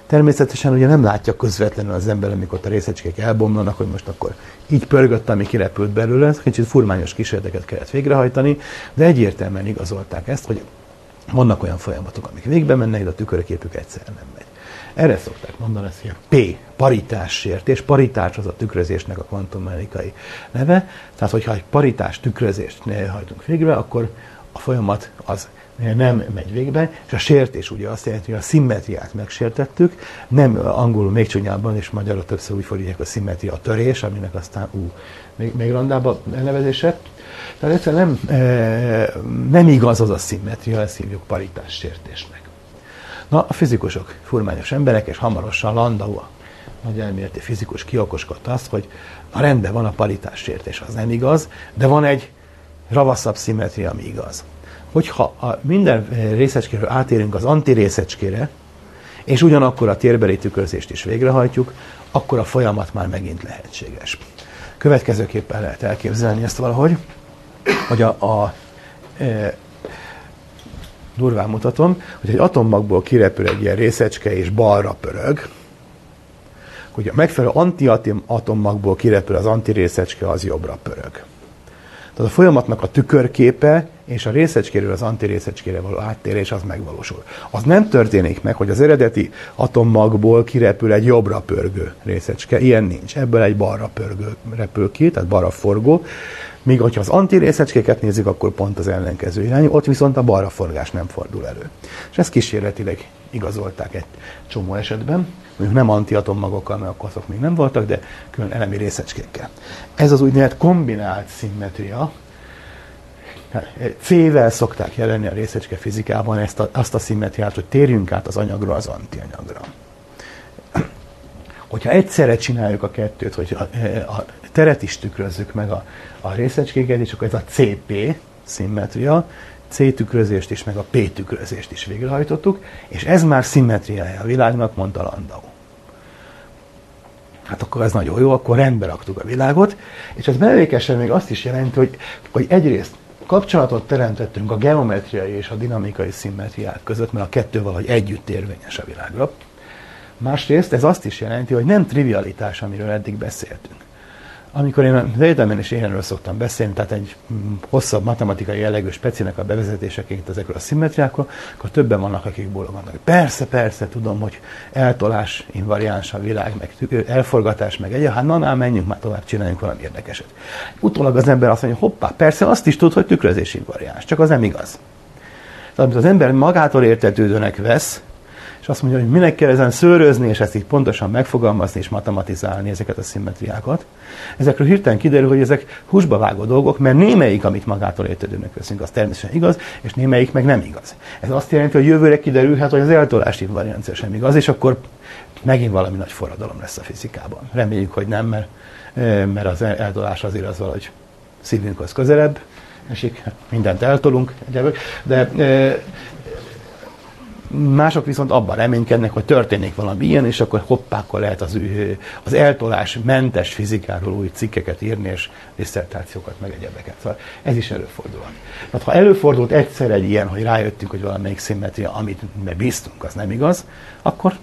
Természetesen ugye nem látja közvetlenül az ember, amikor a részecskék elbomlanak, hogy most akkor így pörgött, ami kirepült belőle, kicsit furmányos kísérleteket kellett végrehajtani, de egyértelműen igazolták ezt, hogy vannak olyan folyamatok, amik végbe mennek, de a tükörképük egyszerűen nem megy. Erre szokták mondani, ezt hívják paritássértés, paritás az a tükrözésnek a kvantummechanikai neve, tehát hogyha egy paritás tükrözést hajtunk végre, akkor a folyamat az nem megy végbe, és a sértés ugye azt jelenti, hogy a szimmetriát megsértettük, nem angolul még csúnyában, és magyarul többször úgy fordítják a szimmetria, a törés, aminek aztán még randába elnevezése. Tehát egyszerűen nem igaz az a szimmetria, ezt hívjuk paritássértésnek. Na, a fizikusok furmányos emberek, és hamarosan Landau, a nagy elméleti fizikus kiokoskodta azt, hogy na rendben van a paritássértés, az nem igaz, de van egy ravaszabb szimmetria, ami igaz. Hogyha minden részecskéről átérünk az antirészecskére, és ugyanakkor a térbeli tükörzést is végrehajtjuk, akkor a folyamat már megint lehetséges. Következőképpen lehet elképzelni ezt valahogy, hogy durván mutatom, hogy egy atommagból kirepül egy ilyen részecske és balra pörög, hogy a megfelelő antiatommagból kirepül az antirészecske, az jobbra pörög. Tehát a folyamatnak a tükörképe és a részecskéről az antirészecskére való áttérés az megvalósul. Az nem történik meg, hogy az eredeti atommagból kirepül egy jobbra pörgő részecske, ilyen nincs, ebből egy balra pörgő repül ki, tehát balra forgó. Míg hogyha az antirészecskéket nézzük, akkor pont az ellenkező irányú, ott viszont a balra forgás nem fordul elő. És ezt kísérletileg igazolták egy csomó esetben, mondjuk nem antiatommagokkal, mert akkor azok még nem voltak, de külön elemi részecskékkel. Ez az úgynevezett kombinált szimmetria, C-vel szokták jelenni a részecske fizikában azt a szimmetriát, hogy térjünk át az anyagra az antianyagra. Hogyha egyszerre csináljuk a kettőt, hogy a teret is tükrözzük meg a részecskéket, és akkor ez a CP szimmetria, C-tükrözést is, meg a P-tükrözést is végrehajtottuk, és ez már szimmetriája a világnak, mondta Landau. Hát akkor ez nagyon jó, akkor rendbe raktuk a világot, és ez mellékesen még azt is jelenti, hogy egyrészt kapcsolatot teremtettünk a geometriai és a dinamikai szimmetriák között, mert a kettő valahogy együtt érvényes a világra. Másrészt ez azt is jelenti, hogy nem trivialitás, amiről eddig beszéltünk. Amikor én az egyetemen is ilyenről szoktam beszélni, tehát egy hosszabb matematikai jellegű specinek a bevezetéseként ezekről a szimmetriákról, akkor többen vannak, akik bólogatnak. Persze, tudom, hogy eltolás invariáns a világ, meg elforgatás, meg egyéb, hát na, menjünk már tovább, csináljunk valami érdekeset. Utólag az ember azt mondja, hoppá, persze azt is tud, hogy tükrözés invariáns, csak az nem igaz. Tehát az ember magától értetődőnek vesz, és azt mondja, hogy minek kell ezen szőrözni, és ezt így pontosan megfogalmazni és matematizálni ezeket a szimmetriákat. Ezekről hirtelen kiderül, hogy ezek húsba vágó dolgok, mert némelyik, amit magától értetődőnek veszünk, az természetesen igaz, és némelyik meg nem igaz. Ez azt jelenti, hogy jövőre kiderülhet, hogy az eltolás invariancia sem igaz, és akkor megint valami nagy forradalom lesz a fizikában. Reméljük, hogy nem, mert az eltolás azért az valahogy szívünkhöz közelebb esik, mindent eltolunk, de mások viszont abban reménykednek, hogy történik valami ilyen, és akkor hoppákkal lehet az eltolás mentes fizikáról új cikkeket írni, és disszertációkat, meg egyebeket. Szóval ez is előfordulhat. Tehát ha előfordult egyszer egy ilyen, hogy rájöttünk, hogy valamelyik szimmetria, amit bíztunk, az nem igaz, akkor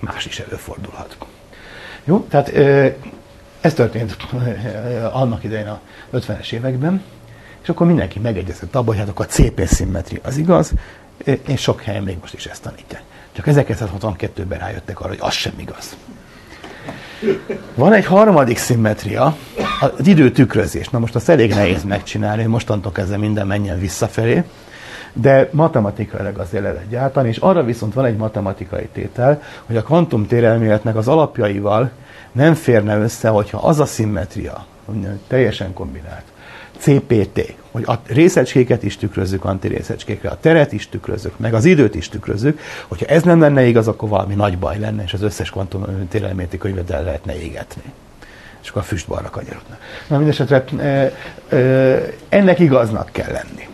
más is előfordulhat. Jó? Tehát ez történt annak idején a 50-es években, és akkor mindenki megegyezett abban, hogy hát akkor a CP-szimmetria az igaz, és sok helyen még most is ezt tanítják. Csak 1962-ben rájöttek arra, hogy az sem igaz. Van egy harmadik szimmetria, az időtükrözés. Na most azt elég nehéz megcsinálni, mostantól kezdve minden menjen visszafelé, de matematikailag azért le lehet gyártani, és arra viszont van egy matematikai tétel, hogy a kvantumtérelméletnek az alapjaival nem férne össze, hogyha az a szimmetria, teljesen kombinált, CPT, hogy a részecskéket is tükrözzük antirészecskékre, a teret is tükrözzük, meg az időt is tükrözzük, hogyha ez nem lenne igaz, akkor valami nagy baj lenne, és az összes kvantum térelméleti könyvet el lehetne égetni. És akkor a füst balra kanyarodna. Na mindesetre ennek igaznak kell lenni.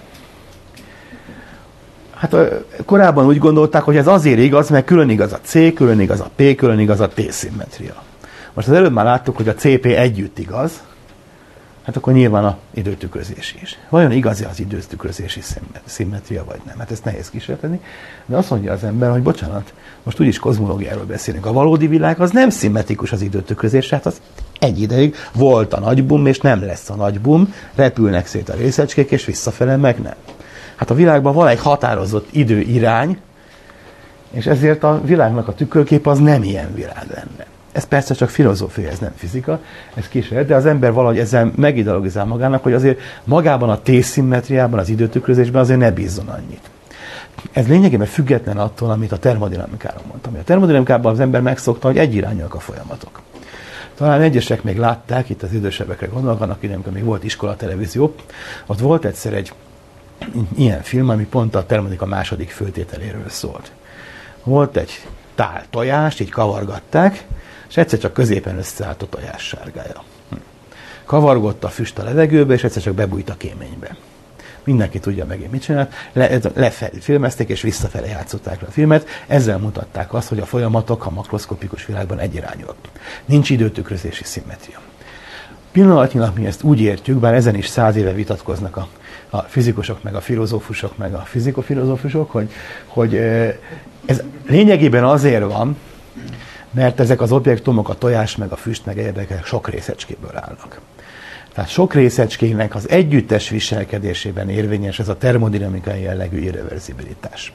Hát korábban úgy gondolták, hogy ez azért igaz, mert külön igaz a C, külön igaz a P, külön igaz a T szimmetria. Most az előbb már láttuk, hogy a CP együtt igaz, hát akkor nyilván az időtükrözés is. Vajon igazi az időtükrözési szimmetria, vagy nem? Hát ezt nehéz kísérteni. De azt mondja az ember, hogy bocsánat, most úgyis kozmológiáról beszélünk. A valódi világ az nem szimmetrikus az időtükrözés, hát az egy ideig volt a nagy bum, és nem lesz a nagy bum, repülnek szét a részecskék, és visszafele meg nem. Hát a világban van egy határozott időirány, és ezért a világnak a tükörkép az nem ilyen világ lenne. Ez persze csak filozófia, ez nem fizika, ez kísérlet, de az ember valahogy ezzel megideologizál magának, hogy azért magában a T-szimmetriában, az időtükrözésben azért ne bízzon annyit. Ez lényegében független attól, amit a termodinamikáról mondtam. A termodinamikában az ember megszokta, hogy egyirányúak a folyamatok. Talán egyesek még látták, itt az idősebbekre gondolok, annak idején, amikor még volt iskolatelevízió, ott volt egyszer egy ilyen film, ami pont a termodinamika második főtételéről szólt. Volt egy tál tojást, így kavargatták, és egyszer csak középen összeállt a tojás sárgája. Kavargott a füst a levegőbe, és egyszer csak bebújt a kéménybe. Mindenki tudja megint mit csinált, filmezték, és visszafele játszották le a filmet, ezzel mutatták azt, hogy a folyamatok a makroszkopikus világban egyirányúak. Nincs időtükrözési szimmetria. Pillanatnyilag mi ezt úgy értjük, bár ezen is 100 éve vitatkoznak a fizikusok, meg a filozófusok, meg a fizikofilozófusok, hogy ez lényegében azért van, mert ezek az objektumok, a tojás, meg a füst, meg egyébként sok részecskéből állnak. Tehát sok részecskének az együttes viselkedésében érvényes ez a termodinamikai jellegű irreverzibilitás.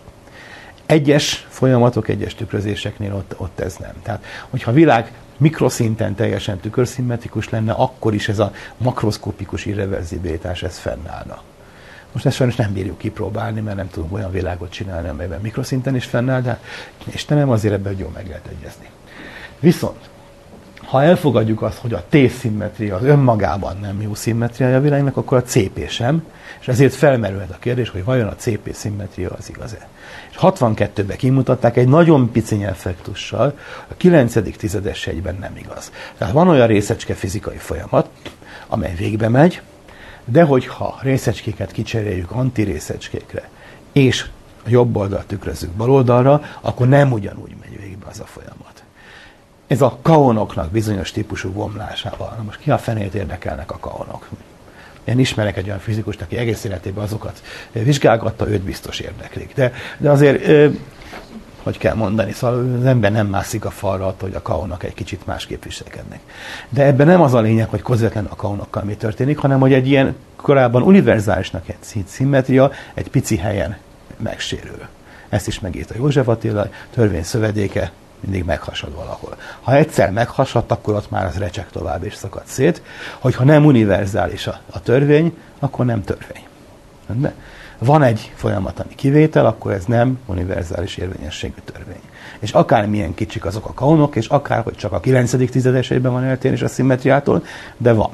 Egyes folyamatok, egyes tükrözéseknél ott ez nem. Tehát, hogyha a világ mikroszinten teljesen tükörszimmetrikus lenne, akkor is ez a makroszkopikus irreverzibilitás ez fennállna. Most ezt sajnos nem bírjuk kipróbálni, mert nem tudunk olyan világot csinálni, amelyben mikroszinten is fennáll, de Istenem, azért ebben jól meg lehet egyezni. Viszont, ha elfogadjuk azt, hogy a T-szimmetria az önmagában nem jó szimmetriája a világnak, akkor a CP sem, és ezért felmerülhet a kérdés, hogy vajon a CP-szimmetria az igaz-e. És 62-ben kimutatták egy nagyon piciny effektussal, a 9. tizedes egyben nem igaz. Tehát van olyan részecske fizikai folyamat, amely végbe megy, De hogyha részecskéket kicseréljük antirészecskékre, és a jobb oldalt tükrözzük bal oldalra, akkor nem ugyanúgy megy végbe az a folyamat. Ez a kaonoknak bizonyos típusú bomlásával. Na most ki a fenét érdekelnek a kaonok? Én ismerek egy olyan fizikust, aki egész életében azokat vizsgálgatta, őt biztos érdeklik. De azért, hogy kell mondani, szóval az ember nem mászik a falra attól, hogy a kaonok egy kicsit másképp viselkednek. De ebben nem az a lényeg, hogy közvetlen a kaonokkal mi történik, hanem hogy egy ilyen korábban univerzálisnak egy szimmetria egy pici helyen megsérül. Ezt is megírta József Attila, törvény szövedéke, mindig meghasad valahol. Ha egyszer meghasadt, akkor ott már az recseg tovább és szakad szét, hogyha nem univerzális a törvény, akkor nem törvény. De van egy folyamat, ami kivétel, akkor ez nem univerzális érvényességű törvény. És akármilyen kicsik azok a kaonok, és akárhogy csak a 9. tizedesében van eltérés a szimmetriától, de van.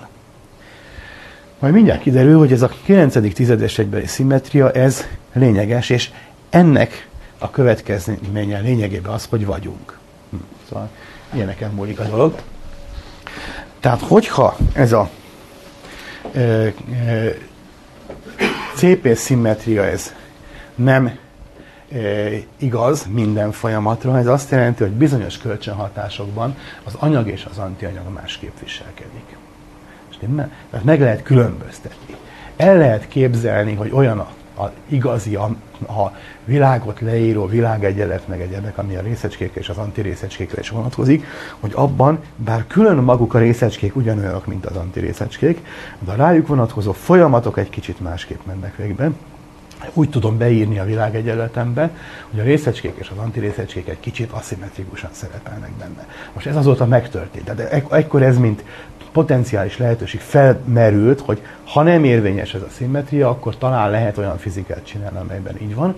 Majd mindjárt kiderül, hogy ez a 9. tizedesbeli szimmetria, ez lényeges, és ennek a következménye lényegében az, hogy vagyunk. Szóval ilyeneken múlik a dolog. Tehát hogyha ez a CP-szimmetria ez nem igaz minden folyamatra, ez azt jelenti, hogy bizonyos kölcsönhatásokban az anyag és az antianyag másképp viselkedik. Tehát meg lehet különböztetni. El lehet képzelni, hogy olyan a igazi, a világot leíró világegyenlet meg egyebek, ami a részecskékre és az antirészecskékre is vonatkozik, hogy abban, bár külön maguk a részecskék ugyanolyanok, mint az antirészecskék, de a rájuk vonatkozó folyamatok egy kicsit másképp mennek végbe. Úgy tudom beírni a világegyenletembe, hogy a részecskék és az antirészecskék egy kicsit aszimmetrikusan szerepelnek benne. Most ez azóta megtörtént. De ekkor ez, mint potenciális lehetőség felmerült, hogy ha nem érvényes ez a szimmetria, akkor talán lehet olyan fizikát csinálni, amelyben így van.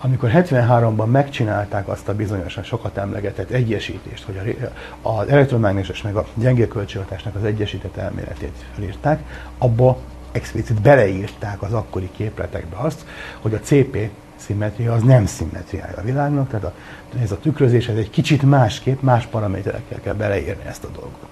Amikor 73-ban megcsinálták azt a bizonyosan sokat emlegetett egyesítést, hogy az elektromágneses meg a gyenge kölcsönhatásnak az egyesített elméletét felírták, abba explicit beleírták az akkori képletekbe azt, hogy a CP szimmetria az nem szimmetriája a világnak, tehát ez a tükrözés ez egy kicsit másképp, más paraméterekkel kell beleírni ezt a dolgot.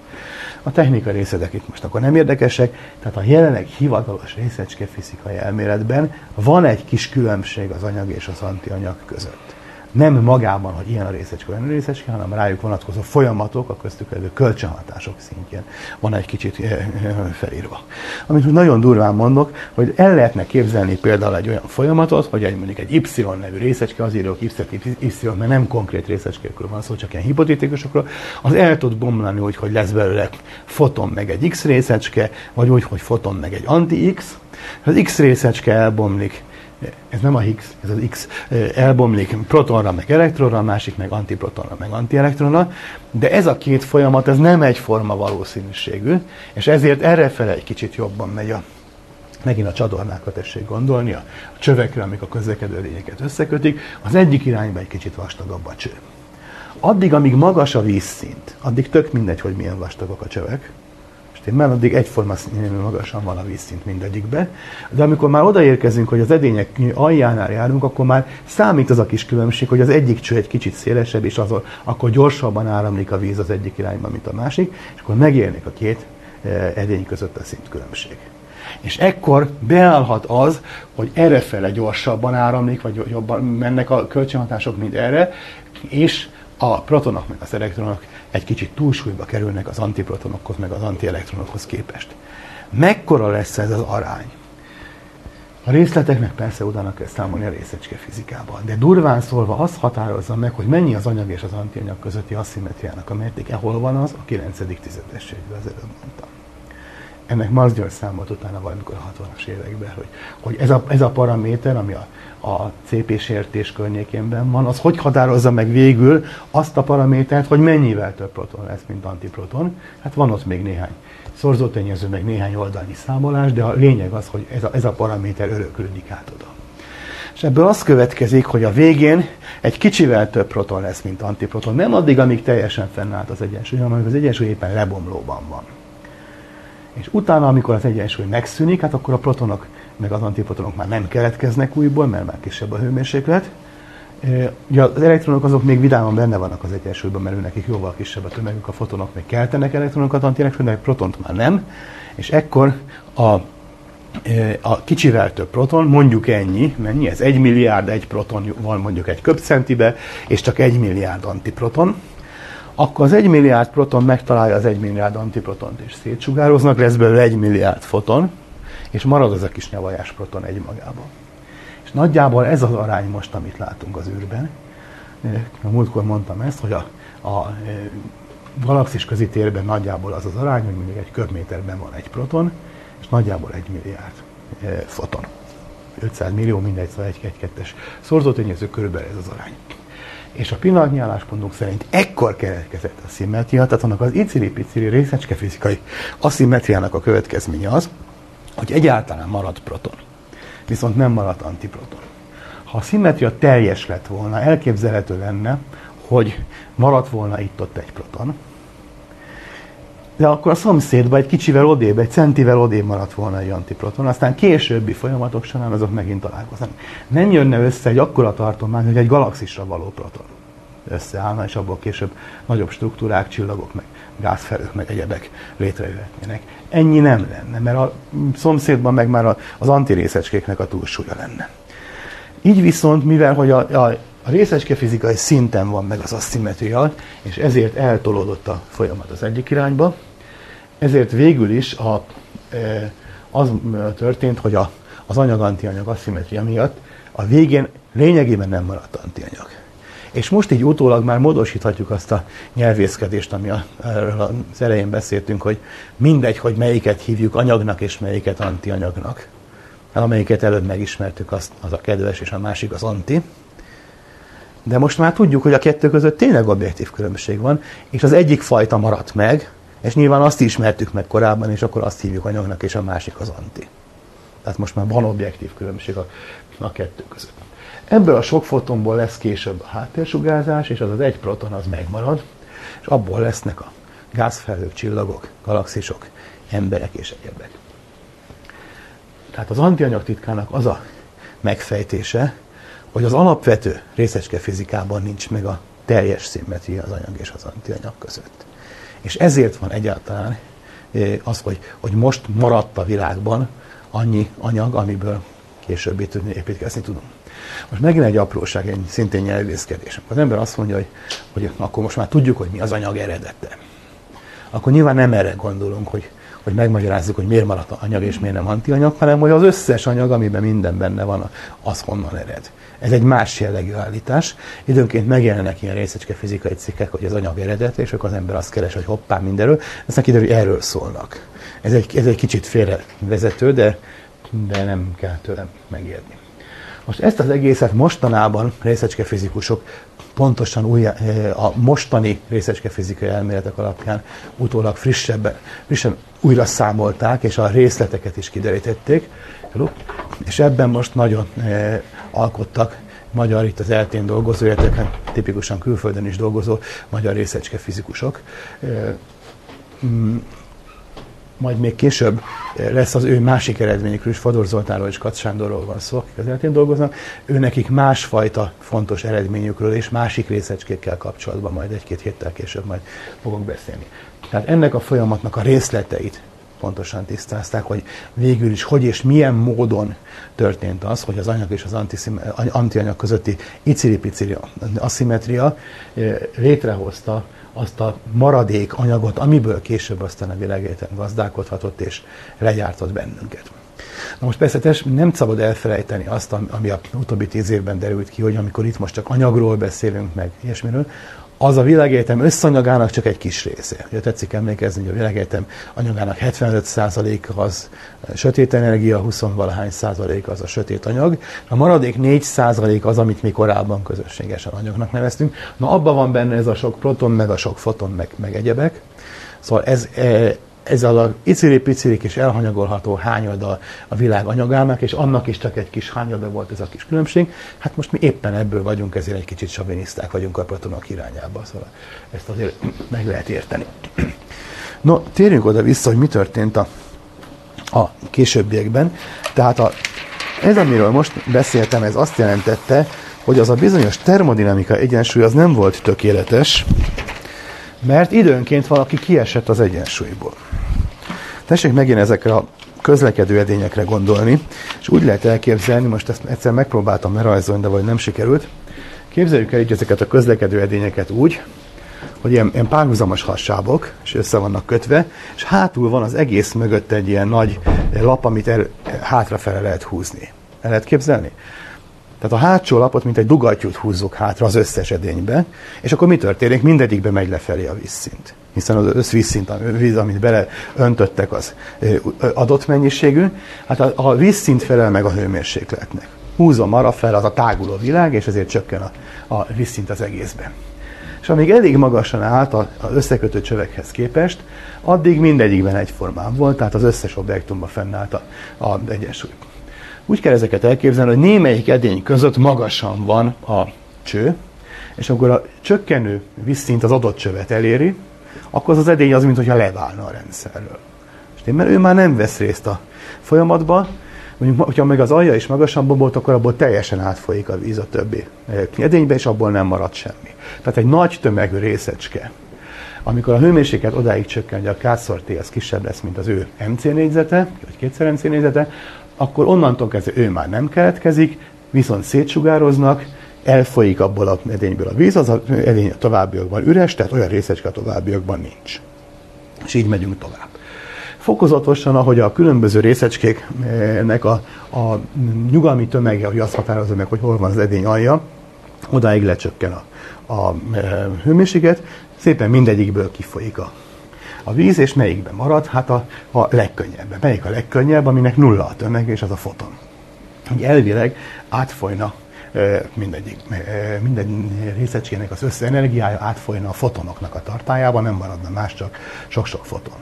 A technikai részletek itt most akkor nem érdekesek, tehát a jelenleg hivatalos részecske fizikai elméletben van egy kis különbség az anyag és az antianyag között. Nem magában, hogy ilyen a részecske, olyan a részecske, hanem rájuk vonatkozó folyamatok, a köztük elő kölcsönhatások szintjén van egy kicsit felírva. Amit nagyon durván mondok, hogy el lehetne képzelni például egy olyan folyamatot, hogy mondjuk egy Y nevű részecske, az írok Y, mert nem konkrét részecskékről van szó, csak ilyen hipotetikusokról, az el tud bomlani úgy, hogy lesz belőle foton meg egy X részecske, vagy úgy, hogy foton meg egy anti-X. Az X részecske elbomlik, ez nem a Higgs, ez az X elbomlik protonra, meg elektronra, a másik meg antiprotonra, meg antielektronra, de ez a két folyamat ez nem egyforma valószínűségű, és ezért errefele egy kicsit jobban megy megint a csadornákra tessék gondolni, a csövekre, amik a közlekedő lényeket összekötik, az egyik irányba egy kicsit vastagabb a cső. Addig, amíg magas a vízszint, addig tök mindegy, hogy milyen vastagok a csövek, mert addig egyforma színű magasan van a vízszint mindegyikbe, de amikor már odaérkezünk, hogy az edények aljánál járunk, akkor már számít az a kis különbség, hogy az egyik cső egy kicsit szélesebb, és azon, akkor gyorsabban áramlik a víz az egyik irányba, mint a másik, és akkor megérnek a két edény között a szintkülönbség. És ekkor beállhat az, hogy errefele gyorsabban áramlik, vagy jobban mennek a kölcsönhatások, mint erre, és a protonok meg az elektronok egy kicsit túlsúlyba kerülnek az antiprotonokhoz meg az antielektronokhoz képest. Mekkora lesz ez az arány? A részleteknek persze utána kell számolni a részecske fizikában, de durván szólva azt határozza meg, hogy mennyi az anyag és az antianyag közötti aszimmetriának a mértéke, hol van az, a 9. tizedességben az előbb mondtam. Ennek Marsgyörgy számolt utána valamikor a 60-as években, hogy ez a paraméter, ami a CP-sértés környékénben van, az hogy határozza meg végül azt a paramétert, hogy mennyivel több proton lesz, mint antiproton. Hát van ott még néhány szorzótényező, meg néhány oldalnyi számolás, de a lényeg az, hogy ez a paraméter öröklődik át oda. És ebből az következik, hogy a végén egy kicsivel több proton lesz, mint antiproton. Nem addig, amíg teljesen fennállt az egyensúly, hanem amikor az egyensúly éppen lebomlóban van. És utána, amikor az egyensúly megszűnik, hát akkor a protonok meg az antiprotonok már nem keletkeznek újból, mert már kisebb a hőmérséklet. Ugye az elektronok azok még vidáman benne vannak az egyensúlyban, mert nekik jóval kisebb a tömegük, a fotonok még keltenek elektronokat, antielektronokat, proton már nem. És ekkor a a kicsivel több proton, mondjuk ennyi, mennyi ez? 1 milliárd proton van mondjuk egy köbcentibe, és csak 1 milliárd antiproton. Akkor az 1 milliárd proton megtalálja az 1 milliárd antiprotont, és szétsugároznak, lesz belőle 1 milliárd foton, és marad az a kis nyavajás proton egymagában. És nagyjából ez az arány most, amit látunk az űrben. A múltkor mondtam ezt, hogy a galaxis közi térben nagyjából az az arány, hogy mondjuk egy köbméterben van egy proton, és nagyjából 1 milliárd foton. 500 millió, mindegy, szóval egy-kettes szorzótényező, körülbelül ez az arány. És a pillanatnyi álláspontunk szerint ekkor keletkezett a szimmetria, tehát annak az icili-picili részecskefizikai aszimmetriának a következménye az, hogy egyáltalán maradt proton, viszont nem maradt antiproton. Ha a szimmetria teljes lett volna, elképzelhető lenne, hogy maradt volna itt-ott egy proton, de akkor a szomszédban egy kicsivel odébb, egy centivel odébb maradt volna egy antiproton, aztán későbbi folyamatok során azok megint találkoznak. Nem jönne össze egy akkora tartomány, hogy egy galaxisra való proton összeállna, és abból később nagyobb struktúrák, csillagok, meg gázfelők, meg egyebek létrejöhetnének. Ennyi nem lenne, mert a szomszédban meg már az antirészecskéknek a túlsúlya lenne. Így viszont, mivel hogy a részecskefizikai szinten van meg az aszimmetria, és ezért eltolódott a folyamat az egyik irányba, ezért végül is az történt, hogy az anyag-antianyag aszimmetria miatt a végén lényegében nem maradt antianyag. És most így utólag már módosíthatjuk azt a nyelvészkedést, ami az elején beszéltünk, hogy mindegy, hogy melyiket hívjuk anyagnak és melyiket antianyagnak. Hát amelyiket előbb megismertük, az a kedves, és a másik az anti. De most már tudjuk, hogy a kettő között tényleg objektív különbség van, és az egyik fajta maradt meg, és nyilván azt ismertük meg korábban, és akkor azt hívjuk anyagnak, és a másik az anti. Tehát most már van objektív különbség a kettő között. Ebből a sok fotonból lesz később a háttérsugárzás, és az egy proton az megmarad, és abból lesznek a gázfelhők, csillagok, galaxisok, emberek és egyebek. Tehát az antianyag titkának az a megfejtése, hogy az alapvető részecskefizikában nincs meg a teljes szimmetria az anyag és az antianyag között. És ezért van egyáltalán az, hogy most maradt a világban annyi anyag, amiből később építkezni tudunk. Most megint egy apróság, egy szintén nyelvészkedés. Az ember azt mondja, hogy akkor most már tudjuk, hogy mi az anyag eredete. Akkor nyilván nem erre gondolunk, hogy megmagyarázzuk, hogy miért maradt anyag és miért nem antianyag, hanem hogy az összes anyag, amiben minden benne van, az honnan ered. Ez egy más jellegű állítás. Időnként megjelennek ilyen részecskefizikai cikkek, hogy az anyag eredete, és akkor az ember azt keres, hogy hoppá, mindenről. Aztán kiderül, hogy erről szólnak. Ez egy kicsit félrevezető, de nem kell tőlem megijedni. Most ezt az egészet mostanában részecskefizikusok pontosan a mostani részecskefizikai elméletek alapján utólag frissen újra számolták, és a részleteket is kiderítették. És ebben most nagyon alkottak magyar, itt az ELTÉ-n dolgozó, érteken tipikusan külföldön is dolgozó magyar részecskefizikusok. Majd még később lesz az ő másik eredményükről is, Fodor Zoltánról és Kac Sándorról van szó, akik az ELTÉ-n dolgoznak. Őnekik másfajta fontos eredményükről és másik részecskékkel kapcsolatban majd egy-két héttel később majd fogok beszélni. Tehát ennek a folyamatnak a részleteit pontosan tisztázták, hogy végül is hogy és milyen módon történt az, hogy az anyag és az antianyag közötti icili-picili aszimmetria létrehozta azt a maradék anyagot, amiből később aztán a világegyetem gazdálkodhatott és legyártott bennünket. Na most persze nem szabad elfelejteni azt, ami a utóbbi 10 évben derült ki, hogy amikor itt most csak anyagról beszélünk meg ilyesmiről, az a világegyetem összanyagának csak egy kis része. Ugye tetszik emlékezni, hogy a világegyetem anyagának 75% az sötét energia, 20-valahány százalék az a sötét anyag. A maradék 4% az, amit mi korábban közösségesen anyagnak neveztünk. Na abban van benne ez a sok proton, meg a sok foton, meg egyebek. Szóval ez az icili-picili kis elhanyagolható hányada a világ anyagának, és annak is csak egy kis hányada volt ez a kis különbség. Hát most mi éppen ebből vagyunk, ezért egy kicsit saviniszták vagyunk a protonok irányába. Szóval ezt azért meg lehet érteni. No, térjünk oda-vissza, hogy mi történt a későbbiekben. Tehát ez, amiről most beszéltem, ez azt jelentette, hogy az a bizonyos termodinamika egyensúly az nem volt tökéletes, mert időnként valaki kiesett az egyensúlyból. Tessék megint ezekre a közlekedő edényekre gondolni, és úgy lehet elképzelni, most ezt egyszer megpróbáltam lerajzolni, de vagy nem sikerült. Képzeljük el így ezeket a közlekedő edényeket úgy, hogy ilyen párhuzamos hasábok, és össze vannak kötve, és hátul van az egész mögött egy ilyen nagy lap, amit hátrafele lehet húzni. El lehet képzelni? Tehát a hátsó lapot, mint egy dugattyút húzzuk hátra az összes edénybe, és akkor mi történik? Mindegyikbe megy lefelé a vízszint. Hiszen az összvízszint, a víz, amit beleöntöttek, az adott mennyiségű. Hát a vízszint felel meg a hőmérsékletnek. Húzom arra fel, az a táguló világ, és ezért csökken a vízszint az egészben. És amíg elég magasan állt az összekötő csövekhez képest, addig mindegyikben egyformán volt, tehát az összes objektumban fennállt az egyensúly. Úgy kell ezeket elképzelni, hogy némelyik edény között magasan van a cső, és akkor a csökkenő vízszint az adott csövet eléri, akkor az edény az, mintha leválna a rendszerről. És mert ő már nem vesz részt a folyamatban, mondjuk, hogyha meg az alja is magasabb volt, akkor abból teljesen átfolyik a víz a többi edénybe, és abból nem marad semmi. Tehát egy nagy tömegű részecske. Amikor a hőmérséklet odáig csökken, hogy a K-szor T az kisebb lesz, mint az ő MC négyzete, vagy kétszer MC négyzete, akkor onnantól kezdve ő már nem keletkezik, viszont szétsugároznak, elfolyik abból az edényből a víz, az edény a továbbiakban üres, tehát olyan részecske a továbbiakban nincs. És így megyünk tovább. Fokozatosan, ahogy a különböző részecskéknek a nyugalmi tömege, hogy azt határozza meg, hogy hol van az edény alja, odáig lecsökken a hőmérséklet, szépen mindegyikből kifolyik a víz, és melyikben marad? Hát a legkönnyebben. Melyik a legkönnyebb, aminek nulla a tömeg, és az a foton. Így elvileg átfolyna minden részecskének az összeenergiája, átfolyna a fotonoknak a tartályában, nem maradna más, csak sok-sok foton.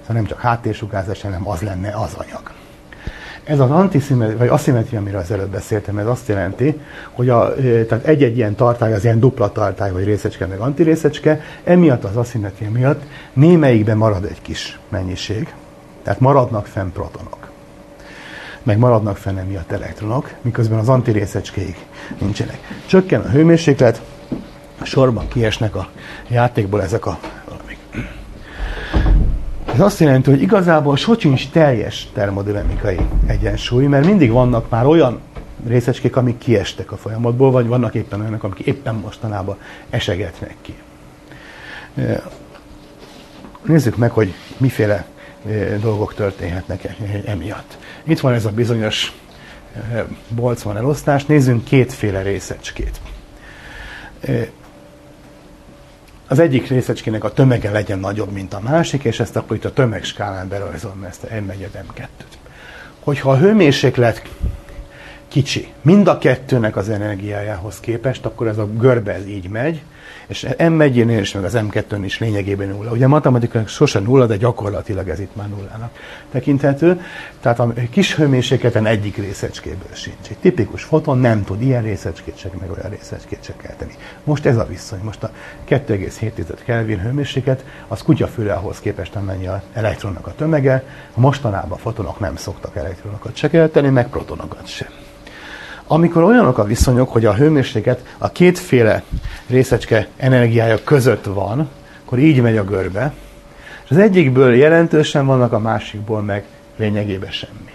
Szóval nem csak háttérsugárzás, hanem az lenne az anyag. Ez az aszimetria, amiről az előbb beszéltem, ez azt jelenti, hogy tehát egy-egy ilyen tartály, az ilyen dupla tartály, vagy részecske, meg antirészecske, emiatt az aszimetria miatt némelyikben marad egy kis mennyiség, tehát maradnak fenn protonok, meg maradnak fenn emiatt elektronok, miközben az antirészecskéig nincsenek. Csökken a hőmérséklet, sorban kiesnek a játékból ezek a valamik. Ez azt jelenti, hogy igazából sosincs teljes termodinamikai egyensúly, mert mindig vannak már olyan részecskék, amik kiestek a folyamatból, vagy vannak éppen olyanok, amik éppen mostanában esegetnek ki. Nézzük meg, hogy miféle dolgok történhetnek emiatt. Itt van ez a bizonyos Boltzmann elosztás, nézzünk kétféle részecskét. Az egyik részecskének a tömege legyen nagyobb, mint a másik, és ezt akkor itt a tömegskálán berajzolom, ezt a M1-M2-t. Hogyha a hőmérséklet kicsi, mind a kettőnek az energiájához képest, akkor ez a görbe ez így megy, és M1-nél is, meg az M2-n is lényegében nulla. Ugye matematikailag sose nulla, de gyakorlatilag ez itt már nullának tekinthető. Tehát a kis hőmérsékleten egyik részecskéből sincs. Egy tipikus foton nem tud ilyen részecskét se, meg olyan részecskét se kelteni. Most ez a viszony. Most a 2,7 Kelvin hőmérséklet, az kutyafüle ahhoz képest, amennyi a elektronnak a tömege. Mostanában fotonok nem szoktak elektronokat se kelteni, meg protonokat sem. Amikor olyanok a viszonyok, hogy a hőmérséklet a kétféle részecske energiája között van, akkor így megy a görbe, és az egyikből jelentősen vannak, a másikból meg lényegében semmi.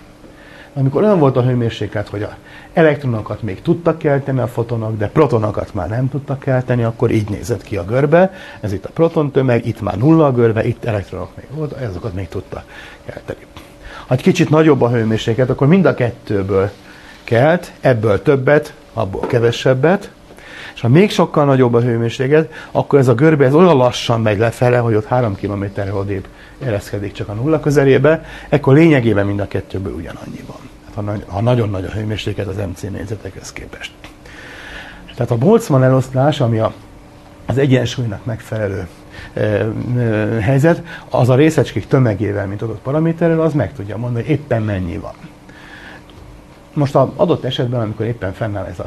Amikor olyan volt a hőmérséklet, hogy az elektronokat még tudtak kelteni a fotonok, de protonokat már nem tudtak kelteni, akkor így nézett ki a görbe, ez itt a proton tömeg, itt már nulla a görbe, itt elektronok még volt, azokat még tudtak kelteni. Ha egy kicsit nagyobb a hőmérséklet, akkor mind a kettőből kelt, ebből többet, abból kevesebbet, és ha még sokkal nagyobb a hőmérséklet, akkor ez a görbe ez olyan lassan megy lefele, hogy ott 3 km-re odébb ereszkedik csak a nulla közelébe, ekkor lényegében mind a kettőből ugyanannyi van. Hát ha nagyon nagy a hőmérséklet az MC négyzetekhez képest. Tehát a Boltzmann eloszlás, ami az egyensúlynak megfelelő helyzet, az a részecskék tömegével, mint adott paraméterrel, az meg tudja mondani, hogy éppen mennyi van. Most az adott esetben, amikor éppen fennáll ez az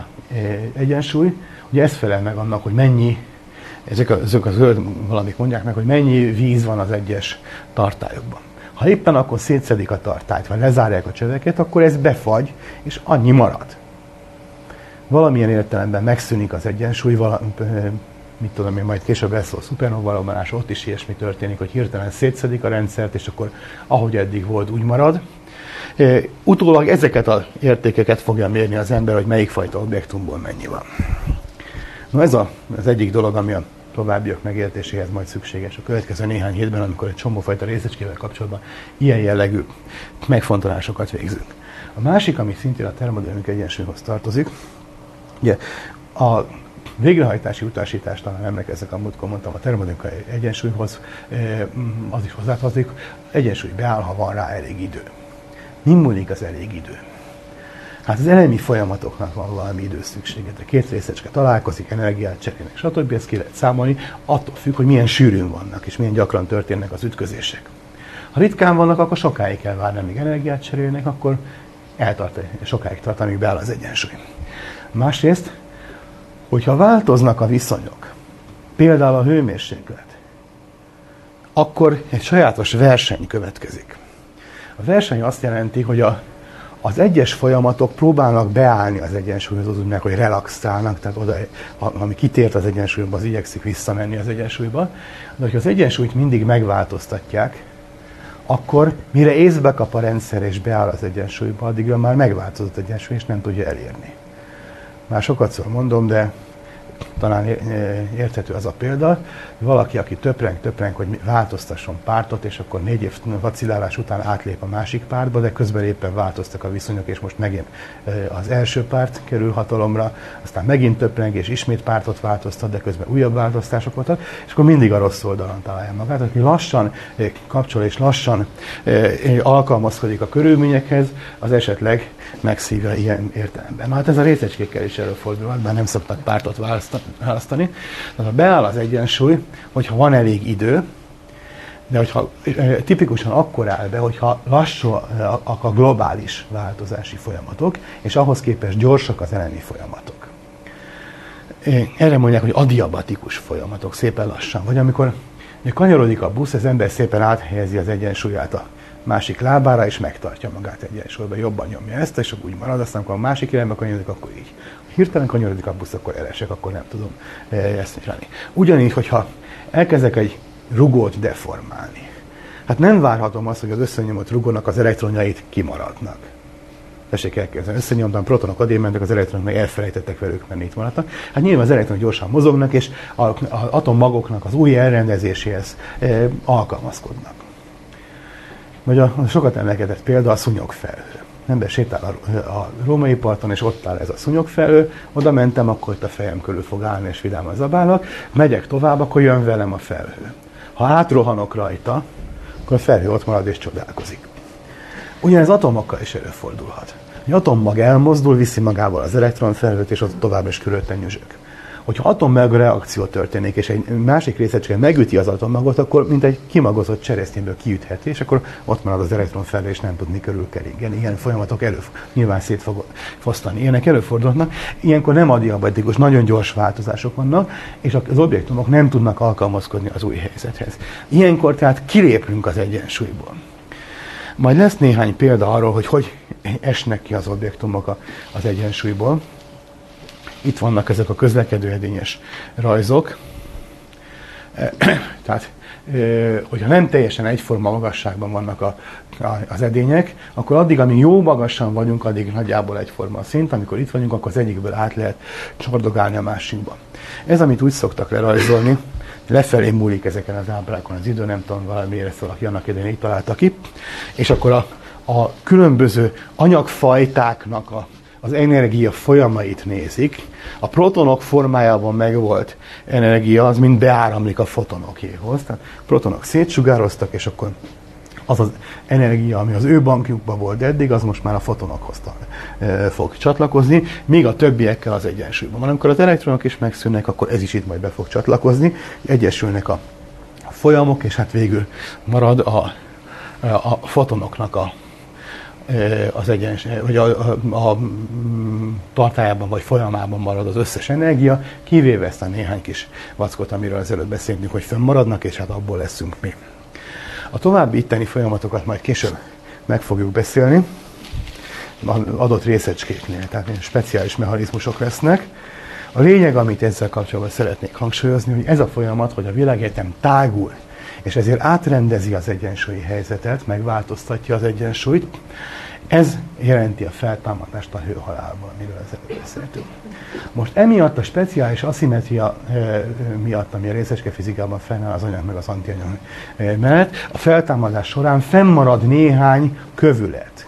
egyensúly, ugye ez felel meg annak, hogy mennyi, ezek a zöld valamik mondják meg, hogy mennyi víz van az egyes tartályokban. Ha éppen akkor szétszedik a tartályt, vagy lezárják a csöveket, akkor ez befagy, és annyi marad. Valamilyen értelemben megszűnik az egyensúly, mit tudom én, majd később lesz a szupernovarobanás, ott is ilyesmi történik, hogy hirtelen szétszedik a rendszert, és akkor ahogy eddig volt, úgy marad. Utólag ezeket az értékeket fogja mérni az ember, hogy melyik fajta objektumból mennyi van. Na ez az egyik dolog, ami a továbbiak megértéséhez majd szükséges a következő néhány hétben, amikor egy csomófajta részecskével kapcsolatban ilyen jellegű megfontolásokat végzünk. A másik, ami szintén a termodinamika egyensúlyhoz tartozik, ugye a végrehajtási utasítás, talán emlékeznek, a múltkor mondtam, a termodinamika egyensúlyhoz, az is hozzátartozik, egyensúly beáll, ha van rá elég idő. Min múlik az elég idő? Hát az elemi folyamatoknak van valami időszüksége. A két részecske találkozik, energiát cserélnek, stb. Ezt ki lehet számolni, attól függ, hogy milyen sűrűn vannak, és milyen gyakran történnek az ütközések. Ha ritkán vannak, akkor sokáig kell várni, amíg energiát cserélnek, akkor sokáig tart, amíg beáll az egyensúly. Másrészt, hogyha változnak a viszonyok, például a hőmérséklet, akkor egy sajátos verseny következik. A verseny azt jelenti, hogy az egyes folyamatok próbálnak beállni az egyensúlyhoz, az úgy meg, hogy relaxálnak, tehát oda, ami kitért az egyensúlyba, az igyekszik visszamenni az egyensúlyba. De ha az egyensúlyt mindig megváltoztatják, akkor mire észbe kap a rendszer és beáll az egyensúlyba, addigra már megváltozott egyensúly és nem tudja elérni. Már sokatszor mondom, de talán érthető az a példa, hogy valaki, aki töpreng, hogy változtasson pártot, és akkor 4 év vacillálás után átlép a másik pártba, de közben éppen változtak a viszonyok, és most megint az első párt kerül hatalomra, aztán megint töpreng, és ismét pártot változtat, de közben újabb változtások voltak, és akkor mindig a rossz oldalon találja magát. Aki lassan kapcsol és lassan alkalmazkodik a körülményekhez, az esetleg megszívja ilyen értelemben. Hát ez a részecskékkel is előfordulhat, bár nem szoktak pártot választani. Tehát beáll az egyensúly, hogyha van elég idő, de hogyha tipikusan akkor áll be, hogyha lassúak a globális változási folyamatok, és ahhoz képest gyorsak az elemi folyamatok. Erre mondják, hogy adiabatikus folyamatok, szépen lassan. Vagy amikor kanyarodik a busz, az ember szépen áthelyezi az egyensúlyát a másik lábára, és megtartja magát egyensúlyban, jobban nyomja ezt, és úgy marad, aztán amikor a másik irányba kanyarodik, akkor így. Hirtelen kanyarodik a busz, akkor elesek, akkor nem tudom ezt csinálni. Ugyanígy, hogyha elkezdek egy rugót deformálni, hát nem várhatom azt, hogy az összenyomott rugónak az elektronjait kimaradnak. Tessék elképzelni, összenyomtam, protonok adél mentek, az elektronok meg elfelejtettek velük menni, itt maradtak. Hát nyilván az elektronok gyorsan mozognak, és az atommagoknak az új elrendezéséhez alkalmazkodnak. Vagy a sokat emlegetett példa a szúnyogfelhő. Ember sétál a római parton, és ott áll ez a szúnyogfelhő, oda mentem, akkor itt a fejem körül fog állni, és vidáman zabálok, megyek tovább, akkor jön velem a felhő. Ha átrohanok rajta, akkor a felhő ott marad és csodálkozik. Ugyanez atomokkal is előfordulhat. Egy atommag elmozdul, viszi magával az elektronfelhőt, és ott tovább is körülötte nyüzsök. Hogyha atommagreakció történik, és egy másik részecske megüti az atommagot, akkor mint egy kimagozott cseresznyéből kiütheti, és akkor ott marad az elektronfelhő, és nem tudni körülkeringeni. Ilyen folyamatok nyilván szét fog fosztani. Ilyenek előfordulnak. Ilyenkor nem adiabatikus, nagyon gyors változások vannak, és az objektumok nem tudnak alkalmazkodni az új helyzethez. Ilyenkor tehát kilépünk az egyensúlyból. Majd lesz néhány példa arról, hogy esnek ki az objektumok az egyensúlyból. Itt vannak ezek a közlekedő edényes rajzok. Tehát, hogyha nem teljesen egyforma magasságban vannak az edények, akkor addig, amíg jó magasan vagyunk, addig nagyjából egyforma a szint. Amikor itt vagyunk, akkor az egyikből át lehet csordogálni a másikba. Ez, amit úgy szoktak lerajzolni, lefelé múlik ezeken az ábrákon az idő, nem tudom, valamiért valaki annak idején így találta ki. És akkor a különböző anyagfajtáknak az energia folyamait nézik. A protonok formájában megvolt energia, az mind beáramlik a fotonokéhoz. Tehát protonok szétsugároztak, és akkor az az energia, ami az ő bankjukban volt eddig, az most már a fotonokhoz fog csatlakozni, míg a többiekkel az egyensúlyban van. Amikor az elektronok is megszűnnek, akkor ez is itt majd be fog csatlakozni, egyesülnek a folyamok, és hát végül marad a fotonoknak az egyensúly, vagy a tartályában vagy folyamában marad az összes energia, kivéve ezt a néhány kis vackot, amiről ezelőtt beszéltünk, hogy fönnmaradnak, és hát abból leszünk mi. A további itteni folyamatokat majd később meg fogjuk beszélni, adott részecskéknél, tehát speciális mechanizmusok lesznek. A lényeg, amit ezzel kapcsolatban szeretnék hangsúlyozni, hogy ez a folyamat, hogy a világegyetem tágul, és ezért átrendezi az egyensúlyi helyzetet, megváltoztatja az egyensúlyt. Ez jelenti a feltámadást a hőhalálban, amiről ezelőtt beszéltünk. Most emiatt a speciális aszimmetria miatt, ami a részecskefizikában fennáll az anyag meg az antianyag mellett, a feltámadás során fennmarad néhány kövület.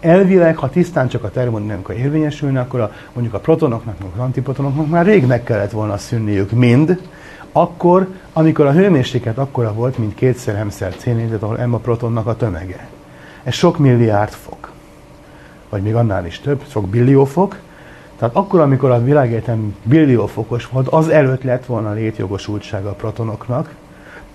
Elvileg, ha tisztán csak a termodinamika érvényesülne, akkor mondjuk a protonoknak, meg az antiprotonoknak már rég meg kellett volna szűnniük mind, akkor, amikor a hőmérséklet akkora volt, mint 2 × 10⁻⁶, ahol m a protonnak a tömege. Ez sok milliárd fok, vagy még annál is több, sok billió fok. Tehát akkor, amikor a világegyetem billió fokos volt, az előtt lett volna létjogosultsága a protonoknak,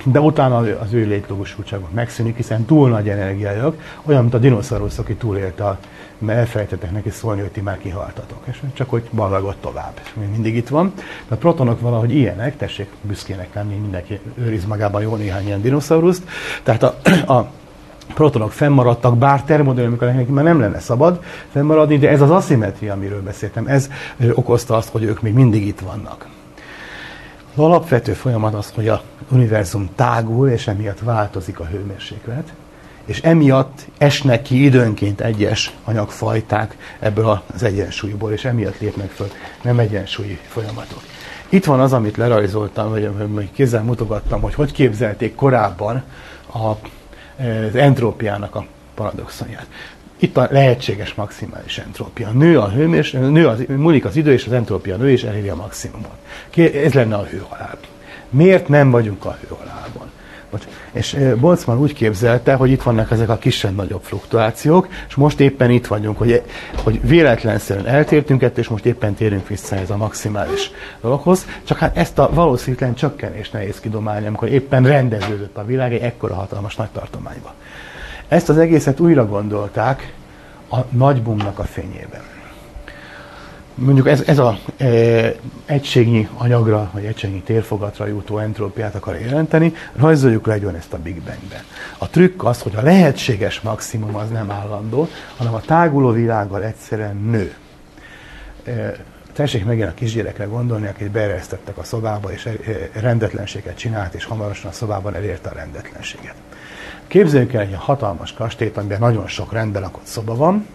de utána az ő létjogosultságuk megszűnik, hiszen túl nagy energiájuk, olyan, mint a dinoszaurusz, aki túlélte, mert elfelejtettek neki szólni, hogy ti már kihaltatok, és csak hogy ballagott tovább, és mindig itt van. De a protonok valahogy ilyenek, tessék büszkének lenni, mindenki őriz magában jó néhány ilyen dinoszauruszt. Tehát a protonok fennmaradtak, bár termodinamikai nekik már nem lenne szabad fennmaradni, de ez az aszimmetria, amiről beszéltem, ez okozta azt, hogy ők még mindig itt vannak. Az alapvető folyamat az, hogy az univerzum tágul, és emiatt változik a hőmérséklet, és emiatt esnek ki időnként egyes anyagfajták ebből az egyensúlyból, és emiatt lépnek föl nem egyensúlyi folyamatok. Itt van az, amit lerajzoltam, vagy kézzel mutogattam, hogy képzelték korábban az entrópiának a paradoxonját. Itt a lehetséges maximális entrópia. Múlik az idő, és az entrópia nő, és eléri a maximumot. Ez lenne a hőhalál. Miért nem vagyunk a hőhalálban? És Boltzmann úgy képzelte, hogy itt vannak ezek a kisebb-nagyobb fluktuációk, és most éppen itt vagyunk, hogy véletlenszerűen eltértünk ettől, és most éppen térünk vissza ez a maximális dologhoz. Csak hát ezt a valószínűtlen csökkenést nehéz kidomálni, amikor éppen rendeződött a világ egy ekkora hatalmas nagy tartományba. Ezt az egészet újra gondolták a nagy boomnak a fényében. Mondjuk ez egységnyi anyagra, vagy egységnyi térfogatra jutó entrópiát akar jelenteni, rajzoljuk le egy ezt a Big Bang-ben. A trükk az, hogy a lehetséges maximum az nem állandó, hanem a táguló világgal egyszerűen nő. Tessék megint a kisgyerekre gondolni, akit beeresztettek a szobába, és rendetlenséget csinált, és hamarosan a szobában elérte a rendetlenséget. Képzeljük el egy hatalmas kastélyt, amiben nagyon sok rendben lakott szoba van,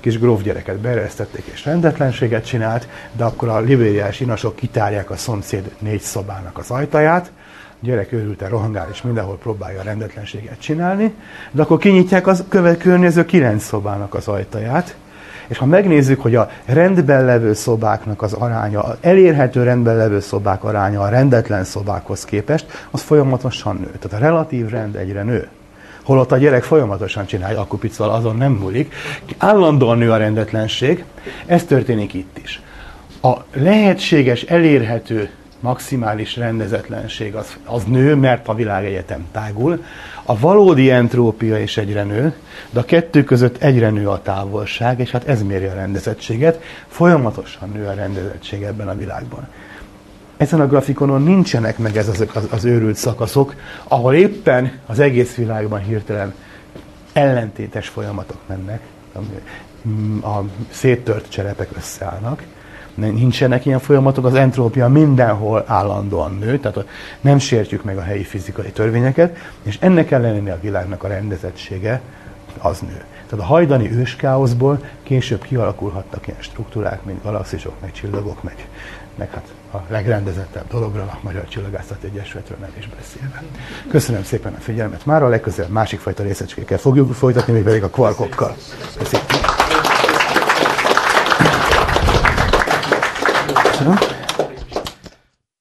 kis grófgyereket beeresztették és rendetlenséget csinált, de akkor a libériás inasok kitárják a szomszéd 4 szobának az ajtaját, a gyerek őrülten rohangál és mindenhol próbálja a rendetlenséget csinálni, de akkor kinyitják a környező 9 szobának az ajtaját, és ha megnézzük, hogy a rendben levő szobáknak az aránya, az elérhető rendben levő szobák aránya a rendetlen szobákhoz képest, az folyamatosan nő. Tehát a relatív rend egyre nő. Holott a gyerek folyamatosan csinálja a kupicval, azon nem múlik. Állandóan nő a rendetlenség, ez történik itt is. A lehetséges, elérhető maximális rendezetlenség az nő, mert a világegyetem tágul. A valódi entrópia is egyre nő, de a kettő között egyre nő a távolság, és hát ez méri a rendezettséget. Folyamatosan nő a rendezettség ebben a világban. Ezen a grafikonon nincsenek meg ezek az őrült szakaszok, ahol éppen az egész világban hirtelen ellentétes folyamatok mennek, a széttört cserepek összeállnak. Nincsenek ilyen folyamatok, az entrópia mindenhol állandóan nő, tehát nem sértjük meg a helyi fizikai törvényeket, és ennek ellenére a világnak a rendezettsége az nő. Tehát a hajdani őskáoszból később kialakulhattak ilyen struktúrák, mint galaxisok, meg csillagok, meg hát a legrendezettebb dologra, a Magyar Csillagászati Egyesületről nem is beszélve. Köszönöm szépen a figyelmet mára, legközelebb másik fajta részecskékkel fogjuk folytatni, még pedig a kvarkokkal. Köszönöm.